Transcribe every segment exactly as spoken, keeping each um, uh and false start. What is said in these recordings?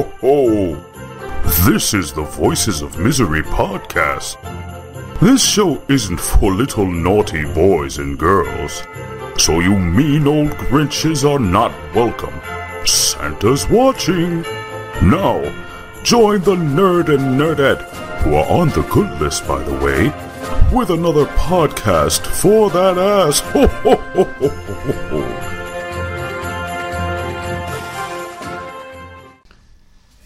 ho, ho! This is the Voices of Misery podcast. This show isn't for little naughty boys and girls, so you mean old Grinches are not welcome. Santa's watching. Now, join the nerd and nerdette, who are on the good list, by the way, with another podcast for that ass. Ho, ho, ho, ho, ho, ho.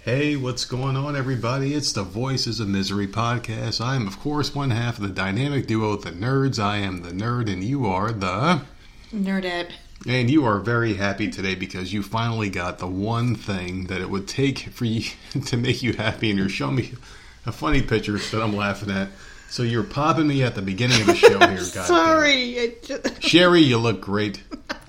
Hey, what's going on, everybody? It's the Voices of Misery podcast. I am, of course, one half of the dynamic duo, The Nerds. I am the nerd, and you are the... Nerdette. And you are very happy today because you finally got the one thing that it would take for you to make you happy, and you're showing me a funny picture that I'm laughing at. So you're popping me at the beginning of the show here, guys. Sorry. Just... Sherry, you look great.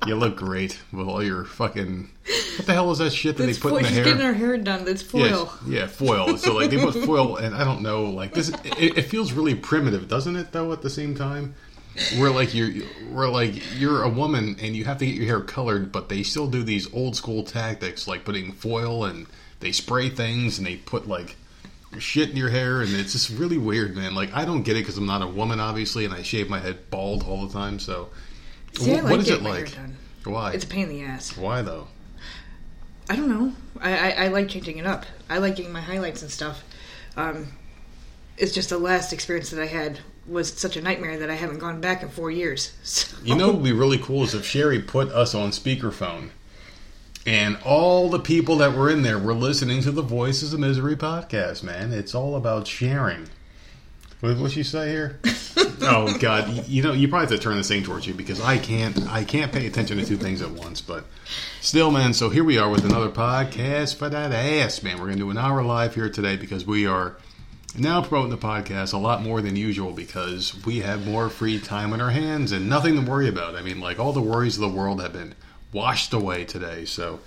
You look great with all your fucking... What the hell is that shit that that's they put foil. in the She's hair? She's getting her hair done. That's foil. Yeah, yeah, foil. So, like, they put foil, and I don't know, like, this. It, it feels really primitive, doesn't it, though, at the same time? Where, like, you're, where, like, you're a woman, and you have to get your hair colored, but they still do these old-school tactics, like putting foil, and they spray things, and they put, like, shit in your hair, and it's just really weird, man. Like, I don't get it, because I'm not a woman, obviously, and I shave my head bald all the time, so... See, what, like what is it like? Why? It's a pain in the ass. Why though? I don't know. I, I, I like changing it up. I like getting my highlights and stuff. Um, it's just the last experience that I had was such a nightmare that I haven't gone back in four years. So. You know what would be really cool is if Sherry put us on speakerphone and all the people that were in there were listening to the Voices of Misery podcast, man. It's all about sharing. What did she say here? Oh, God. You know, you probably have to turn this thing towards you because I can't I can't pay attention to two things at once. But still, man, so here we are with another podcast for that ass, man. We're going to do an hour live here today because we are now promoting the podcast a lot more than usual because we have more free time on our hands and nothing to worry about. I mean, like, all the worries of the world have been washed away today. So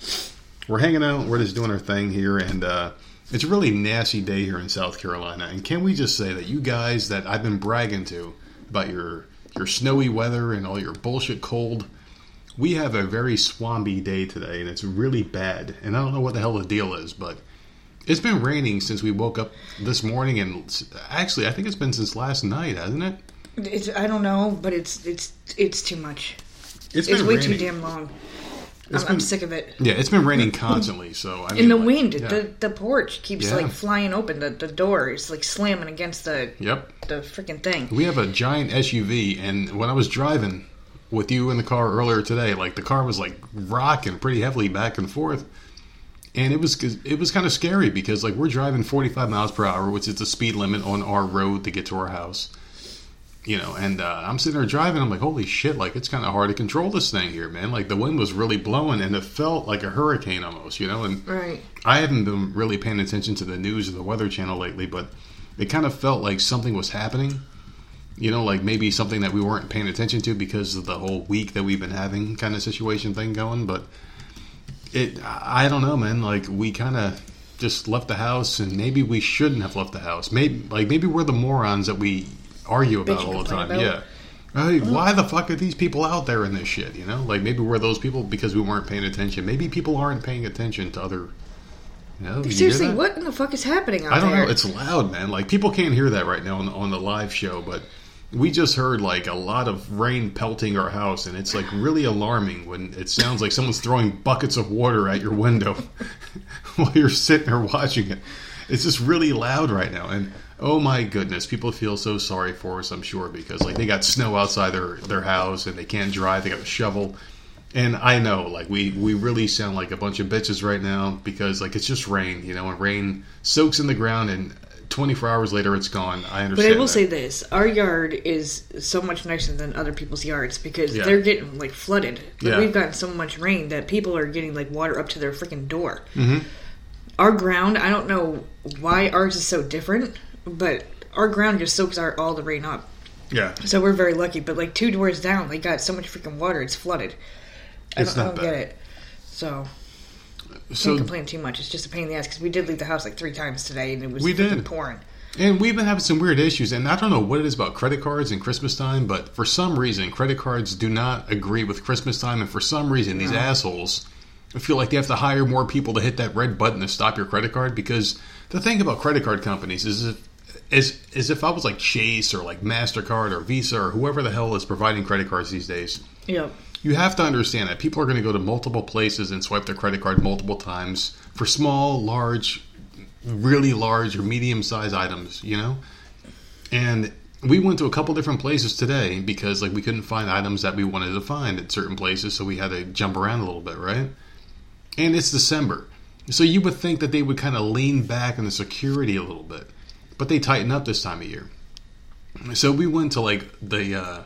we're hanging out. We're just doing our thing here, and... uh It's a really nasty day here in South Carolina, and can we just say that you guys that I've been bragging to about your your snowy weather and all your bullshit cold, we have a very swampy day today, and it's really bad, and I don't know what the hell the deal is, but it's been raining since we woke up this morning, and actually, I think it's been since last night, hasn't it? It's, I don't know, but it's it's it's too much. It's, been it's way raining. too damn long. I'm, been, I'm sick of it. Yeah, it's been raining constantly. So I mean, in the like, wind, yeah. the the porch keeps yeah. like flying open. The the door is like slamming against the yep the freaking thing. We have a giant S U V, and when I was driving with you in the car earlier today, like the car was like rocking pretty heavily back and forth, and it was it was kind of scary because like we're driving forty-five miles per hour, which is the speed limit on our road to get to our house. You know, and uh, I'm sitting there driving. I'm like, holy shit, like, it's kind of hard to control this thing here, man. Like, the wind was really blowing, and it felt like a hurricane almost, you know? And right. I haven't been really paying attention to the news or the Weather Channel lately, but it kind of felt like something was happening. You know, like, maybe something that we weren't paying attention to because of the whole week that we've been having kind of situation thing going. But it, I don't know, man. Like, we kind of... just left the house, and maybe we shouldn't have left the house. Maybe, like, maybe we're the morons that we... argue about all the time, about. yeah. Like, oh. Why the fuck are these people out there in this shit, you know? Like, maybe we're those people because we weren't paying attention. Maybe people aren't paying attention to other... You know, Seriously, you what in the fuck is happening out there? I don't there? know. It's loud, man. Like, people can't hear that right now on, on the live show, but we just heard, like, a lot of rain pelting our house, and it's, like, really alarming when it sounds like someone's throwing buckets of water at your window while you're sitting there watching it. It's just really loud right now, and... Oh my goodness, people feel so sorry for us, I'm sure, because like they got snow outside their, their house and they can't drive, they got a shovel. And I know, like we, we really sound like a bunch of bitches right now because like it's just rain, you know, and rain soaks in the ground and twenty-four hours later it's gone. I understand. But I will that. say this, our yard is so much nicer than other people's yards because yeah. they're getting like flooded. Like, yeah. We've gotten so much rain that people are getting like water up to their freaking door. Mm-hmm. Our ground, I don't know why ours is so different. But our ground just soaks our, all the rain up. Yeah. So we're very lucky. But, like, two doors down, they got so much freaking water, it's flooded. I it's don't, not I don't bad. get it. So, so, can't complain too much. It's just a pain in the ass because we did leave the house, like, three times today, and it was we did. pouring. And we've been having some weird issues. And I don't know what it is about credit cards and Christmas time, but for some reason, credit cards do not agree with Christmas time. And for some reason, no. these assholes I feel like they have to hire more people to hit that red button to stop your credit card, because the thing about credit card companies is if, is, is if I was like Chase or like MasterCard or Visa or whoever the hell is providing credit cards these days, yeah, you have to understand that people are going to go to multiple places and swipe their credit card multiple times for small, large, really large or medium-sized items, you know? And we went to a couple different places today because like we couldn't find items that we wanted to find at certain places, so we had to jump around a little bit, right? And it's December. So you would think that they would kind of lean back on the security a little bit. But they tighten up this time of year. So we went to like the uh,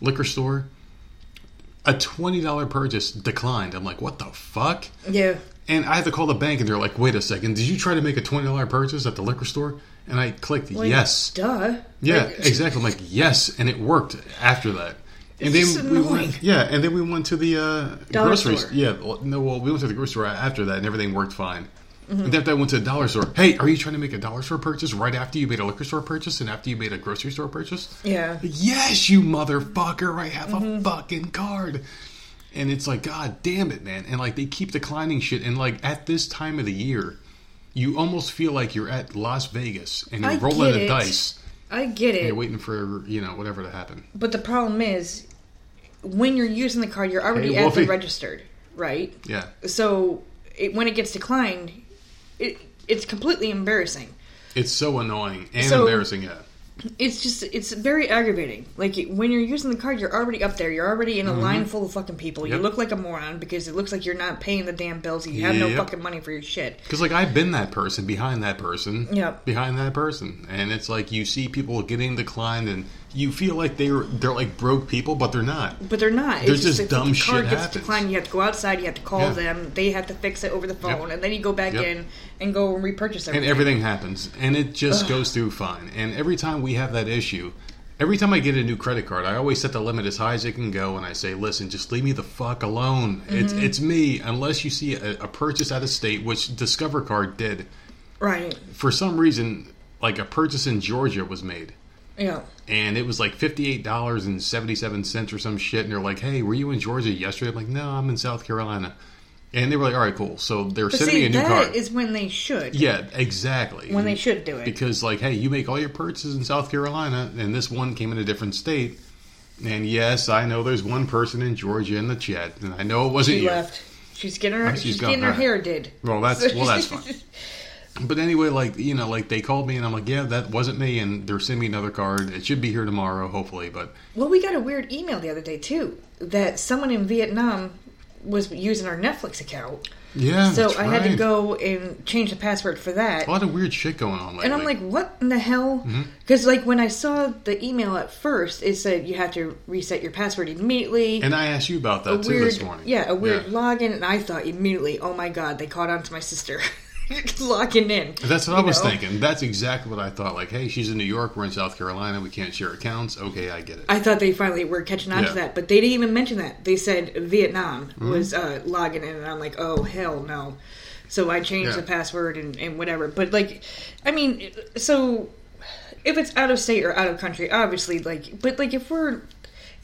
liquor store. A twenty dollars purchase declined. I'm like, what the fuck? Yeah. And I had to call the bank and they're like, wait a second, did you try to make a twenty dollars purchase at the liquor store? And I clicked well, yes. Duh. Yeah, like, exactly. I'm like, yes. And it worked after that. And it's then we went, yeah, and then we went to the uh, grocery store. Yeah, no, well, we went to the grocery store after that, and everything worked fine. Mm-hmm. And then after I went to the dollar store. Hey, are you trying to make a dollar store purchase right after you made a liquor store purchase and after you made a grocery store purchase? Yeah. Yes, you motherfucker! I have mm-hmm. a fucking card. And it's like, God damn it, man! And like they keep declining shit. And like at this time of the year, you almost feel like you're at Las Vegas and you're I rolling the dice. I get it. You're waiting for, you know, whatever to happen. But the problem is, when you're using the card, you're already hey, at registered, right? Yeah. So it, when it gets declined, it it's completely embarrassing. It's so annoying and so embarrassing, yeah. It's just, it's very aggravating. Like, when you're using the card, you're already up there. You're already in a mm-hmm. line full of fucking people. Yep. You look like a moron because it looks like you're not paying the damn bills. You have yep. no fucking money for your shit. Because, like, I've been that person, behind that person, yep. behind that person. And it's like, you see people getting declined, and you feel like they're, they're like, broke people, but they're not. But they're not. They're it's just, just like dumb shit happens. If the card gets declined, you have to go outside, you have to call yeah. them, they have to fix it over the phone, yep. and then you go back yep. in and go and repurchase everything. And everything happens. And it just Ugh. goes through fine. And every time we have that issue, every time I get a new credit card, I always set the limit as high as it can go, and I say, listen, just leave me the fuck alone. Mm-hmm. It's it's me, unless you see a, a purchase out of state, which Discover Card did. Right. For some reason, like a purchase in Georgia was made. Yeah. And it was like fifty-eight dollars and seventy-seven cents or some shit, and they're like, hey, were you in Georgia yesterday? I'm like, no, I'm in South Carolina. And they were like, all right, cool. So they're but sending see, me a new that card. That is when they should. Yeah, exactly. When they should do it. Because, like, hey, you make all your purchases in South Carolina, and this one came in a different state. And, yes, I know there's one person in Georgia in the chat, and I know it wasn't she you. She left. She's getting her, oh, she's she's getting her hair did. Well, that's, well, that's fine. But anyway, like, you know, like, they called me, and I'm like, yeah, that wasn't me, and they're sending me another card. It should be here tomorrow, hopefully, but... Well, we got a weird email the other day, too, that someone in Vietnam was using our Netflix account. Yeah, so that's I right. had to go and change the password for that. A lot of weird shit going on lately. And I'm like, what in the hell? Because mm-hmm. like when I saw the email at first, it said you have to reset your password immediately. And I asked you about that a too weird, this morning. Yeah, a weird yeah. login, and I thought immediately, oh my god, they caught on to my sister logging in. That's what you I was know? thinking. That's exactly what I thought. Like, hey, she's in New York, we're in South Carolina, we can't share accounts. Okay, I get it. I thought they finally were catching on yeah. to that, but they didn't even mention that. They said Vietnam mm-hmm. was uh, logging in, and I'm like, oh, hell no. So I changed yeah. the password and, and whatever. But, like, I mean, so if it's out of state or out of country, obviously, like, but, like, if we're,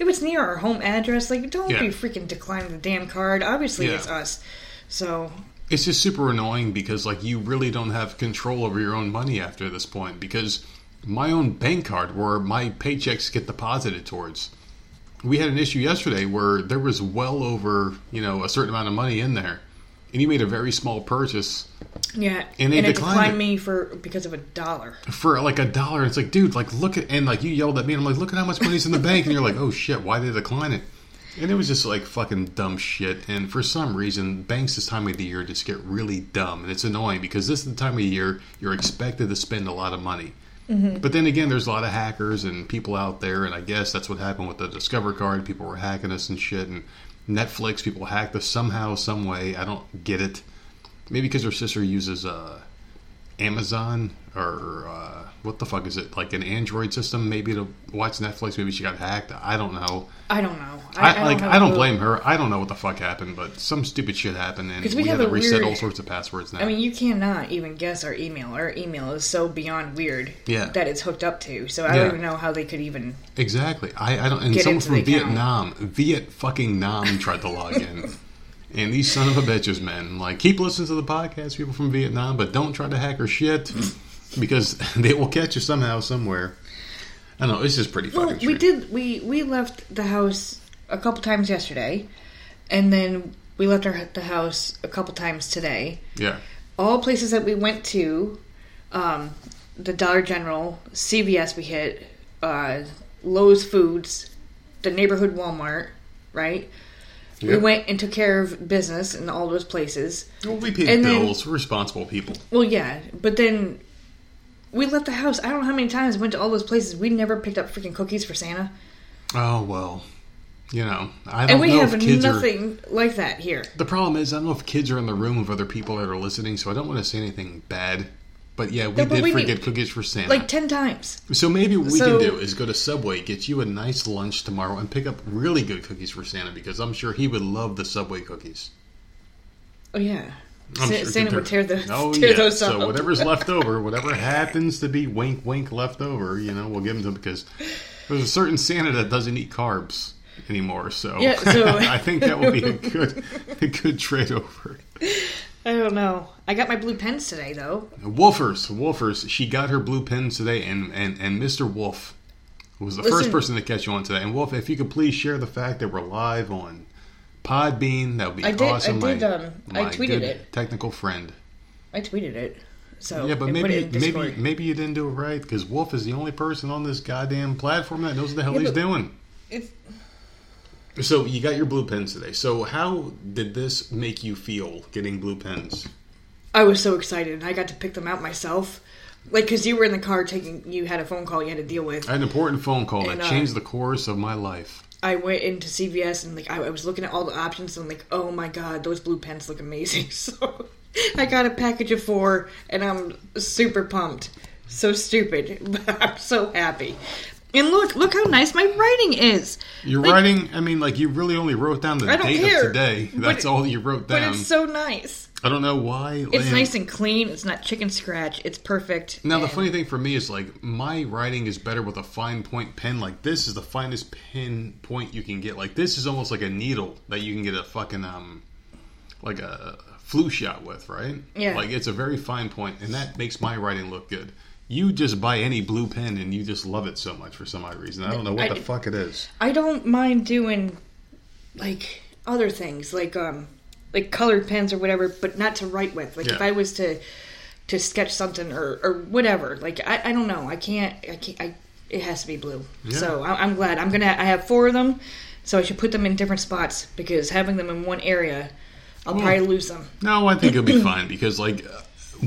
if it's near our home address, like, don't yeah. be freaking declining the damn card. Obviously, yeah. it's us. So... It's just super annoying because, like, you really don't have control over your own money after this point. Because my own bank card, where my paychecks get deposited towards, we had an issue yesterday where there was well over, you know, a certain amount of money in there, and you made a very small purchase. Yeah, and they and it declined, declined me for because of a dollar. For like a dollar, it's like, dude, like look at and like you yelled at me, and I'm like, look at how much money's in the bank, and you're like, oh shit, why did they decline it? And it was just like fucking dumb shit. And for some reason, banks this time of the year just get really dumb. And it's annoying because this is the time of the year you're expected to spend a lot of money. Mm-hmm. But then again, there's a lot of hackers and people out there. And I guess that's what happened with the Discover Card. People were hacking us and shit. And Netflix, people hacked us somehow, some way. I don't get it. Maybe because her sister uses uh, Amazon or uh, what the fuck is it? Like an Android system maybe to watch Netflix. Maybe she got hacked. I don't know. I don't know. I, I, I like don't I don't blame her. I don't know what the fuck happened, but some stupid shit happened, and we, we had to reset weird, all sorts of passwords now. I mean, you cannot even guess our email. Our email is so beyond weird yeah. that it's hooked up to. So I yeah. don't even know how they could even exactly. I, I don't. And someone from Vietnam, Viet fucking Nam, tried to log in, And these son of a bitches, man, like, keep listening to the podcast, people from Vietnam, but don't try to hack or shit because they will catch you somehow, somewhere. I don't know, this is pretty fucking well, we strange. did, we, we left the house a couple times yesterday, and then we left our, the house a couple times today. Yeah. All places that we went to, um, the Dollar General, C V S we hit, uh, Lowe's Foods, the neighborhood Walmart, right? Yep. We went and took care of business in all those places. Well, we paid and bills. Then, we're responsible people. Well, yeah. But then we left the house. I don't know how many times we went to all those places. We never picked up freaking cookies for Santa. Oh, well. You know, I don't know if kids are... And we have nothing are, like that here. The problem is, I don't know if kids are in the room with other people that are listening, so I don't want to say anything bad. But yeah, we no, but did we forget cookies for Santa. Like ten times. So maybe what we so, can do is go to Subway, get you a nice lunch tomorrow, and pick up really good cookies for Santa, because I'm sure he would love the Subway cookies. Oh, yeah. I'm Sa- sure Santa would tear, the, oh, tear yeah. those up. So whatever's left over, whatever happens to be wink, wink left over, you know, we'll give them to him, because there's a certain Santa that doesn't eat carbs anymore. So, yeah, so I think that would be a good, a good trade-over. I don't know. I got my blue pens today, though. Wolfers. Wolfers. She got her blue pens today, and, and, and Mister Wolf was the Listen. first person to catch you on today. And, Wolf, if you could please share the fact that we're live on Podbean, that would be I awesome. Did, I did. My, um, my I tweeted good it. Technical friend. I tweeted it. So yeah, but maybe maybe maybe you didn't do it right, because Wolf is the only person on this goddamn platform that knows what the hell yeah, he's doing. It's... So, you got your blue pens today. So, how did this make you feel, getting blue pens? I was so excited. I got to pick them out myself. Like, because you were in the car taking... You had a phone call you had to deal with. I had an important phone call and, that uh, changed the course of my life. I went into C V S and, like, I, I was looking at all the options and, like, oh my God, those blue pens look amazing. So, I got a package of four and I'm super pumped. So stupid. But I'm so happy. And look, look how nice my writing is. Your like, writing, I mean, like, you really only wrote down the date care, of today. That's it, all you wrote down. But it's so nice. I don't know why. It's Liam, nice and clean. It's not chicken scratch. It's perfect. Now, and the funny thing for me is, like, my writing is better with a fine point pen. Like, this is the finest pen point you can get. Like, this is almost like a needle that you can get a fucking, um, like a flu shot with, right? Yeah. Like, it's a very fine point, and that makes my writing look good. You just buy any blue pen and you just love it so much for some odd reason. I don't know what I, the fuck it is. I don't mind doing, like, other things, like um, like colored pens or whatever, but not to write with. Like, yeah. if I was to to sketch something or, or whatever, like, I, I don't know. I can't, I can't, I, it has to be blue. Yeah. So I, I'm glad. I'm going to, I have four of them, so I should put them in different spots, because having them in one area, I'll well, probably lose them. No, I think it'll be fine, because, like... Uh,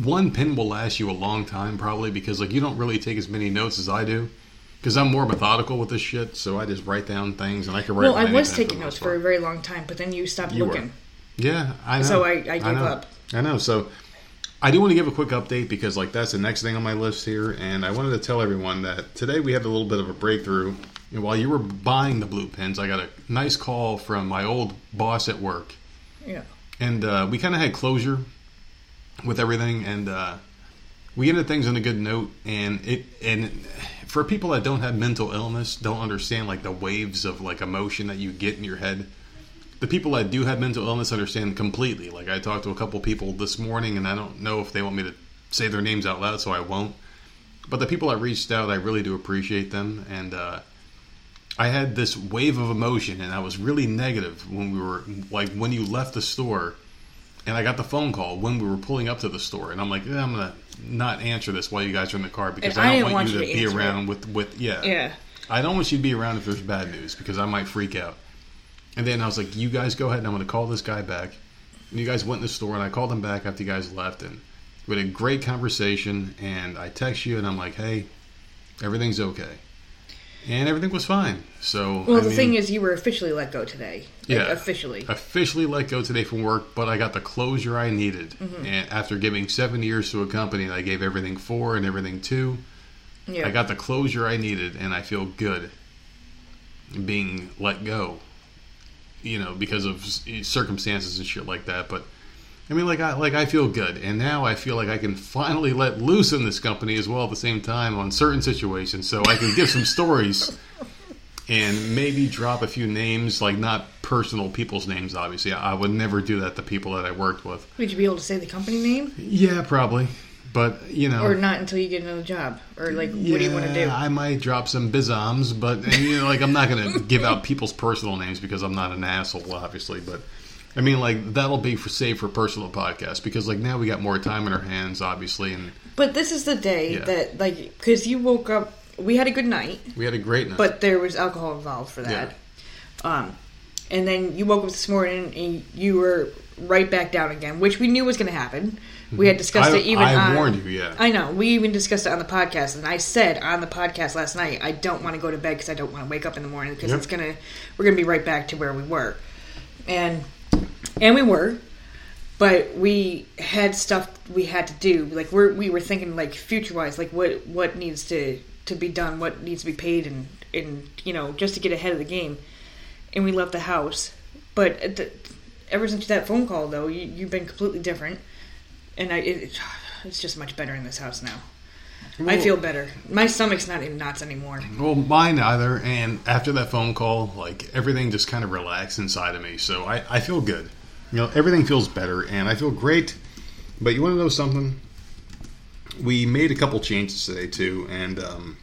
one pen will last you a long time, probably, because, like, you don't really take as many notes as I do, because I'm more methodical with this shit, so I just write down things, and I can write down. Well, I was taking notes for a very long time, but then you stopped looking. Yeah, I know. So I, I gave up. I know. So I do want to give a quick update, because, like, that's the next thing on my list here, and I wanted to tell everyone that today we had a little bit of a breakthrough. And while you were buying the blue pens, I got a nice call from my old boss at work. Yeah. And uh, we kind of had closure with everything, and uh, we ended things on a good note, and it and for people that don't have mental illness, don't understand, like, the waves of, like, emotion that you get in your head. The people that do have mental illness understand completely. Like, I talked to a couple people this morning, and I don't know if they want me to say their names out loud, so I won't. But the people that reached out, I really do appreciate them, and uh, I had this wave of emotion, and I was really negative when we were, like, when you left the store. And I got the phone call when we were pulling up to the store. And I'm like, eh, I'm going to not answer this while you guys are in the car, because I don't, I don't want you to, to be around with, with... Yeah. Yeah. I don't want you to be around if there's bad news, because I might freak out. And then I was like, you guys go ahead and I'm going to call this guy back. And you guys went in the store and I called him back after you guys left. And we had a great conversation. And I text you and I'm like, hey, everything's okay. And everything was fine. So well, I the mean, thing is, you were officially let go today. Yeah, like, officially, officially let go today from work. But I got the closure I needed, mm-hmm. and after giving seven years to a company that I gave everything for and everything to, yeah. I got the closure I needed, and I feel good being let go. You know, because of circumstances and shit like that. But I mean, like I like I feel good, and now I feel like I can finally let loose in this company as well at the same time on certain situations, so I can give some stories. and maybe drop a few names, like not personal people's names, obviously. I would never do that to people that I worked with. Would you be able to say the company name? Yeah, probably. But, you know. Or not until you get another job. Or, like, yeah, what do you want to do? I might drop some bizoms, but, you know, like, I'm not going to give out people's personal names because I'm not an asshole, obviously. But, I mean, like, that'll be for save for personal podcasts because, like, now we got more time on our hands, obviously. And But this is the day yeah. that, like, because you woke up. We had a good night. We had a great night. But there was alcohol involved for that. Yeah. Um, and then you woke up this morning and you were right back down again, which we knew was going to happen. We had discussed I, it even I on... I warned you, yeah. I know. We even discussed it on the podcast. And I said on the podcast last night, I don't want to go to bed because I don't want to wake up in the morning because yep. it's gonna we're going to be right back to where we were. And and we were. But we had stuff we had to do. Like, we're, we were thinking, like, future-wise, like, what, what needs to... to be done, what needs to be paid, and, and, you know, just to get ahead of the game. And we left the house. But at the, ever since that phone call, though, you, you've been completely different. And I, it, it's just much better in this house now. Well, I feel better. My stomach's not in knots anymore. Well, mine either. And after that phone call, like, everything just kind of relaxed inside of me. So I, I feel good. You know, everything feels better, and I feel great. But you want to know something? We made a couple changes today, too, and um,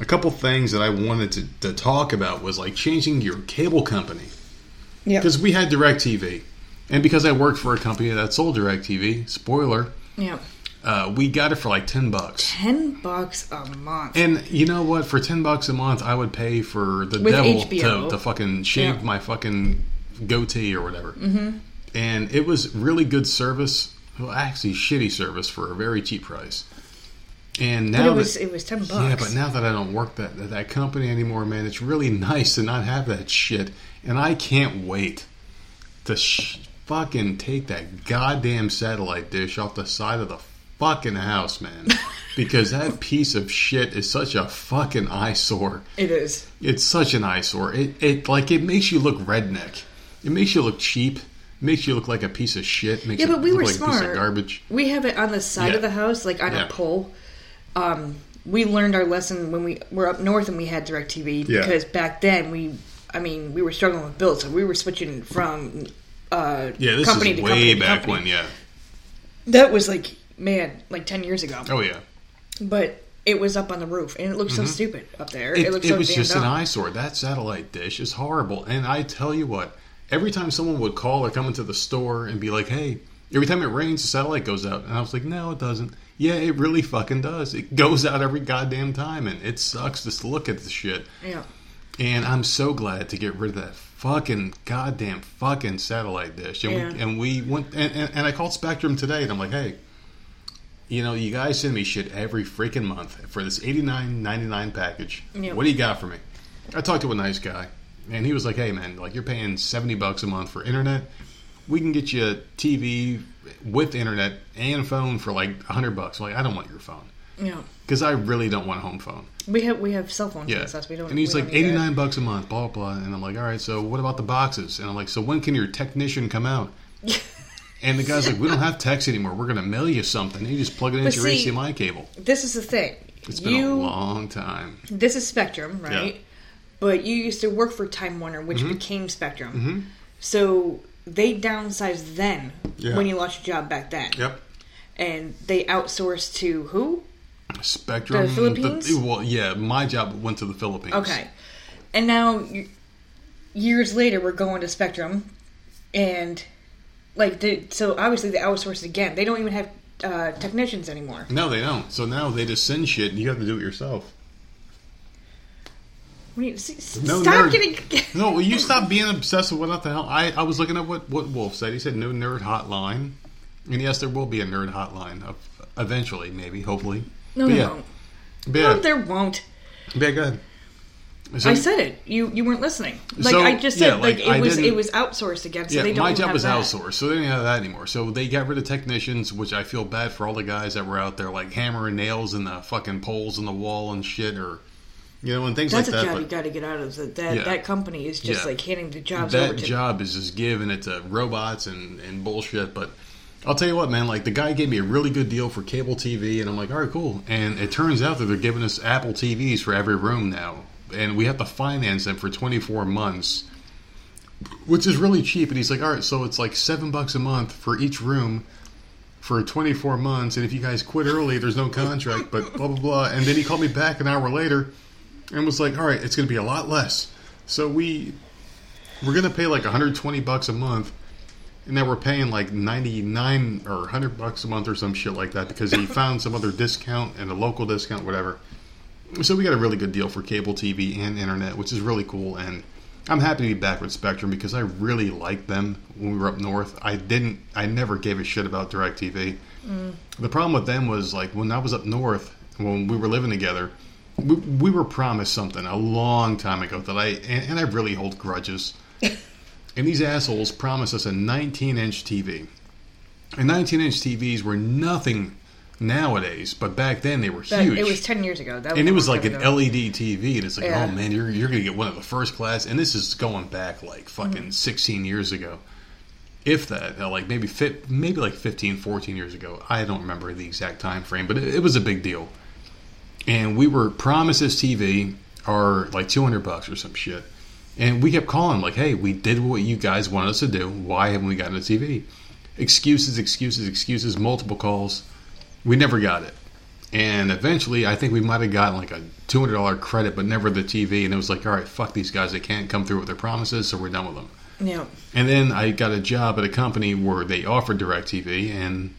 a couple things that I wanted to, to talk about was, like, changing your cable company. Yeah. Because we had DirecTV, and because I worked for a company that sold DirecTV, spoiler, yeah, uh, we got it for, like, ten bucks. ten bucks a month. And you know what? For ten bucks a month, I would pay for the With devil to, to fucking shave yeah. my fucking goatee or whatever. Mm-hmm. And it was really good service. Well, actually, shitty service for a very cheap price. And now but it was that, it was ten bucks. Yeah, but now that I don't work that that company anymore, man, it's really nice to not have that shit. And I can't wait to sh- fucking take that goddamn satellite dish off the side of the fucking house, man, because that piece of shit is such a fucking eyesore. It is. It's such an eyesore. It it like it makes you look redneck. It makes you look cheap. Makes you look like a piece of shit. Makes yeah, but we were like smart. A piece of garbage. We have it on the side yeah. of the house, like on yeah. a pole. Um, we learned our lesson when we were up north and we had DirecTV yeah. because back then we, I mean, we were struggling with bills, so we were switching from uh, yeah, this company is to way company back to company. When, yeah, that was like man, like ten years ago. Oh yeah, but. It was up on the roof, and it looked mm-hmm. so stupid up there. It, it looked so. It was just dumb. An eyesore. That satellite dish is horrible, and I tell you what. Every time someone would call or come into the store and be like, hey, every time it rains, the satellite goes out. And I was like, no, it doesn't. Yeah, it really fucking does. It goes out every goddamn time, and it sucks just to look at the shit. Yeah. And I'm so glad to get rid of that fucking goddamn fucking satellite dish. And, yeah. we, and we went, and, and, and I called Spectrum today, and I'm like, hey, you know, you guys send me shit every freaking month for this eighty-nine ninety-nine package. Yeah. What do you got for me? I talked to a nice guy. And he was like, hey, man, like, you're paying seventy bucks a month for internet. We can get you a T V with internet and phone for, like, one hundred bucks. I'm like, I don't want your phone. Yeah. Because I really don't want a home phone. We have we have cell phones yeah. in this house. We don't, and he's we like, don't eighty-nine bucks a month, blah, blah, blah. And I'm like, all right, so what about the boxes? And I'm like, so when can your technician come out? And the guy's like, we don't have techs anymore. We're going to mail you something. And you just plug it into your see, H D M I cable. This is the thing. It's been you, a long time. This is Spectrum, right? Yeah. But you used to work for Time Warner, which mm-hmm. became Spectrum. Mm-hmm. So they downsized then yeah. when you lost your job back then. Yep. And they outsourced to who? Spectrum. The Philippines? The, well, yeah, my job went to the Philippines. Okay. And now, years later, we're going to Spectrum. And, like, they, so obviously they outsourced again. They don't even have uh, technicians anymore. No, they don't. So now they just send shit and you have to do it yourself. You, s- no stop nerd. Getting... no, you stop being obsessed with what the hell. I, I was looking at what, what Wolf said. He said no nerd hotline. And yes, there will be a nerd hotline of, eventually, maybe, hopefully. No, but no, yeah. won't. But no, yeah. there won't. But yeah, go ahead. So, I said it. You you weren't listening. Like so, I just said, yeah, like, like it I was it was outsourced again. So yeah, they don't my job was that. outsourced, so they didn't have that anymore. So they got rid of technicians, which I feel bad for all the guys that were out there like hammering nails in the fucking poles in the wall and shit, or. You know, and things That's like that. That's a job but, you got to get out of. The, that yeah. that company is just yeah. like handing the jobs that over to That job is just giving it to robots and, and bullshit. But I'll tell you what, man. Like, the guy gave me a really good deal for cable T V. And I'm like, all right, cool. And it turns out that they're giving us Apple T Vs for every room now. and we have to finance them for twenty-four months, which is really cheap. And he's like, all right, so it's like seven bucks a month for each room for twenty-four months, and if you guys quit early, there's no contract, but blah, blah, blah. And then he called me back an hour later and was like, all right, it's going to be a lot less. So we, we're going to pay like one hundred twenty bucks a month, and then we're paying like ninety-nine or one hundred bucks a month or some shit like that, because he found some other discount and a local discount, whatever. So we got a really good deal for cable T V and internet, which is really cool. And I'm happy to be back with Spectrum, because I really liked them when we were up north. I didn't, I never gave a shit about DirecTV. Mm. The problem with them was, like, when I was up north, when we were living together, we, we were promised something a long time ago that I, and, and I really hold grudges. And these assholes promised us a nineteen inch T V. And nineteen inch T Vs were nothing nowadays, but back then they were but huge. It was ten years ago. That was and it was like an ago. L E D T V, and it's like, yeah. oh man, you're, you're going to get one of the first class. And this is going back like fucking mm-hmm. sixteen years ago. If that, like maybe fit, maybe like fifteen, fourteen years ago. I don't remember the exact time frame, but it, it was a big deal. And we were promised this T V, or like two hundred bucks or some shit. And we kept calling, like, hey, we did what you guys wanted us to do. Why haven't we gotten a T V? Excuses, excuses, excuses, multiple calls. We never got it. And eventually, I think we might have gotten like a two hundred dollars credit, but never the T V. And it was like, all right, fuck these guys. They can't come through with their promises, so we're done with them. Yeah. And then I got a job at a company where they offered DirecTV, and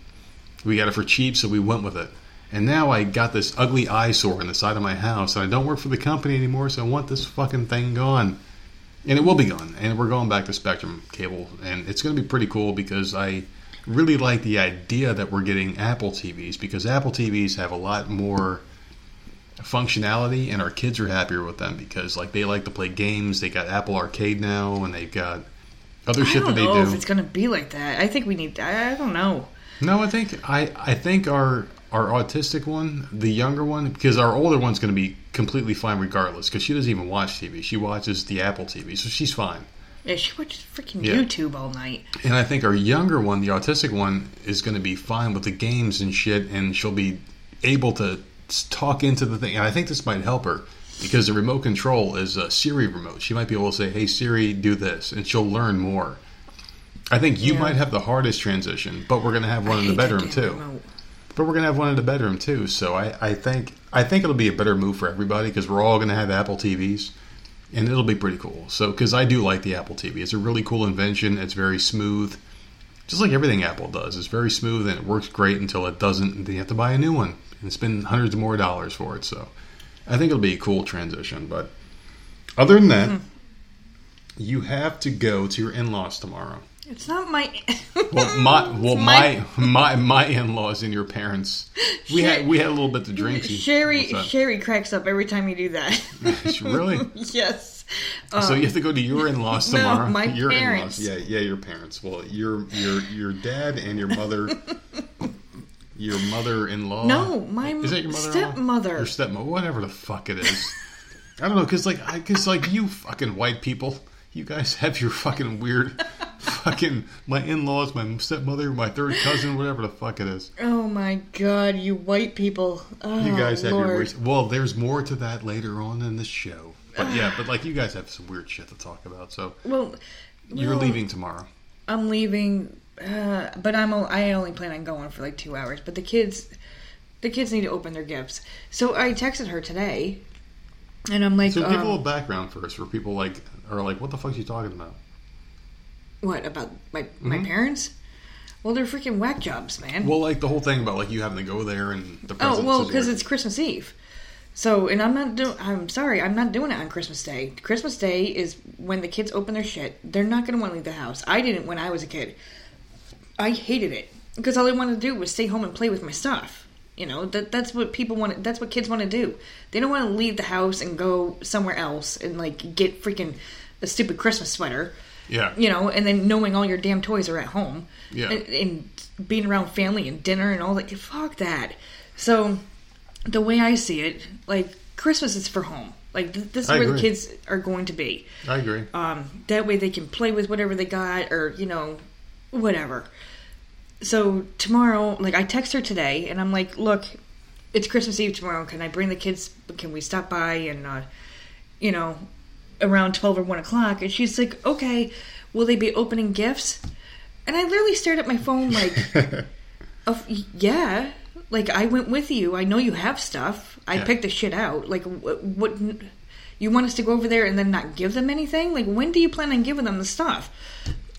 we got it for cheap, so we went with it. And now I got this ugly eyesore on the side of my house, and I don't work for the company anymore, so I want this fucking thing gone. And it will be gone. And we're going back to Spectrum Cable. And it's going to be pretty cool, because I really like the idea that we're getting Apple T Vs. Because Apple T Vs have a lot more functionality. And our kids are happier with them. Because like they like to play games. They got Apple Arcade now. And they've got other shit that they do. I don't know if it's going to be like that. I think we need... I, I don't know. No, I think I, I think our, our autistic one, the younger one... Because our older one's going to be... completely fine regardless, because she doesn't even watch T V. She watches the Apple T V, so she's fine. Yeah, she watches freaking yeah. YouTube all night. And I think our younger one, the autistic one, is going to be fine with the games and shit, and she'll be able to talk into the thing. And I think this might help her, because the remote control is a Siri remote. She might be able to say, hey, Siri, do this, and she'll learn more. I think you yeah. might have the hardest transition, but we're going to have one I in the bedroom, too. Remote. But we're going to have one in the bedroom, too. So I, I think I think it'll be a better move for everybody, because we're all going to have Apple T Vs. And it'll be pretty cool. So, because I do like the Apple T V. It's a really cool invention. It's very smooth. Just like everything Apple does. It's very smooth, and it works great until it doesn't. And then you have to buy a new one and spend hundreds of more dollars for it. So I think it'll be a cool transition. But other than that, mm-hmm. you have to go to your in-laws tomorrow. It's not my well, my well, my my my in-laws and your parents. We Sher- had we had a little bit to drink. Sherry Sherry cracks up every time you do that. Really? Yes. Um, so you have to go to your in-laws tomorrow. No, my your parents. In-laws. Yeah, yeah, your parents. Well, your your your dad and your mother. Your mother-in-law. No, my is that your mother-in-law? Stepmother. Your stepmother. Whatever the fuck it is. I don't know, because like because like you fucking white people, you guys have your fucking weird. Fucking my in-laws, my stepmother, my third cousin, whatever the fuck it is. Oh my god, you white people. Oh, you guys have Lord. your weird... Well, there's more to that later on in the show. But yeah, but like you guys have some weird shit to talk about, so... Well... You're well, leaving tomorrow. I'm leaving, uh, but I'm I only plan on going for like two hours. But the kids, the kids need to open their gifts. So I texted her today, and I'm like... So um, give a little background first, where people like are like, what the fuck are you talking about? What, about my my mm-hmm. parents? Well, they're freaking whack jobs, man. Well, like the whole thing about like you having to go there and the presents. Oh, well, because it's Christmas Eve. So, and I'm not doing, I'm sorry, I'm not doing it on Christmas Day. Christmas Day is when the kids open their shit. They're not going to want to leave the house. I didn't when I was a kid. I hated it. Because all I wanted to do was stay home and play with my stuff. You know, that that's what people want, that's what kids want to do. They don't want to leave the house and go somewhere else and like get freaking a stupid Christmas sweater. Yeah. You know, and then knowing all your damn toys are at home. Yeah. And, and being around family and dinner and all that. Fuck that. So, the way I see it, like, Christmas is for home. Like, th- this is I where agree. the kids are going to be. I agree. Um, that way they can play with whatever they got or, you know, whatever. So, tomorrow, like, I text her today and I'm like, look, it's Christmas Eve tomorrow. Can I bring the kids? Can we stop by and, uh, you know, around twelve or one o'clock. And she's like, okay, will they be opening gifts? And I literally stared at my phone like, oh, yeah, like, I went with you. I know you have stuff. I yeah. picked the shit out. Like, what, what, you want us to go over there and then not give them anything? Like, when do you plan on giving them the stuff?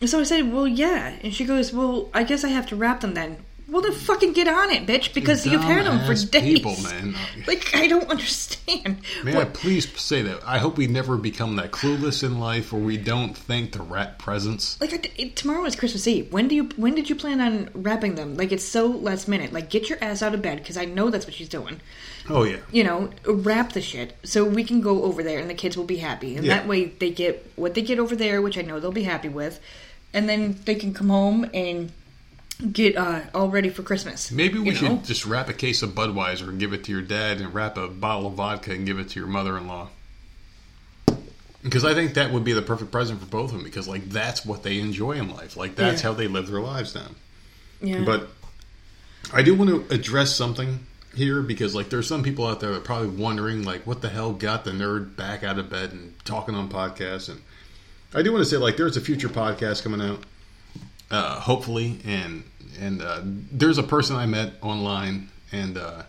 And so I said, well, yeah. And she goes, well, I guess I have to wrap them then. Well, then fucking get on it, bitch, because you've had them for days. People, man. Like, I don't understand. May I please say that? I hope we never become that clueless in life where we don't think to wrap presents. Like, it, tomorrow is Christmas Eve. When do you? When did you plan on wrapping them? Like, it's so last minute. Like, get your ass out of bed, because I know that's what she's doing. Oh, yeah. You know, wrap the shit so we can go over there and the kids will be happy. And yeah. that way they get what they get over there, which I know they'll be happy with. And then they can come home and... Get uh, all ready for Christmas. Maybe we should know? just wrap a case of Budweiser and give it to your dad, and wrap a bottle of vodka and give it to your mother-in-law. Because I think that would be the perfect present for both of them. Because, like, that's what they enjoy in life. Like, that's yeah. how they live their lives now. Yeah. But I do want to address something here, because, like, there's some people out there that are probably wondering, like, what the hell got the nerd back out of bed and talking on podcasts. And I do want to say, like, there's a future podcast coming out. Uh, hopefully, and and uh, there's a person I met online, and uh,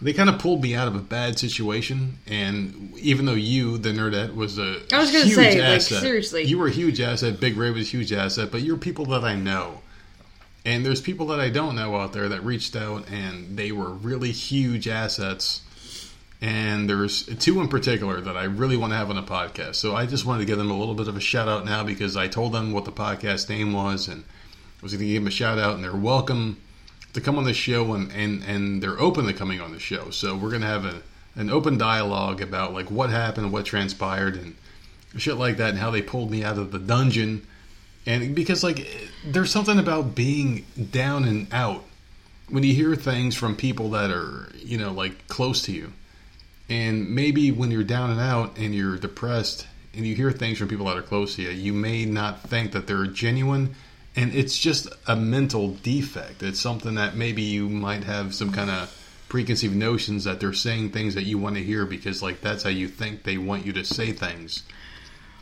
they kind of pulled me out of a bad situation. And even though you, the nerdette, was a I was going to say, asset, like, seriously, you were a huge asset. Big Ray was a huge asset, but you're people that I know, and there's people that I don't know out there that reached out, and they were really huge assets. And there's two in particular that I really want to have on a podcast. So I just wanted to give them a little bit of a shout out now, because I told them what the podcast name was, and I was going to give them a shout out, and they're welcome to come on the show, and, and, and they're open to coming on the show. So we're going to have a, an open dialogue about, like, what happened, what transpired, and shit like that, and how they pulled me out of the dungeon. And because, like, there's something about being down and out when you hear things from people that are, you know, like, close to you. And maybe when you're down and out and you're depressed and you hear things from people that are close to you, you may not think that they're genuine. And it's just a mental defect. It's something that maybe you might have some kind of preconceived notions that they're saying things that you want to hear because, like, that's how you think they want you to say things.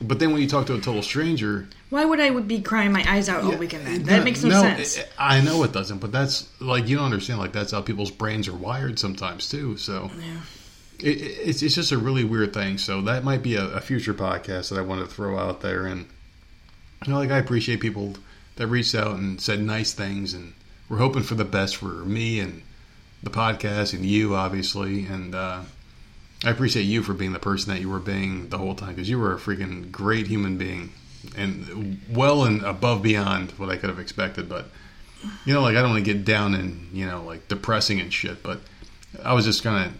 But then when you talk to a total stranger... Why would I would be crying my eyes out all yeah, weekend then? That no, makes no, no sense. It, I know it doesn't, but that's, like, you don't understand. Like, that's how people's brains are wired sometimes, too. So... Yeah. It, it's it's just a really weird thing, so that might be a, a future podcast that I want to throw out there. And, you know, like, I appreciate people that reached out and said nice things, and we're hoping for the best for me and the podcast and you, obviously. And uh, I appreciate you for being the person that you were being the whole time, because you were a freaking great human being, and well and above beyond what I could have expected. But, you know, like, I don't want to get down and, you know, like, depressing and shit, but I was just kind of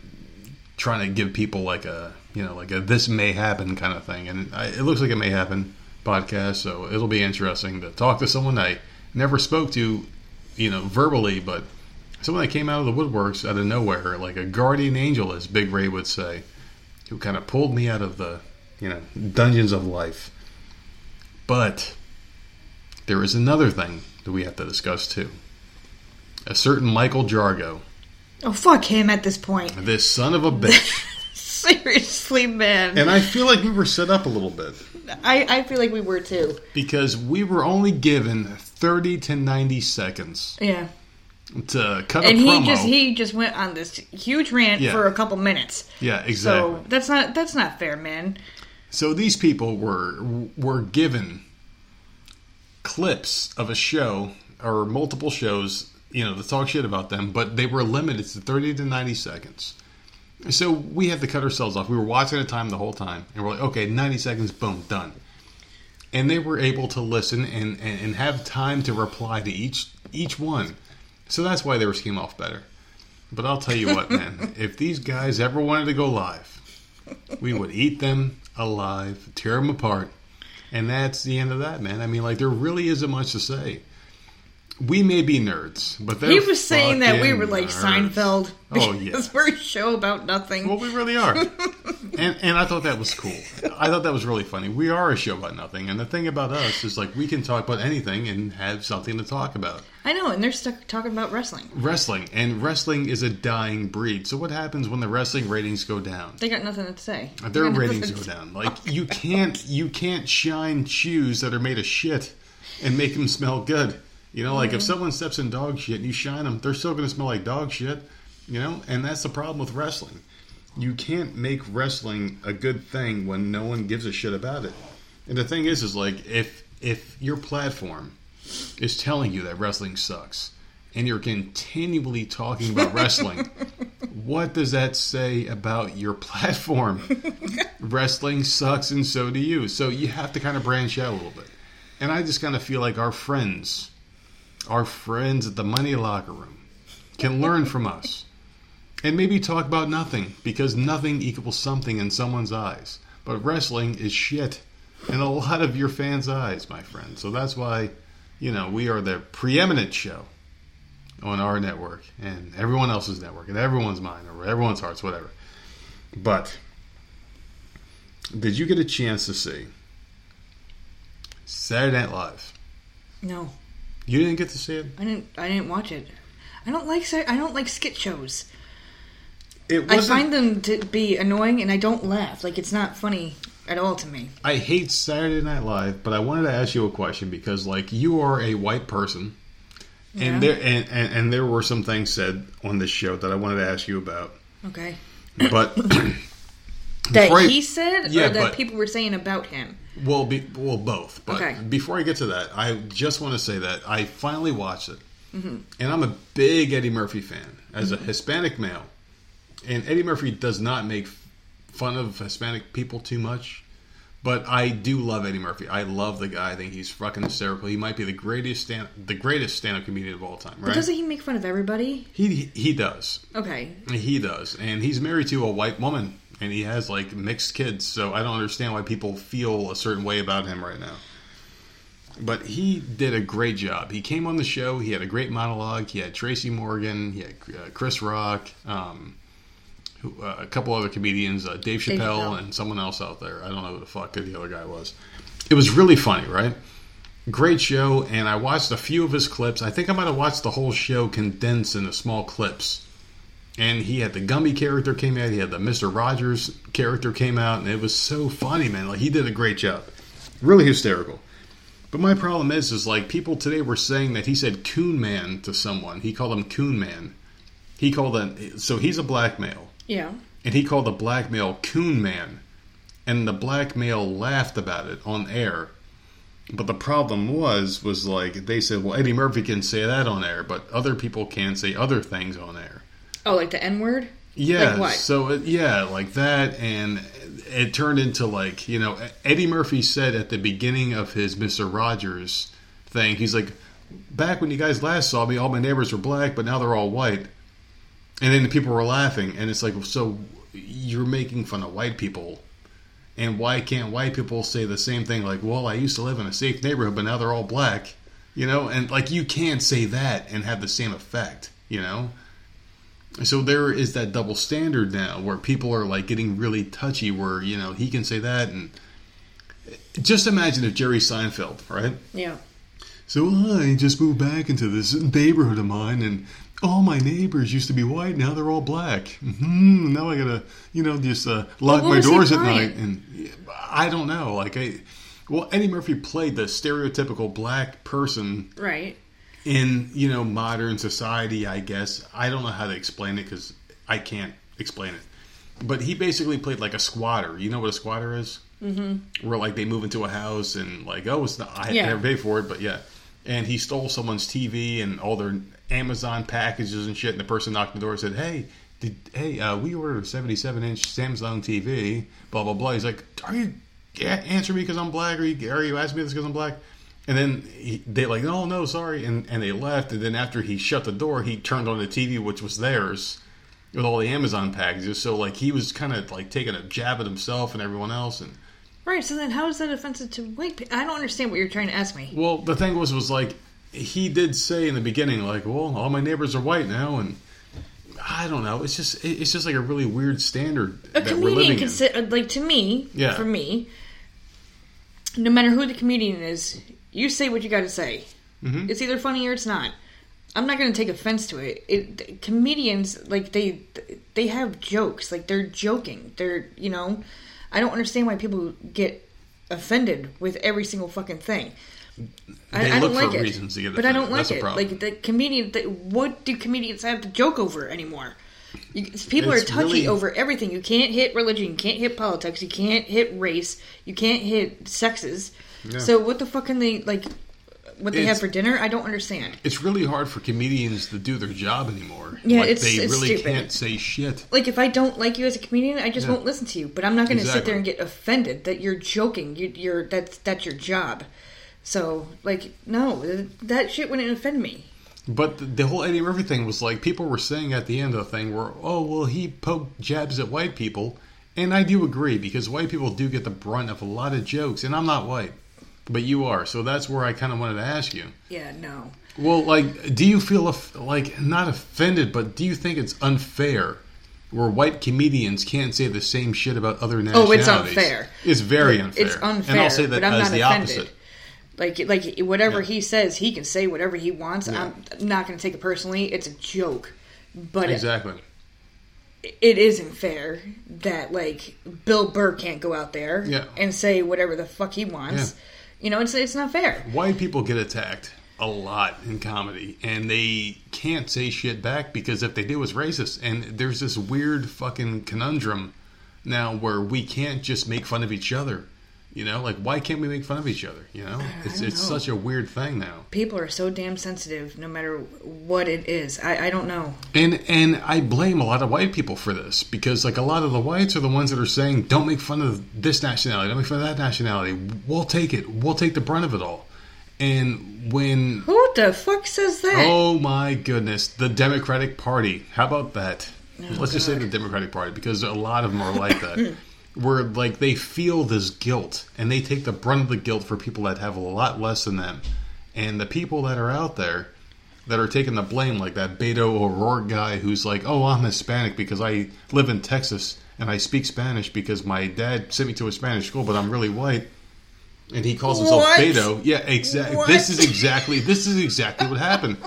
trying to give people, like, a, you know, like a this may happen kind of thing. And I, it looks like it may happen podcast, so it'll be interesting to talk to someone I never spoke to, you know, verbally, but someone that came out of the woodworks out of nowhere, like a guardian angel, as Big Ray would say, who kind of pulled me out of the, you know, dungeons of life. But there is another thing that we have to discuss too. A certain Michael Jargo. Oh, fuck him at this point. This son of a bitch. Seriously, man. And I feel like we were set up a little bit. I, I feel like we were, too. Because we were only given thirty to ninety seconds. Yeah. To cut and a promo. And he just, he just went on this huge rant yeah. for a couple minutes. Yeah, exactly. So that's not, that's not fair, man. So these people were were given clips of a show, or multiple shows, you know, to talk shit about them, but they were limited to thirty to ninety seconds. So we have to cut ourselves off. We were watching a time the whole time, and we're like, okay, ninety seconds, boom, done. And they were able to listen and, and, and have time to reply to each each one. So that's why they were scheme off better. But I'll tell you what, man, if these guys ever wanted to go live, we would eat them alive, tear them apart, and that's the end of that, man. I mean, like, there really isn't much to say. We may be nerds, but they're He was saying that we were like nerds. Seinfeld. Because oh, yeah. we're a show about nothing. Well, we really are. and and I thought that was cool. I thought that was really funny. We are a show about nothing. And the thing about us is, like, we can talk about anything and have something to talk about. I know, and they're stuck talking about wrestling. Wrestling. And wrestling is a dying breed. So what happens when the wrestling ratings go down? They got nothing to say. Their ratings go down. Like, you can't, you can't shine shoes that are made of shit and make them smell good. You know, like, mm-hmm. if someone steps in dog shit and you shine them, they're still going to smell like dog shit, you know? And that's the problem with wrestling. You can't make wrestling a good thing when no one gives a shit about it. And the thing is, is like, if if your platform is telling you that wrestling sucks and you're continually talking about wrestling, what does that say about your platform? Wrestling sucks and so do you. So you have to kind of branch out a little bit. And I just kind of feel like our friends... Our friends at the Money Locker Room can learn from us and maybe talk about nothing, because nothing equals something in someone's eyes. But wrestling is shit in a lot of your fans' eyes, my friend. So that's why, you know, we are the preeminent show on our network and everyone else's network and everyone's mind or everyone's hearts, whatever. But did you get a chance to see Saturday Night Live? No. You didn't get to see it? I didn't. I didn't watch it. I don't like. I don't like skit shows. It I find them to be annoying, and I don't laugh. Like, it's not funny at all to me. I hate Saturday Night Live, but I wanted to ask you a question because, like, you are a white person, yeah. and there and, and, and there were some things said on this show that I wanted to ask you about. Okay. But that I, he said, yeah, or that but, people were saying about him. Well, be, well, both. But okay. Before I get to that, I just want to say that I finally watched it. Mm-hmm. And I'm a big Eddie Murphy fan as mm-hmm. a Hispanic male. And Eddie Murphy does not make fun of Hispanic people too much. But I do love Eddie Murphy. I love the guy. I think he's fucking hysterical. He might be the greatest stand, the greatest stand-up comedian of all time, right? But doesn't he make fun of everybody? He he does. Okay. He does. And he's married to a white woman. And he has, like, mixed kids, so I don't understand why people feel a certain way about him right now. But he did a great job. He came on the show. He had a great monologue. He had Tracy Morgan. He had uh, Chris Rock. Um, who, uh, a couple other comedians. Uh, Dave, Chappelle Dave Chappelle and someone else out there. I don't know who the fuck the other guy was. It was really funny, right? Great show, and I watched a few of his clips. I think I might have watched the whole show condensed into small clips. And he had the Gumby character came out. He had the Mister Rogers character came out. And it was so funny, man. Like, he did a great job. Really hysterical. But my problem is, is like, people today were saying that he said Coon Man to someone. He called him Coon Man. He called him... So he's a black male. Yeah. And he called the black male Coon Man. And the black male laughed about it on air. But the problem was, was like, they said, well, Eddie Murphy can say that on air. But other people can say other things on air. Oh, like the N-word? Yeah. Like what? So, it, yeah, like that. And it turned into, like, you know, Eddie Murphy said at the beginning of his Mister Rogers thing, he's like, back when you guys last saw me, all my neighbors were black, but now they're all white. And then the people were laughing. And it's like, so you're making fun of white people. And why can't white people say the same thing? Like, well, I used to live in a safe neighborhood, but now they're all black. You know? And, like, you can't say that and have the same effect, you know? So there is that double standard now where people are, like, getting really touchy where, you know, he can say that. And just imagine if Jerry Seinfeld, right? Yeah. So I just moved back into this neighborhood of mine and all my neighbors used to be white. Now they're all black. Mm-hmm. Now I got to, you know, just uh, lock well, my doors at night. And I don't know. Like, I, well, Eddie Murphy played the stereotypical black person. Right. In, you know, modern society, I guess. I don't know how to explain it because I can't explain it. But he basically played like a squatter. You know what a squatter is? Mm-hmm. Where, like, they move into a house and, like, oh, it's not, I yeah. never paid for it, but yeah. And he stole someone's T V and all their Amazon packages and shit. And the person knocked on the door and said, hey, did, hey, uh, we ordered a seventy-seven inch Samsung T V, blah, blah, blah. He's like, are you answering me because I'm black? Are you, are you asking me this because I'm black? And then he, they like, oh, no, sorry. And, and they left. And then after he shut the door, he turned on the T V, which was theirs, with all the Amazon packages. So, like, he was kind of, like, taking a jab at himself and everyone else. And right. So then how is that offensive to white people? I don't understand what you're trying to ask me. Well, the thing was, was like, he did say in the beginning, like, well, all my neighbors are white now, and I don't know. It's just it's just like a really weird standard a that we're living in. Sit, like, to me, yeah. for me, no matter who the comedian is, you say what you got to say. Mm-hmm. It's either funny or it's not. I'm not going to take offense to it. it. Comedians, like, they they have jokes. Like, they're joking. They're, you know, I don't understand why people get offended with every single fucking thing. I, I don't like it. Reasons to get offended. But I don't like it. Like, the comedian, the, what do comedians have to joke over anymore? You, people it's are touchy really... over everything. You can't hit religion. You can't hit politics. You can't hit race. You can't hit sexes. Yeah. So what the fuck can they, like... What they it's, have for dinner, I don't understand. It's really hard for comedians to do their job anymore. Yeah, like, it's They it's really stupid. Can't say shit. Like, if I don't like you as a comedian, I just yeah. won't listen to you. But I'm not going to exactly. sit there and get offended that you're joking. You, you're that's that's your job. So, like, no, that shit wouldn't offend me. But the, the whole Eddie Murphy thing was like, people were saying at the end of the thing were, oh, well, he poked jabs at white people. And I do agree, because white people do get the brunt of a lot of jokes. And I'm not white. But you are, so that's where I kind of wanted to ask you. Yeah, no. Well, like, do you feel, like, not offended, but do you think it's unfair where white comedians can't say the same shit about other nationalities? Oh, it's unfair. It's very unfair. It's unfair, and I'll say that but I'm as not the offended. Opposite. Like, like whatever yeah. he says, he can say whatever he wants. Yeah. I'm not going to take it personally. It's a joke. But exactly. It, It isn't fair that, like, Bill Burr can't go out there yeah. and say whatever the fuck he wants. Yeah. You know, it's it's not fair. White people get attacked a lot in comedy, and they can't say shit back because if they do, it's racist. And there's this weird fucking conundrum now where we can't just make fun of each other. You know, like, why can't we make fun of each other? You know, it's it's know. such a weird thing now. People are so damn sensitive, no matter what it is. I, I don't know. And and I blame a lot of white people for this because, like, a lot of the whites are the ones that are saying, "Don't make fun of this nationality. Don't make fun of that nationality. We'll take it. We'll take the brunt of it all." And when who the fuck says that? Oh my goodness, the Democratic Party. How about that? Oh, Let's God. just say the Democratic Party because a lot of them are like that. Where, like, they feel this guilt, and they take the brunt of the guilt for people that have a lot less than them. And the people that are out there that are taking the blame, like that Beto O'Rourke guy who's like, oh, I'm Hispanic because I live in Texas, and I speak Spanish because my dad sent me to a Spanish school, but I'm really white. And he calls himself what? Beto. Yeah, exactly. This is exactly, this is exactly what happened.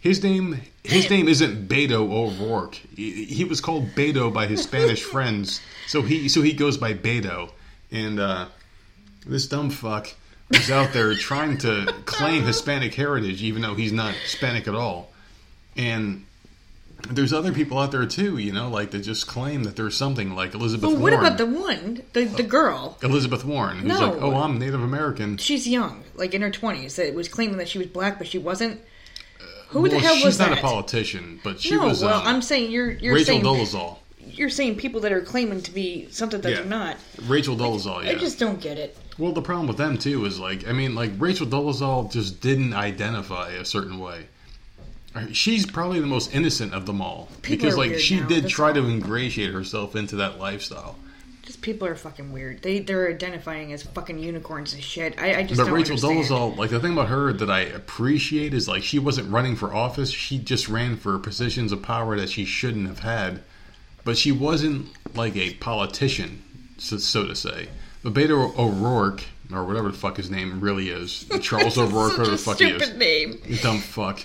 His name, his name isn't Beto O'Rourke. He, he was called Beto by his Spanish friends, so he so he goes by Beto. And uh, this dumb fuck was out there trying to claim Hispanic heritage, even though he's not Hispanic at all. And there's other people out there too, you know, like, that just claim that there's something, like Elizabeth Warren. Well, what Warren. about the one, the the girl, Elizabeth Warren, who's no. like, oh, I'm Native American. She's young, like in her twenties. That was claiming that she was black, but she wasn't. Who well, the hell was she's that? She's not a politician, but she no, was. No, well, um, I'm saying you're you're Rachel saying Dolezal. You're saying people that are claiming to be something that yeah. they're not. Rachel Dolezal, like, yeah. I just don't get it. Well, the problem with them too is, like, I mean, like, Rachel Dolezal just didn't identify a certain way. She's probably the most innocent of them all people because, like, she now. did That's try all. to ingratiate herself into that lifestyle. Just people are fucking weird. They they're identifying as fucking unicorns and shit. I, I just but don't Rachel Dolezal, like, the thing about her that I appreciate is, like, she wasn't running for office. She just ran for positions of power that she shouldn't have had. But she wasn't like a politician, so, so to say. But Beto O'Rourke, or whatever the fuck his name really is, Charles O'Rourke, whatever the fuck he is, stupid name, dumb fuck.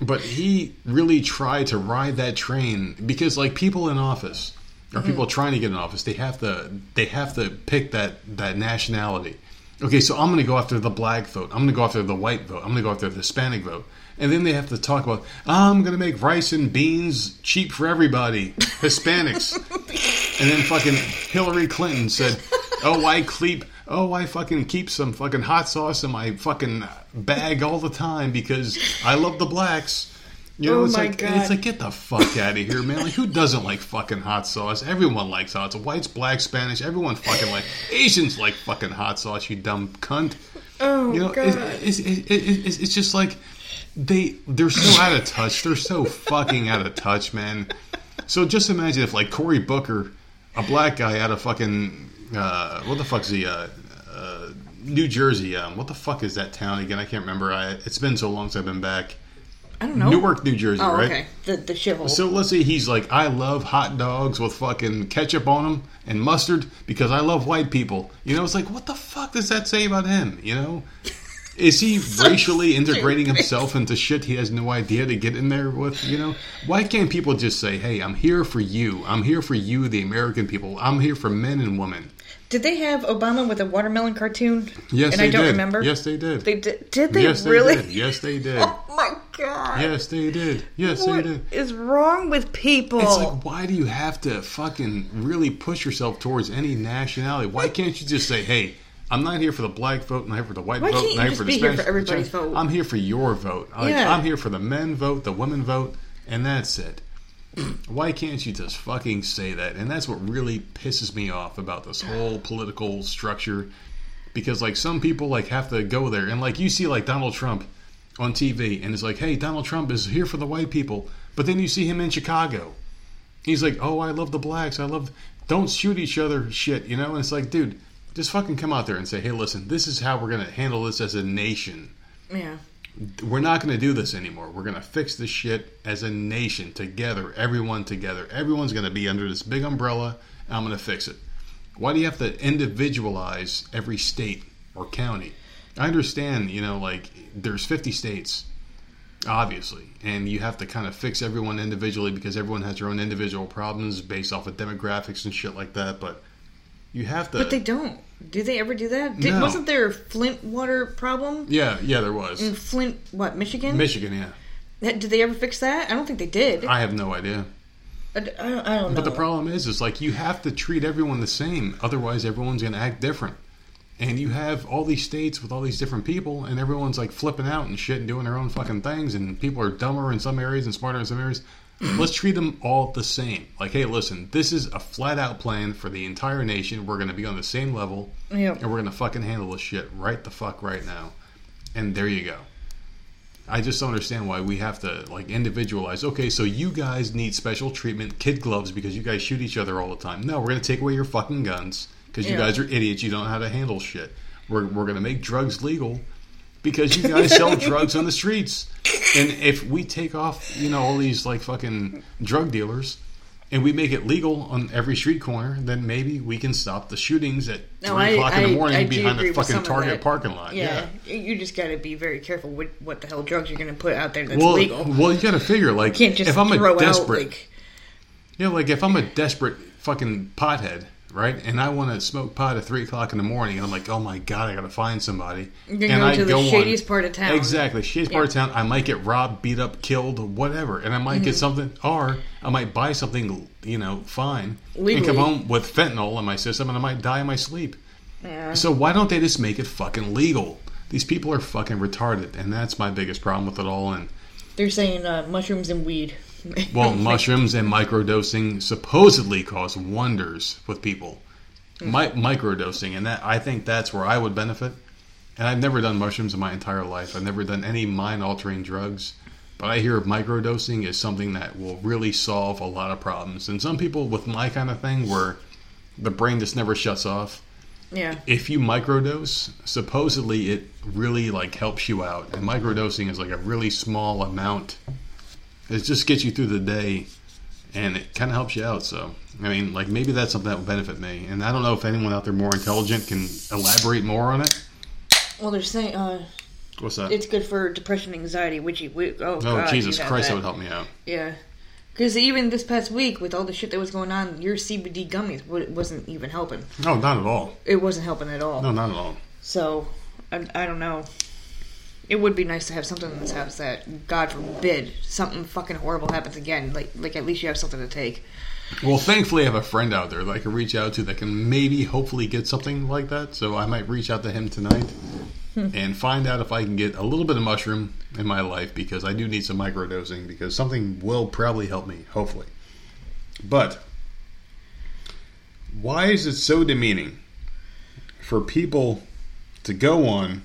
But he really tried to ride that train because, like, people in office. Or people mm-hmm. trying to get in office, they have to they have to pick that, that nationality. Okay, so I'm going to go after the black vote. I'm going to go after the white vote. I'm going to go after the Hispanic vote. And then they have to talk about, I'm going to make rice and beans cheap for everybody, Hispanics. And then fucking Hillary Clinton said, oh, I keep, oh, I fucking keep some fucking hot sauce in my fucking bag all the time because I love the blacks. You know, oh it's my like God. It's like, get the fuck out of here, man. Like, who doesn't like fucking hot sauce? Everyone likes hot sauce. Whites, blacks, Spanish, everyone fucking like Asians like fucking hot sauce, you dumb cunt. Oh, you know, God. It's, it's, it, it, it's, it's just like they they're so out of touch. They're so fucking out of touch, man. So just imagine if, like, Cory Booker, a black guy out of fucking uh, what the fuck's he uh, uh, New Jersey. Um, what the fuck is that town again? I can't remember. I, it's been so long since I've been back. I don't know. Newark, New Jersey, oh, right? Okay. The, the shithole. So let's say he's like, I love hot dogs with fucking ketchup on them and mustard because I love white people. You know, it's like, what the fuck does that say about him? You know? Is he so racially integrating stupid. himself into shit he has no idea to get in there with, you know? Why can't people just say, hey, I'm here for you. I'm here for you, the American people. I'm here for men and women. Did they have Obama with a watermelon cartoon? Yes, and they did. And I don't did. remember. Yes, they did. They did. Did they yes, really? They did. Yes, they did. Oh, my God. Yes, they did. Yes, what they did. What is wrong with people? It's like, why do you have to fucking really push yourself towards any nationality? Why can't you just say, hey, I'm not here for the black vote, I'm not here for the white Why vote, I'm not here for the Spanish for everybody's vote. I'm here for your vote. Like, yeah. I'm here for the men vote, the women vote, and that's it. Why can't you just fucking say that? And that's what really pisses me off about this whole political structure. Because, like, some people, like, have to go there. And, like, you see, like, Donald Trump on T V, and it's like, hey, Donald Trump is here for the white people. But then you see him in Chicago. He's like, oh, I love the blacks. I love, don't shoot each other shit, you know? And it's like, dude, just fucking come out there and say, hey, listen, this is how we're going to handle this as a nation. Yeah. We're not going to do this anymore. We're going to fix this shit as a nation together, everyone together. Everyone's going to be under this big umbrella, and I'm going to fix it. Why do you have to individualize every state or county? I understand, you know, like, there's fifty states, obviously, and you have to kind of fix everyone individually because everyone has their own individual problems based off of demographics and shit like that, but you have to... But they don't. Do they ever do that? Did, no. Wasn't there a Flint water problem? Yeah, yeah, there was. In Flint, what, Michigan? Michigan, yeah. That, did they ever fix that? I don't think they did. I have no idea. I, I, I don't know. But the problem is, is like you have to treat everyone the same. Otherwise, everyone's going to act different. And you have all these states with all these different people, and everyone's like flipping out and shit and doing their own fucking things, and people are dumber in some areas and smarter in some areas. Let's treat them all the same. Like, hey, listen, this is a flat-out plan for the entire nation. We're going to be on the same level, yep. and we're going to fucking handle this shit right the fuck right now. And there you go. I just don't understand why we have to, like, individualize. Okay, so you guys need special treatment, kid gloves, because you guys shoot each other all the time. No, we're going to take away your fucking guns because you yep. guys are idiots. You don't know how to handle shit. We're, we're going to make drugs legal. Because you guys sell drugs on the streets. And if we take off, you know, all these, like, fucking drug dealers and we make it legal on every street corner, then maybe we can stop the shootings at no, three I, o'clock in the morning I, I behind the fucking Target parking lot. Yeah. yeah. You just got to be very careful with what the hell drugs you're going to put out there that's well, legal. Well, you got to figure, like, you can't just if I'm a desperate... Out, like... Yeah, like, if I'm a desperate fucking pothead... Right? And I want to smoke pot at three o'clock in the morning. And I'm like, oh my God, I got to find somebody. You're going and I to the go shadiest on, part of town. Exactly. Shadiest yeah. part of town. I might get robbed, beat up, killed, whatever. And I might mm-hmm. get something. Or I might buy something, you know, fine. Legally. And come home with fentanyl in my system and I might die in my sleep. Yeah. So why don't they just make it fucking legal? These people are fucking retarded. And that's my biggest problem with it all. And they're saying uh, mushrooms and weed. Well, mushrooms and microdosing supposedly cause wonders with people. My, microdosing, and that I think that's where I would benefit. And I've never done mushrooms in my entire life. I've never done any mind-altering drugs. But I hear microdosing is something that will really solve a lot of problems. And some people with my kind of thing where the brain just never shuts off. Yeah. If you microdose, supposedly it really like helps you out. And microdosing is like a really small amount. It just gets you through the day, and it kind of helps you out. So, I mean, like, maybe that's something that would benefit me. And I don't know if anyone out there more intelligent can elaborate more on it. Well, they're saying... Uh, What's that? It's good for depression and anxiety, which you... We, oh, oh God, Jesus Christ, that. that would help me out. Yeah. Because even this past week, with all the shit that was going on, your C B D gummies wasn't even helping. No, not at all. It wasn't helping at all. No, not at all. So, I, I don't know. It would be nice to have something in this house that, God forbid, something fucking horrible happens again. Like, like at least you have something to take. Well, thankfully I have a friend out there that I can reach out to that can maybe, hopefully, get something like that. So I might reach out to him tonight and find out if I can get a little bit of mushroom in my life because I do need some microdosing because something will probably help me, hopefully. But why is it so demeaning for people to go on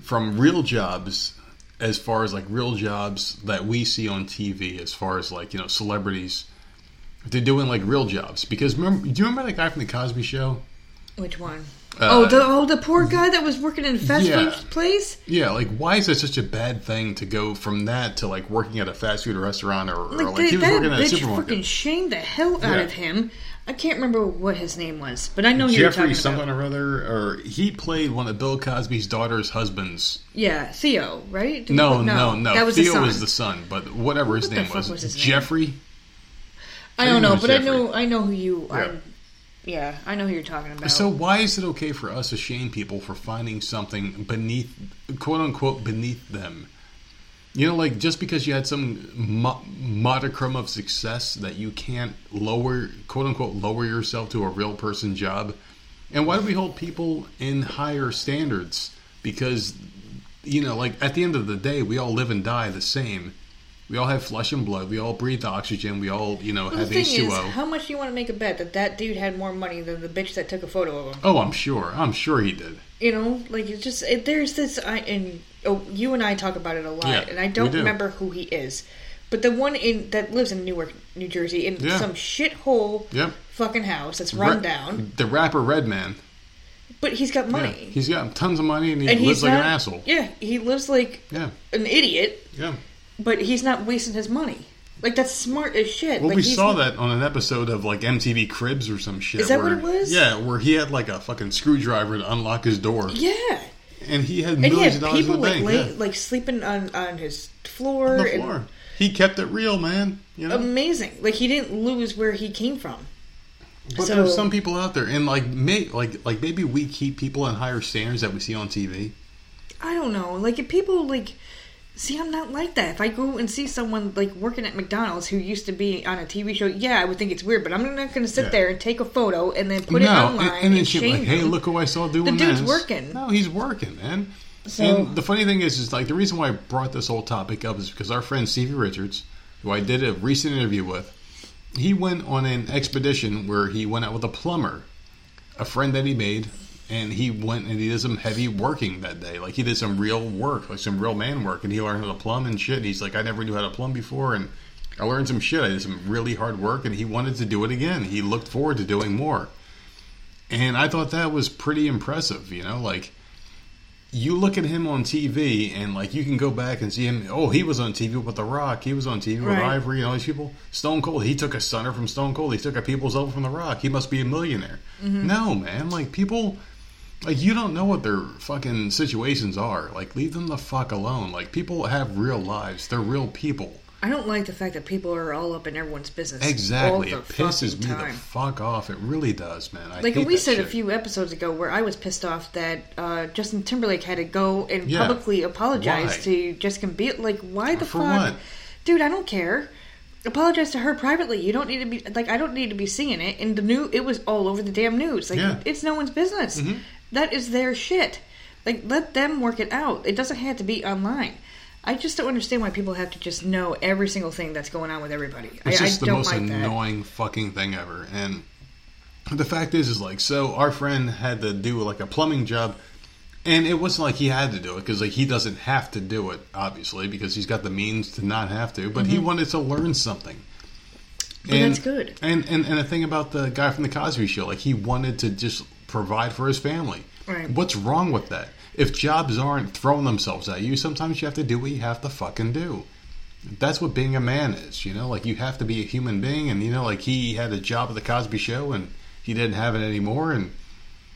from real jobs, as far as like real jobs that we see on T V, as far as like, you know, celebrities, they're doing like real jobs. Because remember, do you remember that guy from the Cosby Show? Which one? Uh, oh, the, oh, the poor guy that was working in a fast yeah. food place? Yeah, like, why is it such a bad thing to go from that to, like, working at a fast food restaurant or, like, or, like they, he was working at a supermarket? That bitch freaking shamed the hell out yeah. of him. I can't remember what his name was, but I know Jeffrey, you're talking something about. Or other, or he played one of Bill Cosby's daughter's husbands. Yeah, Theo, right? Did no, we, no, no, no. That was Theo the son. was the son, but whatever what his name was. was his Jeffrey? Name? I don't I know, but Jeffrey. I know I know who you yeah. are. Yeah, I know who you're talking about. So why is it okay for us to shame people for finding something beneath, quote unquote, beneath them? You know, like, just because you had some mo- modicum of success that you can't lower, quote unquote, lower yourself to a real person job. And why do we hold people in higher standards? Because, you know, like, at the end of the day, we all live and die the same. We all have flesh and blood. We all breathe oxygen. We all, you know, well, have H two O. The thing is, how much do you want to make a bet that that dude had more money than the bitch that took a photo of him? Oh, I'm sure. I'm sure he did. You know, like, it's just, it, there's this, I, and oh, you and I talk about it a lot, yeah, and I don't do. remember who he is. But the one in that lives in Newark, New Jersey, in yeah. some shithole yeah. fucking house that's run Re- down. The rapper Redman. But he's got money. Yeah. He's got tons of money, and he and lives like not, an asshole. Yeah, he lives like yeah. an idiot. Yeah. But he's not wasting his money. Like, that's smart as shit. Well, like, we saw not... that on an episode of, like, M T V Cribs or some shit. Is that where, what it was? Yeah, where he had, like, a fucking screwdriver to unlock his door. Yeah. And he had millions of dollars in the like, bank. Late, yeah. like, sleeping on, on his floor. On the floor. And... He kept it real, man. You know? Amazing. Like, he didn't lose where he came from. But so... there's some people out there. And, like, may, like, like, maybe we keep people on higher standards that we see on T V. I don't know. Like, if people, like... See, I'm not like that. If I go and see someone, like, working at McDonald's who used to be on a T V show, yeah, I would think it's weird, but I'm not going to sit yeah. there and take a photo and then put no, it online and, and, and shame like, him. Hey, look who I saw doing this. The dude's this. working. No, he's working, man. So, and the funny thing is, is, like, the reason why I brought this whole topic up is because our friend Stevie Richards, who I did a recent interview with, he went on an expedition where he went out with a plumber, a friend that he made. And he went and he did some heavy working that day. Like, he did some real work, like some real man work. And he learned how to plumb and shit. And he's like, I never knew how to plumb before. And I learned some shit. I did some really hard work. And he wanted to do it again. He looked forward to doing more. And I thought that was pretty impressive, you know? Like, you look at him on T V and, like, you can go back and see him. Oh, he was on T V with The Rock. He was on T V right. with Ivory and all these people. Stone Cold, he took a stunner from Stone Cold. He took a people's elbow from The Rock. He must be a millionaire. Mm-hmm. No, man. Like, people... Like, you don't know what their fucking situations are. Like, leave them the fuck alone. Like, people have real lives. They're real people. I don't like the fact that people are all up in everyone's business. Exactly. All the it pisses me time. the fuck off. It really does, man. I like, hate we that said shit. a few episodes ago where I was pissed off that uh, Justin Timberlake had to go and yeah. publicly apologize why? to Jessica Biel. Like, why the For fuck? What? Dude, I don't care. Apologize to her privately. You don't need to be like. I don't need to be seeing it. And the new, it was all over the damn news. Like yeah. it's no one's business. Mm-hmm. That is their shit. Like, let them work it out. It doesn't have to be online. I just don't understand why people have to just know every single thing that's going on with everybody. It's I, just I the don't most like annoying that. fucking thing ever. And the fact is, is like, so our friend had to do like a plumbing job, and it wasn't like he had to do it because like he doesn't have to do it, obviously, because he's got the means to not have to. But mm-hmm. he wanted to learn something. And, and that's good. And and and the thing about the guy from the Cosby Show, like he wanted to just provide for his family. Right. What's wrong with that? If jobs aren't throwing themselves at you, sometimes you have to do what you have to fucking do. That's what being a man is, you know? Like, you have to be a human being, and, you know, like, he had a job at the Cosby Show, and he didn't have it anymore, and,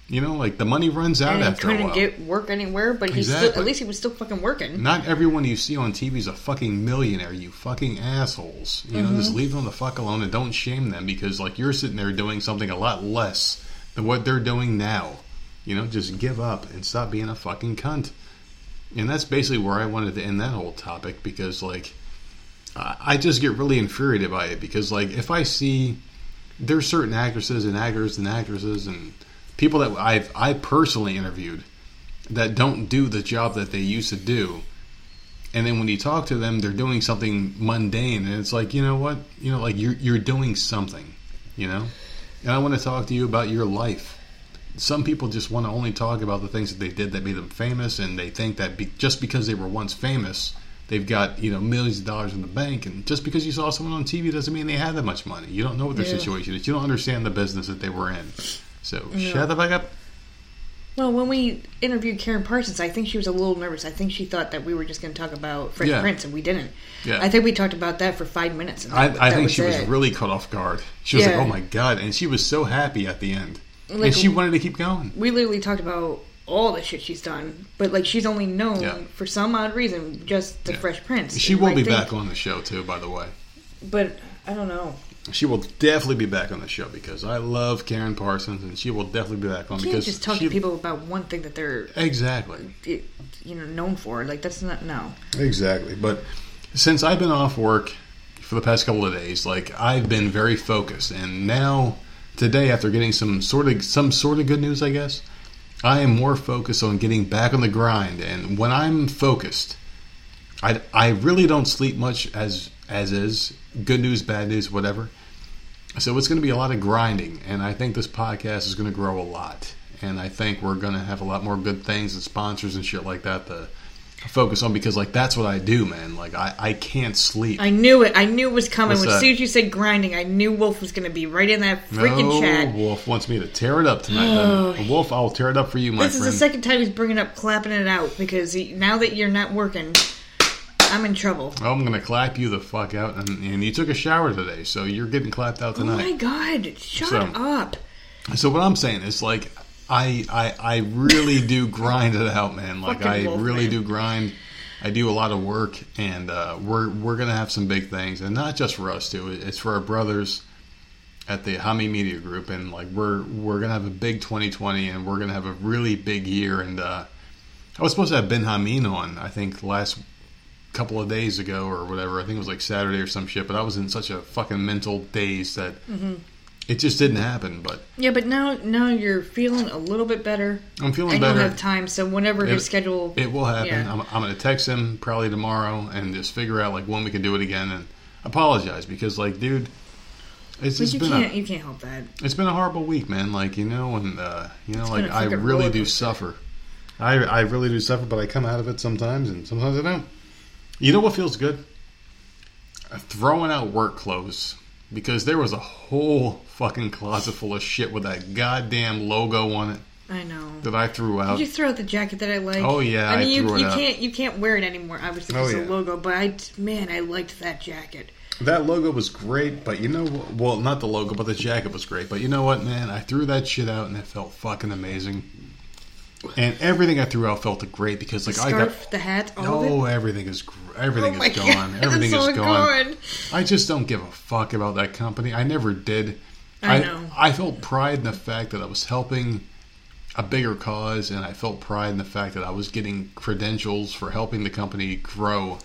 you know, like, the money runs out and after a while. He couldn't get work anywhere, but he exactly. still, at least he was still fucking working. Not everyone you see on T V is a fucking millionaire, you fucking assholes. You mm-hmm. know, just leave them the fuck alone and don't shame them, because, like, you're sitting there doing something a lot less than what they're doing now. You know, just give up and stop being a fucking cunt. And that's basically where I wanted to end that whole topic because, like, I just get really infuriated by it because, like, if I see there's certain actresses and actors and actresses and people that I've I personally interviewed that don't do the job that they used to do. And then when you talk to them, they're doing something mundane. And it's like, you know what? You know, like, you're, you're doing something, you know? And I want to talk to you about your life. Some people just want to only talk about the things that they did that made them famous, and they think that be, just because they were once famous, they've got, you know, millions of dollars in the bank. And just because you saw someone on T V doesn't mean they had that much money. You don't know what their yeah. situation is. You don't understand the business that they were in. So yeah. shut the fuck up. Well, when we interviewed Karyn Parsons, I think she was a little nervous. I think she thought that we were just going to talk about Fresh yeah. Prince, and we didn't. Yeah. I think we talked about that for five minutes. And that, I, I that think was she it. was really caught off guard. She was yeah. like, oh my God. And she was so happy at the end. Like, and she wanted to keep going. We literally talked about all the shit she's done. But, like, she's only known, yeah. for some odd reason, just the yeah. Fresh Prince. She and will I be think, back on the show, too, by the way. But, I don't know. She will definitely be back on the show because I love Karyn Parsons, and she will definitely be back on. You can't because just talk she, to people about one thing that they're exactly you know known for. Like that's not no exactly. But since I've been off work for the past couple of days, like I've been very focused, and now today after getting some sort of some sort of good news, I guess I am more focused on getting back on the grind. And when I'm focused, I I really don't sleep much as as is. Good news, bad news, whatever. So it's going to be a lot of grinding, and I think this podcast is going to grow a lot. And I think we're going to have a lot more good things and sponsors and shit like that to focus on because, like, that's what I do, man. Like, I, I can't sleep. I knew it. I knew it was coming. As soon as you said grinding, I knew Wolf was going to be right in that freaking no, chat. Wolf wants me to tear it up tonight. Oh. Wolf, I'll tear it up for you, my friend. This is the second time he's bringing up clapping it out because he, now that you're not working... I'm in trouble. Oh, I'm going to clap you the fuck out. And, and you took a shower today, so you're getting clapped out tonight. Oh, my God. Shut so, up. So what I'm saying is, like, I I, I really do grind it out, man. Like, fucking I Wolf, really man. do grind. I do a lot of work, and uh, we're we're going to have some big things. And not just for us, too. It's for our brothers at the Hami Media Group. And, like, we're, we're going to have a big twenty twenty, and we're going to have a really big year. And uh, I was supposed to have Ben Hameen on, I think, last couple of days ago or whatever. I think it was like Saturday or some shit, but I was in such a fucking mental daze that mm-hmm. it just didn't happen. But yeah, but now now you're feeling a little bit better. I'm feeling I better. I don't have time, so whenever it, his schedule... It will happen. Yeah. I'm, I'm going to text him probably tomorrow and just figure out like when we can do it again and apologize because like, dude, it's just been can't, a... you can't help that. It's been a horrible week, man. Like, you know, and uh, you know, it's like I really do suffer. I I really do suffer, but I come out of it sometimes and sometimes I don't. You know what feels good? Throwing out work clothes. Because there was a whole fucking closet full of shit with that goddamn logo on it. I know. That I threw out. Did you throw out the jacket that I like? Oh, yeah, I, mean, I you, threw you it can't, out. You can't wear it anymore, obviously, because oh, yeah. of the logo. But, I, man, I liked that jacket. That logo was great, but you know what? Well, not the logo, but the jacket was great. But you know what, man? I threw that shit out, and it felt fucking amazing. And everything I threw out felt great because, like, the scarf, I got the hat, all no, of it. everything is everything oh is gone. God, everything so is gone. Good. I just don't give a fuck about that company. I never did. I, I know. I felt pride in the fact that I was helping a bigger cause, and I felt pride in the fact that I was getting credentials for helping the company grow.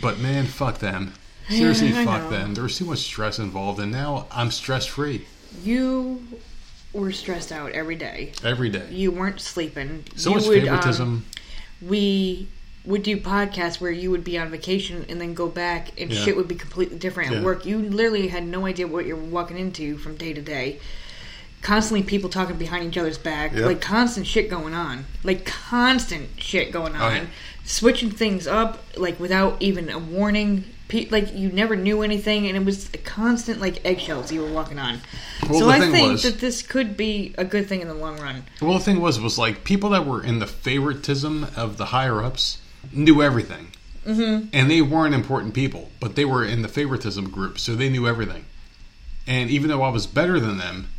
But man, fuck them. Seriously, yeah, fuck know. them. There was too much stress involved, and now I'm stress free. You. We're stressed out every day. Every day. You weren't sleeping. So much favoritism. Um, we would do podcasts where you would be on vacation and then go back and yeah. shit would be completely different at yeah. work. You literally had no idea what you were walking into from day to day. Constantly people talking behind each other's back. Yep. Like constant shit going on. Like constant shit going on. Oh, yeah. Switching things up like without even a warning. Like, you never knew anything, and it was a constant, like, eggshells you were walking on. Well, so I think was, that this could be a good thing in the long run. Well, the thing was, was, like, people that were in the favoritism of the higher-ups knew everything. Mm-hmm. And they weren't important people, but they were in the favoritism group, so they knew everything. And even though I was better than them,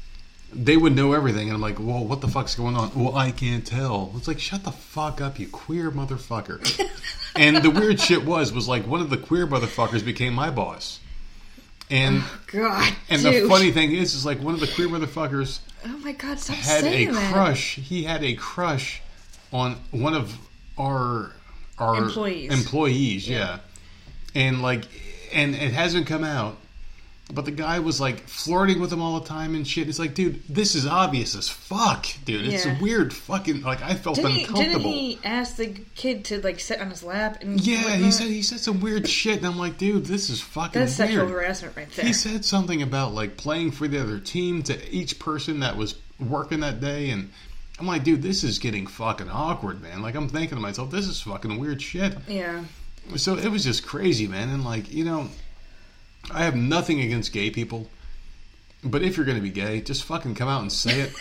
they would know everything. And I'm like, well, what the fuck's going on? Well, I can't tell. It's like, shut the fuck up, you queer motherfucker. And the weird shit was, was like one of the queer motherfuckers became my boss. And oh God, and dude. The funny thing is, is like one of the queer motherfuckers oh my God, stop had a that. crush. He had a crush on one of our our employees. Employees, yeah. yeah. And like, and it hasn't come out. But the guy was, like, flirting with him all the time and shit. It's like, dude, this is obvious as fuck, dude. It's yeah. a weird fucking... Like, I felt didn't uncomfortable. He, didn't he ask the kid to, like, sit on his lap? And yeah, he said he said some weird shit. And I'm like, dude, this is fucking That's weird. That's sexual harassment right there. He said something about, like, playing for the other team to each person that was working that day. And I'm like, dude, this is getting fucking awkward, man. Like, I'm thinking to myself, this is fucking weird shit. Yeah. So it was just crazy, man. And, like, you know... I have nothing against gay people, But if you're going to be gay, just fucking come out and say it.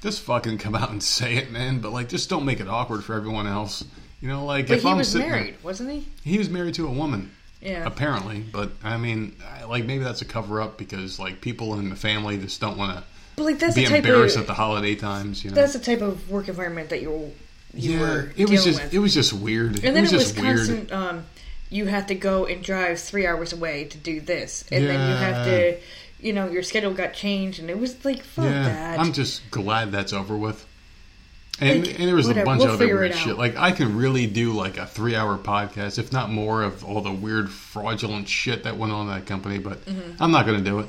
Just fucking come out and say it, man. But, like, just don't make it awkward for everyone else. You know, like, but if I'm sitting there... he was married, wasn't he? He was married to a woman. Yeah. Apparently. But, I mean, like, maybe that's a cover-up because, like, people in the family just don't want to... But like that's be the type embarrassed of, at the holiday times. You know? That's the type of work environment that you, you yeah, were it was just with. It was just weird. And then it was, it was just constant, weird. Um, you have to go and drive three hours away to do this. And yeah. then you have to, you know, your schedule got changed. And it was like, fuck yeah. that. I'm just glad that's over with. And, like, and there was whatever. a bunch we'll of other weird shit. Like, I can really do, like, a three-hour podcast, if not more, of all the weird fraudulent shit that went on in that company. But mm-hmm. I'm not going to do it.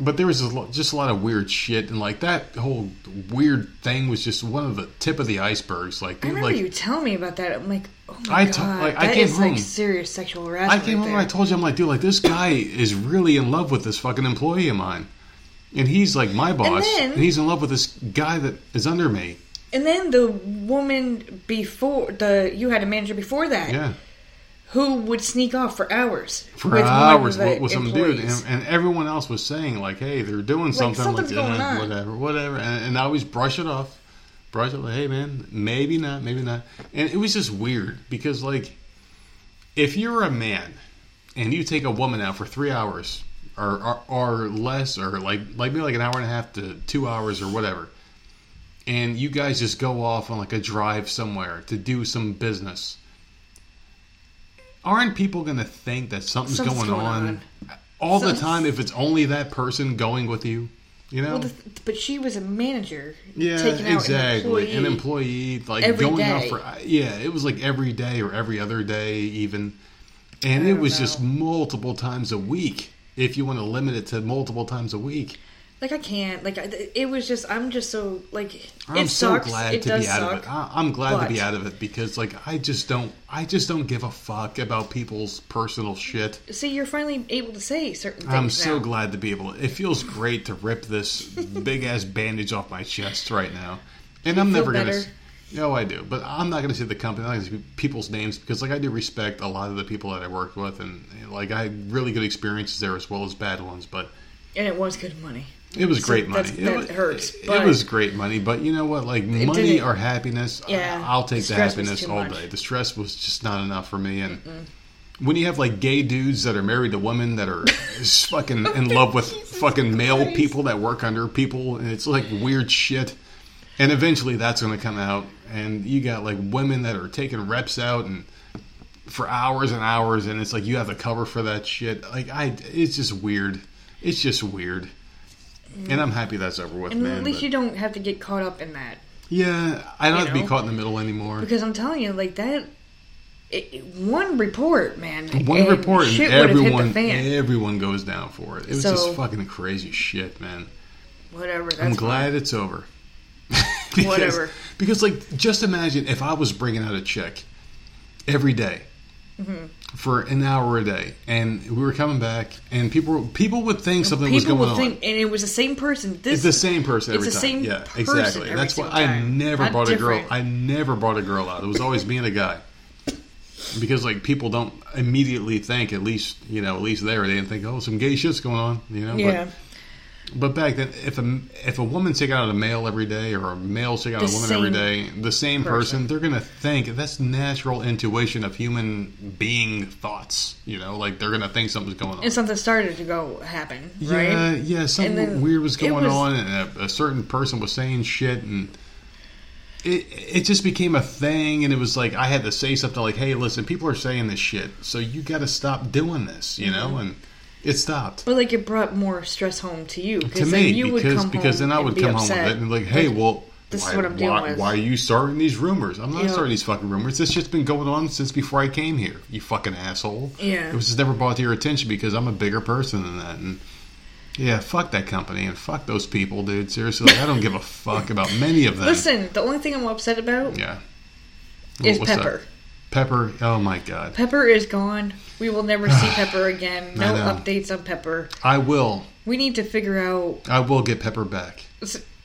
But there was just a lot of weird shit, and like that whole weird thing was just one of the tip of the icebergs. Like, I remember like, you telling me about that. I'm like, oh my I god, t- like, that I came is home. Like serious sexual harassment. I came right home there. And I told you, I'm like, dude, like this guy is really in love with this fucking employee of mine, and he's like my boss, and, then, and he's in love with this guy that is under me. And then the woman before the you had a manager before that, yeah. who would sneak off for hours? For with hours with, with some dude. And, and everyone else was saying, like, hey, they're doing something. Like, something's like, going eh, on. Whatever, whatever. And, and I always brush it off. Brush it off. Like, hey, man, maybe not, maybe not. And it was just weird because, like, if you're a man and you take a woman out for three hours or or, or less or, like, like maybe like an hour and a half to two hours or whatever, and you guys just go off on, like, a drive somewhere to do some business, aren't people going to think that something's, something's going, going on, on. all something's... the time if it's only that person going with you? You know? Well, the th- but she was a manager. Yeah, taking exactly. Out an, employee an employee. Like every going day. Out for. Yeah, it was like every day or every other day even. And I it was know. just multiple times a week if you want to limit it to multiple times a week. Like, I can't. Like, it was just, I'm just so, like, I'm it so sucks. glad it to does be out suck, of it. I, I'm glad but. to be out of it because, like, I just don't, I just don't give a fuck about people's personal shit. See, you're finally able to say certain things I'm now. so glad to be able to. It feels great to rip this big-ass bandage off my chest right now. And you I'm never going to, you know, I do. But I'm not going to say the company, I'm not going to say people's names because, like, I do respect a lot of the people that I worked with. And, like, I had really good experiences there as well as bad ones. But And it was good money. It was great so money. That it, hurts. It was great money, but you know what? Like money or happiness, yeah, I'll take the, the happiness all much. day. The stress was just not enough for me. And Mm-mm. when you have like gay dudes that are married to women that are fucking in love with Jesus fucking male Christ. people that work under people, and it's like weird shit. And eventually, that's going to come out. And you got like women that are taking reps out and for hours and hours, and it's like you have to cover for that shit. Like I, it's just weird. It's just weird. And I'm happy that's over with, and man. At least but, you don't have to get caught up in that. Yeah, I don't have know? to be caught in the middle anymore. Because I'm telling you, like that, it, it, one report, man. One and report, and everyone, everyone goes down for it. It was so, just fucking crazy shit, man. Whatever. That's I'm glad what, it's over. because, whatever. Because, like, just imagine if I was bringing out a check every day. Mm-hmm. For an hour a day, and we were coming back, and people people would think something people was going would on, think, and it was the same person. This, it's the same person every it's the time. Same yeah, person exactly. Every That's why I never Not brought different. a girl. I never brought a girl out. It was always me and a guy, because like people don't immediately think. At least you know, at least there they didn't think, oh, some gay shit's going on. You know, yeah. But, but back then, if a if a woman took out a male every day, or a male took out the a woman every day, the same person, person, they're gonna think that's natural intuition of human being thoughts. You know, like they're gonna think something's going on, and something started to go happen. Right? Yeah, yeah, something weird was going was, on, and a, a certain person was saying shit, and it it just became a thing. And it was like I had to say something like, "Hey, listen, people are saying this shit, so you got to stop doing this." You know, mm-hmm. and. It stopped. But, like, it brought more stress home to you. To me, you because, would come because then I would come upset. home with it and like, hey, well, this why, is what I'm doing why, why are you starting these rumors? I'm not yep. starting these fucking rumors. This shit's been going on since before I came here, you fucking asshole. Yeah. It was just never brought to your attention because I'm a bigger person than that. And, yeah, fuck that company and fuck those people, dude. Seriously, like, I don't give a fuck about many of them. Listen, the only thing I'm upset about yeah. is What's Pepper. That? Pepper, oh my god. Pepper is gone. We will never see Pepper again. No updates on Pepper. I will. We need to figure out... I will get Pepper back.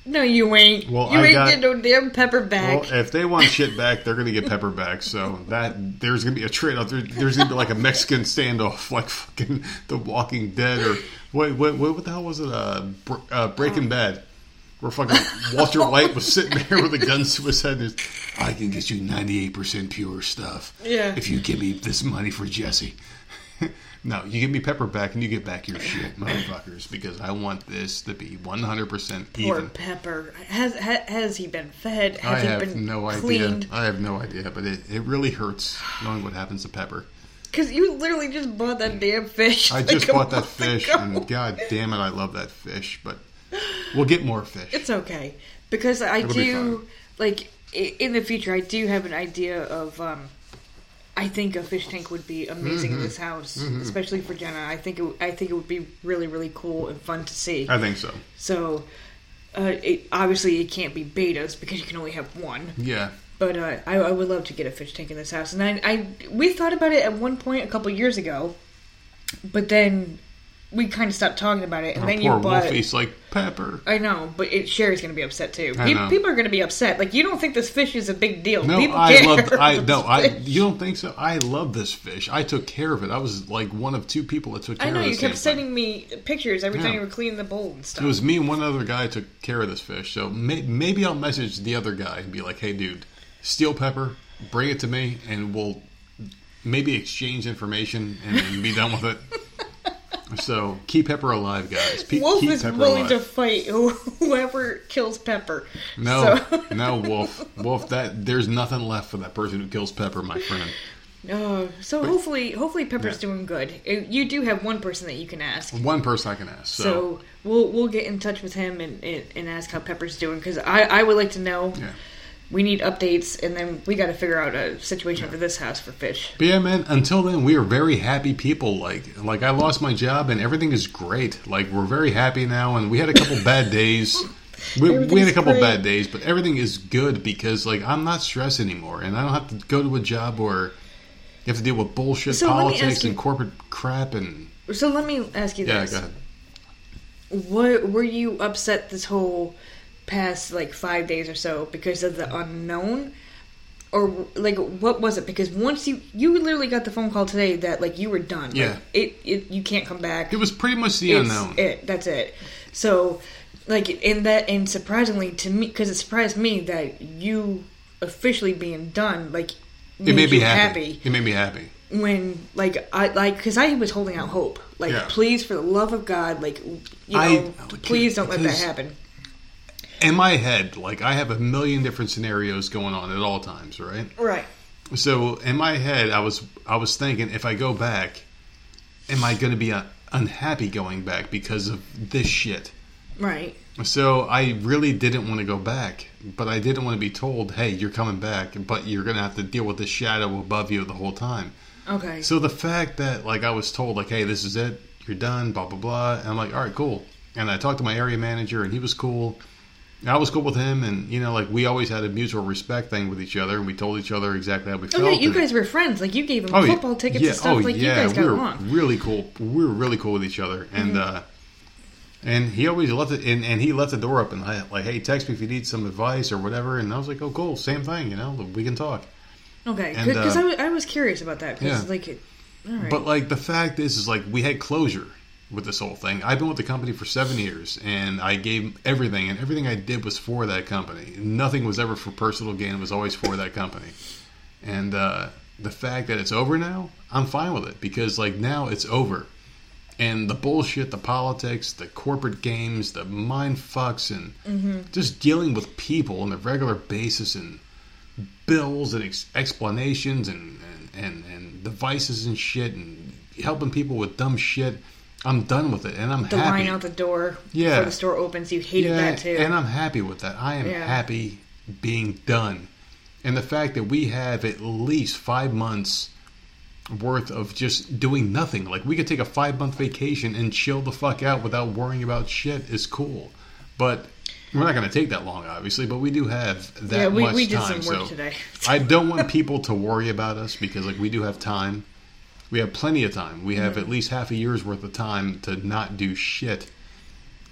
No, you ain't. Well, you I ain't got, getting no damn Pepper back. Well, if they want shit back, they're going to get Pepper back. So that there's going to be a trade-off. There, there's going to be like a Mexican standoff, like fucking The Walking Dead or what? What, what the hell was it? Uh, uh, Breaking Bad, where fucking Walter White was sitting there with a gun to his head. And I can get you ninety-eight percent pure stuff. Yeah. If you give me this money for Jesse. No, you give me Pepper back and you get back your shit, motherfuckers, because I want this to be one hundred percent even. Poor Pepper. Has ha, has he been fed? Has I he have been no cleaned? idea. I have no idea, but it, it really hurts knowing what happens to Pepper. Because you literally just bought that damn fish. I like just bought that fish, ago. and god damn it, I love that fish, but we'll get more fish. It's okay, because I It'll do, be like, in the future, I do have an idea of... Um, I think a fish tank would be amazing mm-hmm. in this house, mm-hmm. especially for Jenna. I think it, I think it would be really, really cool and fun to see. I think so. So, uh, it, obviously, it can't be betas because you can only have one. Yeah. But uh, I, I would love to get a fish tank in this house, and I, I we thought about it at one point a couple years ago, but then we kind of stopped talking about it, and oh, then poor you bought Wolfie's like Pepper. I know, but it, Sherry's going to be upset too. I know. People are going to be upset. Like, you don't think this fish is a big deal? No, people I love. I no, I you don't think so? I love this fish. I took care of it. I was like one of two people that took care of it. I know you kept sending thing. me pictures every yeah. time you were cleaning the bowl and stuff. It was me and one other guy took care of this fish. So may, maybe I'll message the other guy and be like, "Hey, dude, steal Pepper, bring it to me, and we'll maybe exchange information and be done with it." So, keep Pepper alive, guys. Pe- Wolf keep is Pepper willing alive. to fight whoever kills Pepper. No, so. no, Wolf. Wolf, that there's nothing left for that person who kills Pepper, my friend. Uh, so, but, hopefully hopefully Pepper's yeah. doing good. You do have one person that you can ask. One person I can ask. So, so we'll we'll get in touch with him and, and ask how Pepper's doing. Because I, I would like to know. Yeah. We need updates, and then we got to figure out a situation yeah. for this house for fish. But yeah, man, until then, we are very happy people. Like, like I lost my job, and everything is great. Like, we're very happy now, and we had a couple bad days. We, we had a couple great. bad days, but everything is good because, like, I'm not stressed anymore, and I don't have to go to a job where you have to deal with bullshit so politics you, and corporate crap. And So let me ask you yeah, this. Yeah, go ahead. What, were you upset this whole... past like five days or so because of the unknown, or like what was it? Because once you you literally got the phone call today that like you were done. Yeah, like, it, it you can't come back. It was pretty much the it's unknown. It that's it. So like in that and surprisingly to me, because it surprised me that you officially being done. Like made it made me happy. happy. It made me happy when like I like because I was holding out hope. Like yeah. please, for the love of God, like you know, I, please don't let that happen. In my head, like, I have a million different scenarios going on at all times, right? Right. So, in my head, I was I was thinking, if I go back, am I going to be uh, unhappy going back because of this shit? Right. So, I really didn't want to go back, but I didn't want to be told, hey, you're coming back, but you're going to have to deal with the shadow above you the whole time. Okay. So, the fact that, like, I was told, like, hey, this is it, you're done, blah, blah, blah, and I'm like, all right, cool. And I talked to my area manager, and he was cool. I was cool with him, and, you know, like, we always had a mutual respect thing with each other, and we told each other exactly how we felt. Oh, yeah, you guys were friends. Like, you gave him oh, football tickets yeah, and stuff. Oh, like, yeah, you guys got we were along. really cool. We were really cool with each other, and mm-hmm. uh, and he always left it, and, and he left the door open. I, like, hey, text me if you need some advice or whatever, and I was like, oh, cool, same thing, you know, we can talk. Okay, because uh, I, w- I was curious about that, because, yeah. like, it, all right. But, like, the fact is, is, like, we had closure with this whole thing. I've been with the company for seven years, and I gave everything, and everything I did was for that company. Nothing was ever for personal gain. It was always for that company. And uh, the fact that it's over now, I'm fine with it, because like now it's over. And the bullshit, the politics, the corporate games, the mind fucks, and mm-hmm. just dealing with people on a regular basis, and bills, and ex- explanations, and, and, and, and devices and shit, and helping people with dumb shit. I'm done with it, and I'm the happy. The line out the door yeah. before the store opens, you hated yeah, that too. And I'm happy with that. I am yeah. happy being done. And the fact that we have at least five months worth of just doing nothing. Like, we could take a five-month vacation and chill the fuck out without worrying about shit is cool. But we're not going to take that long, obviously, but we do have that yeah, we, much we did time. Some work so today. I don't want people to worry about us because, like, we do have time. We have plenty of time. We have mm-hmm. at least half a year's worth of time to not do shit.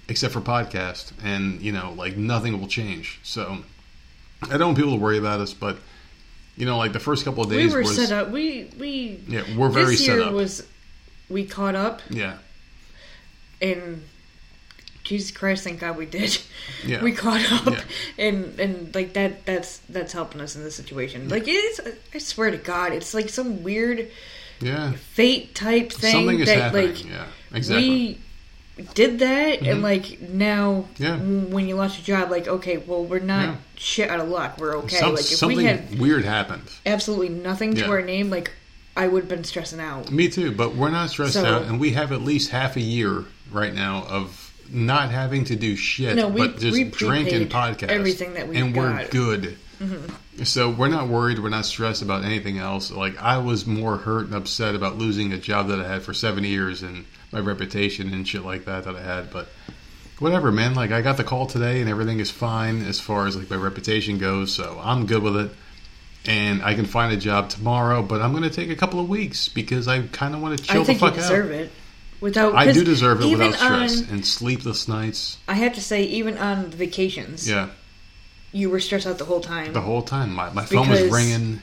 except for podcast, and, you know, like, nothing will change. So I don't want people to worry about us, but, you know, like, the first couple of days we were was, set up. We we yeah, we're very set up. This year was we caught up. Yeah. And Jesus Christ, thank God we did. Yeah. We caught up, yeah. and and like that that's that's helping us in this situation. Like, it's, I swear to God, it's like some weird yeah. fate type thing. Something is that happening. Like, yeah, exactly. We did that, mm-hmm. and like now, yeah. when you lost your job, like, okay, well, we're not yeah. shit out of luck. We're okay. Some, like if something we had weird happened. Absolutely nothing yeah. to our name. Like, I would have been stressing out. Me too, but we're not stressed so, out, and we have at least half a year right now of not having to do shit, no, we, but just we drink and podcast everything that we and got. We're good. Mm-hmm. So we're not worried. We're not stressed about anything else. Like, I was more hurt and upset about losing a job that I had for seven years and my reputation and shit like that that I had. But whatever, man. Like, I got the call today and everything is fine as far as like my reputation goes. So I'm good with it, and I can find a job tomorrow. But I'm going to take a couple of weeks because I kind of want to chill the fuck out. I think you deserve it. Without, I do deserve it without stress on, and sleepless nights. I have to say, even on vacations, yeah, you were stressed out the whole time. The whole time, my my phone was ringing.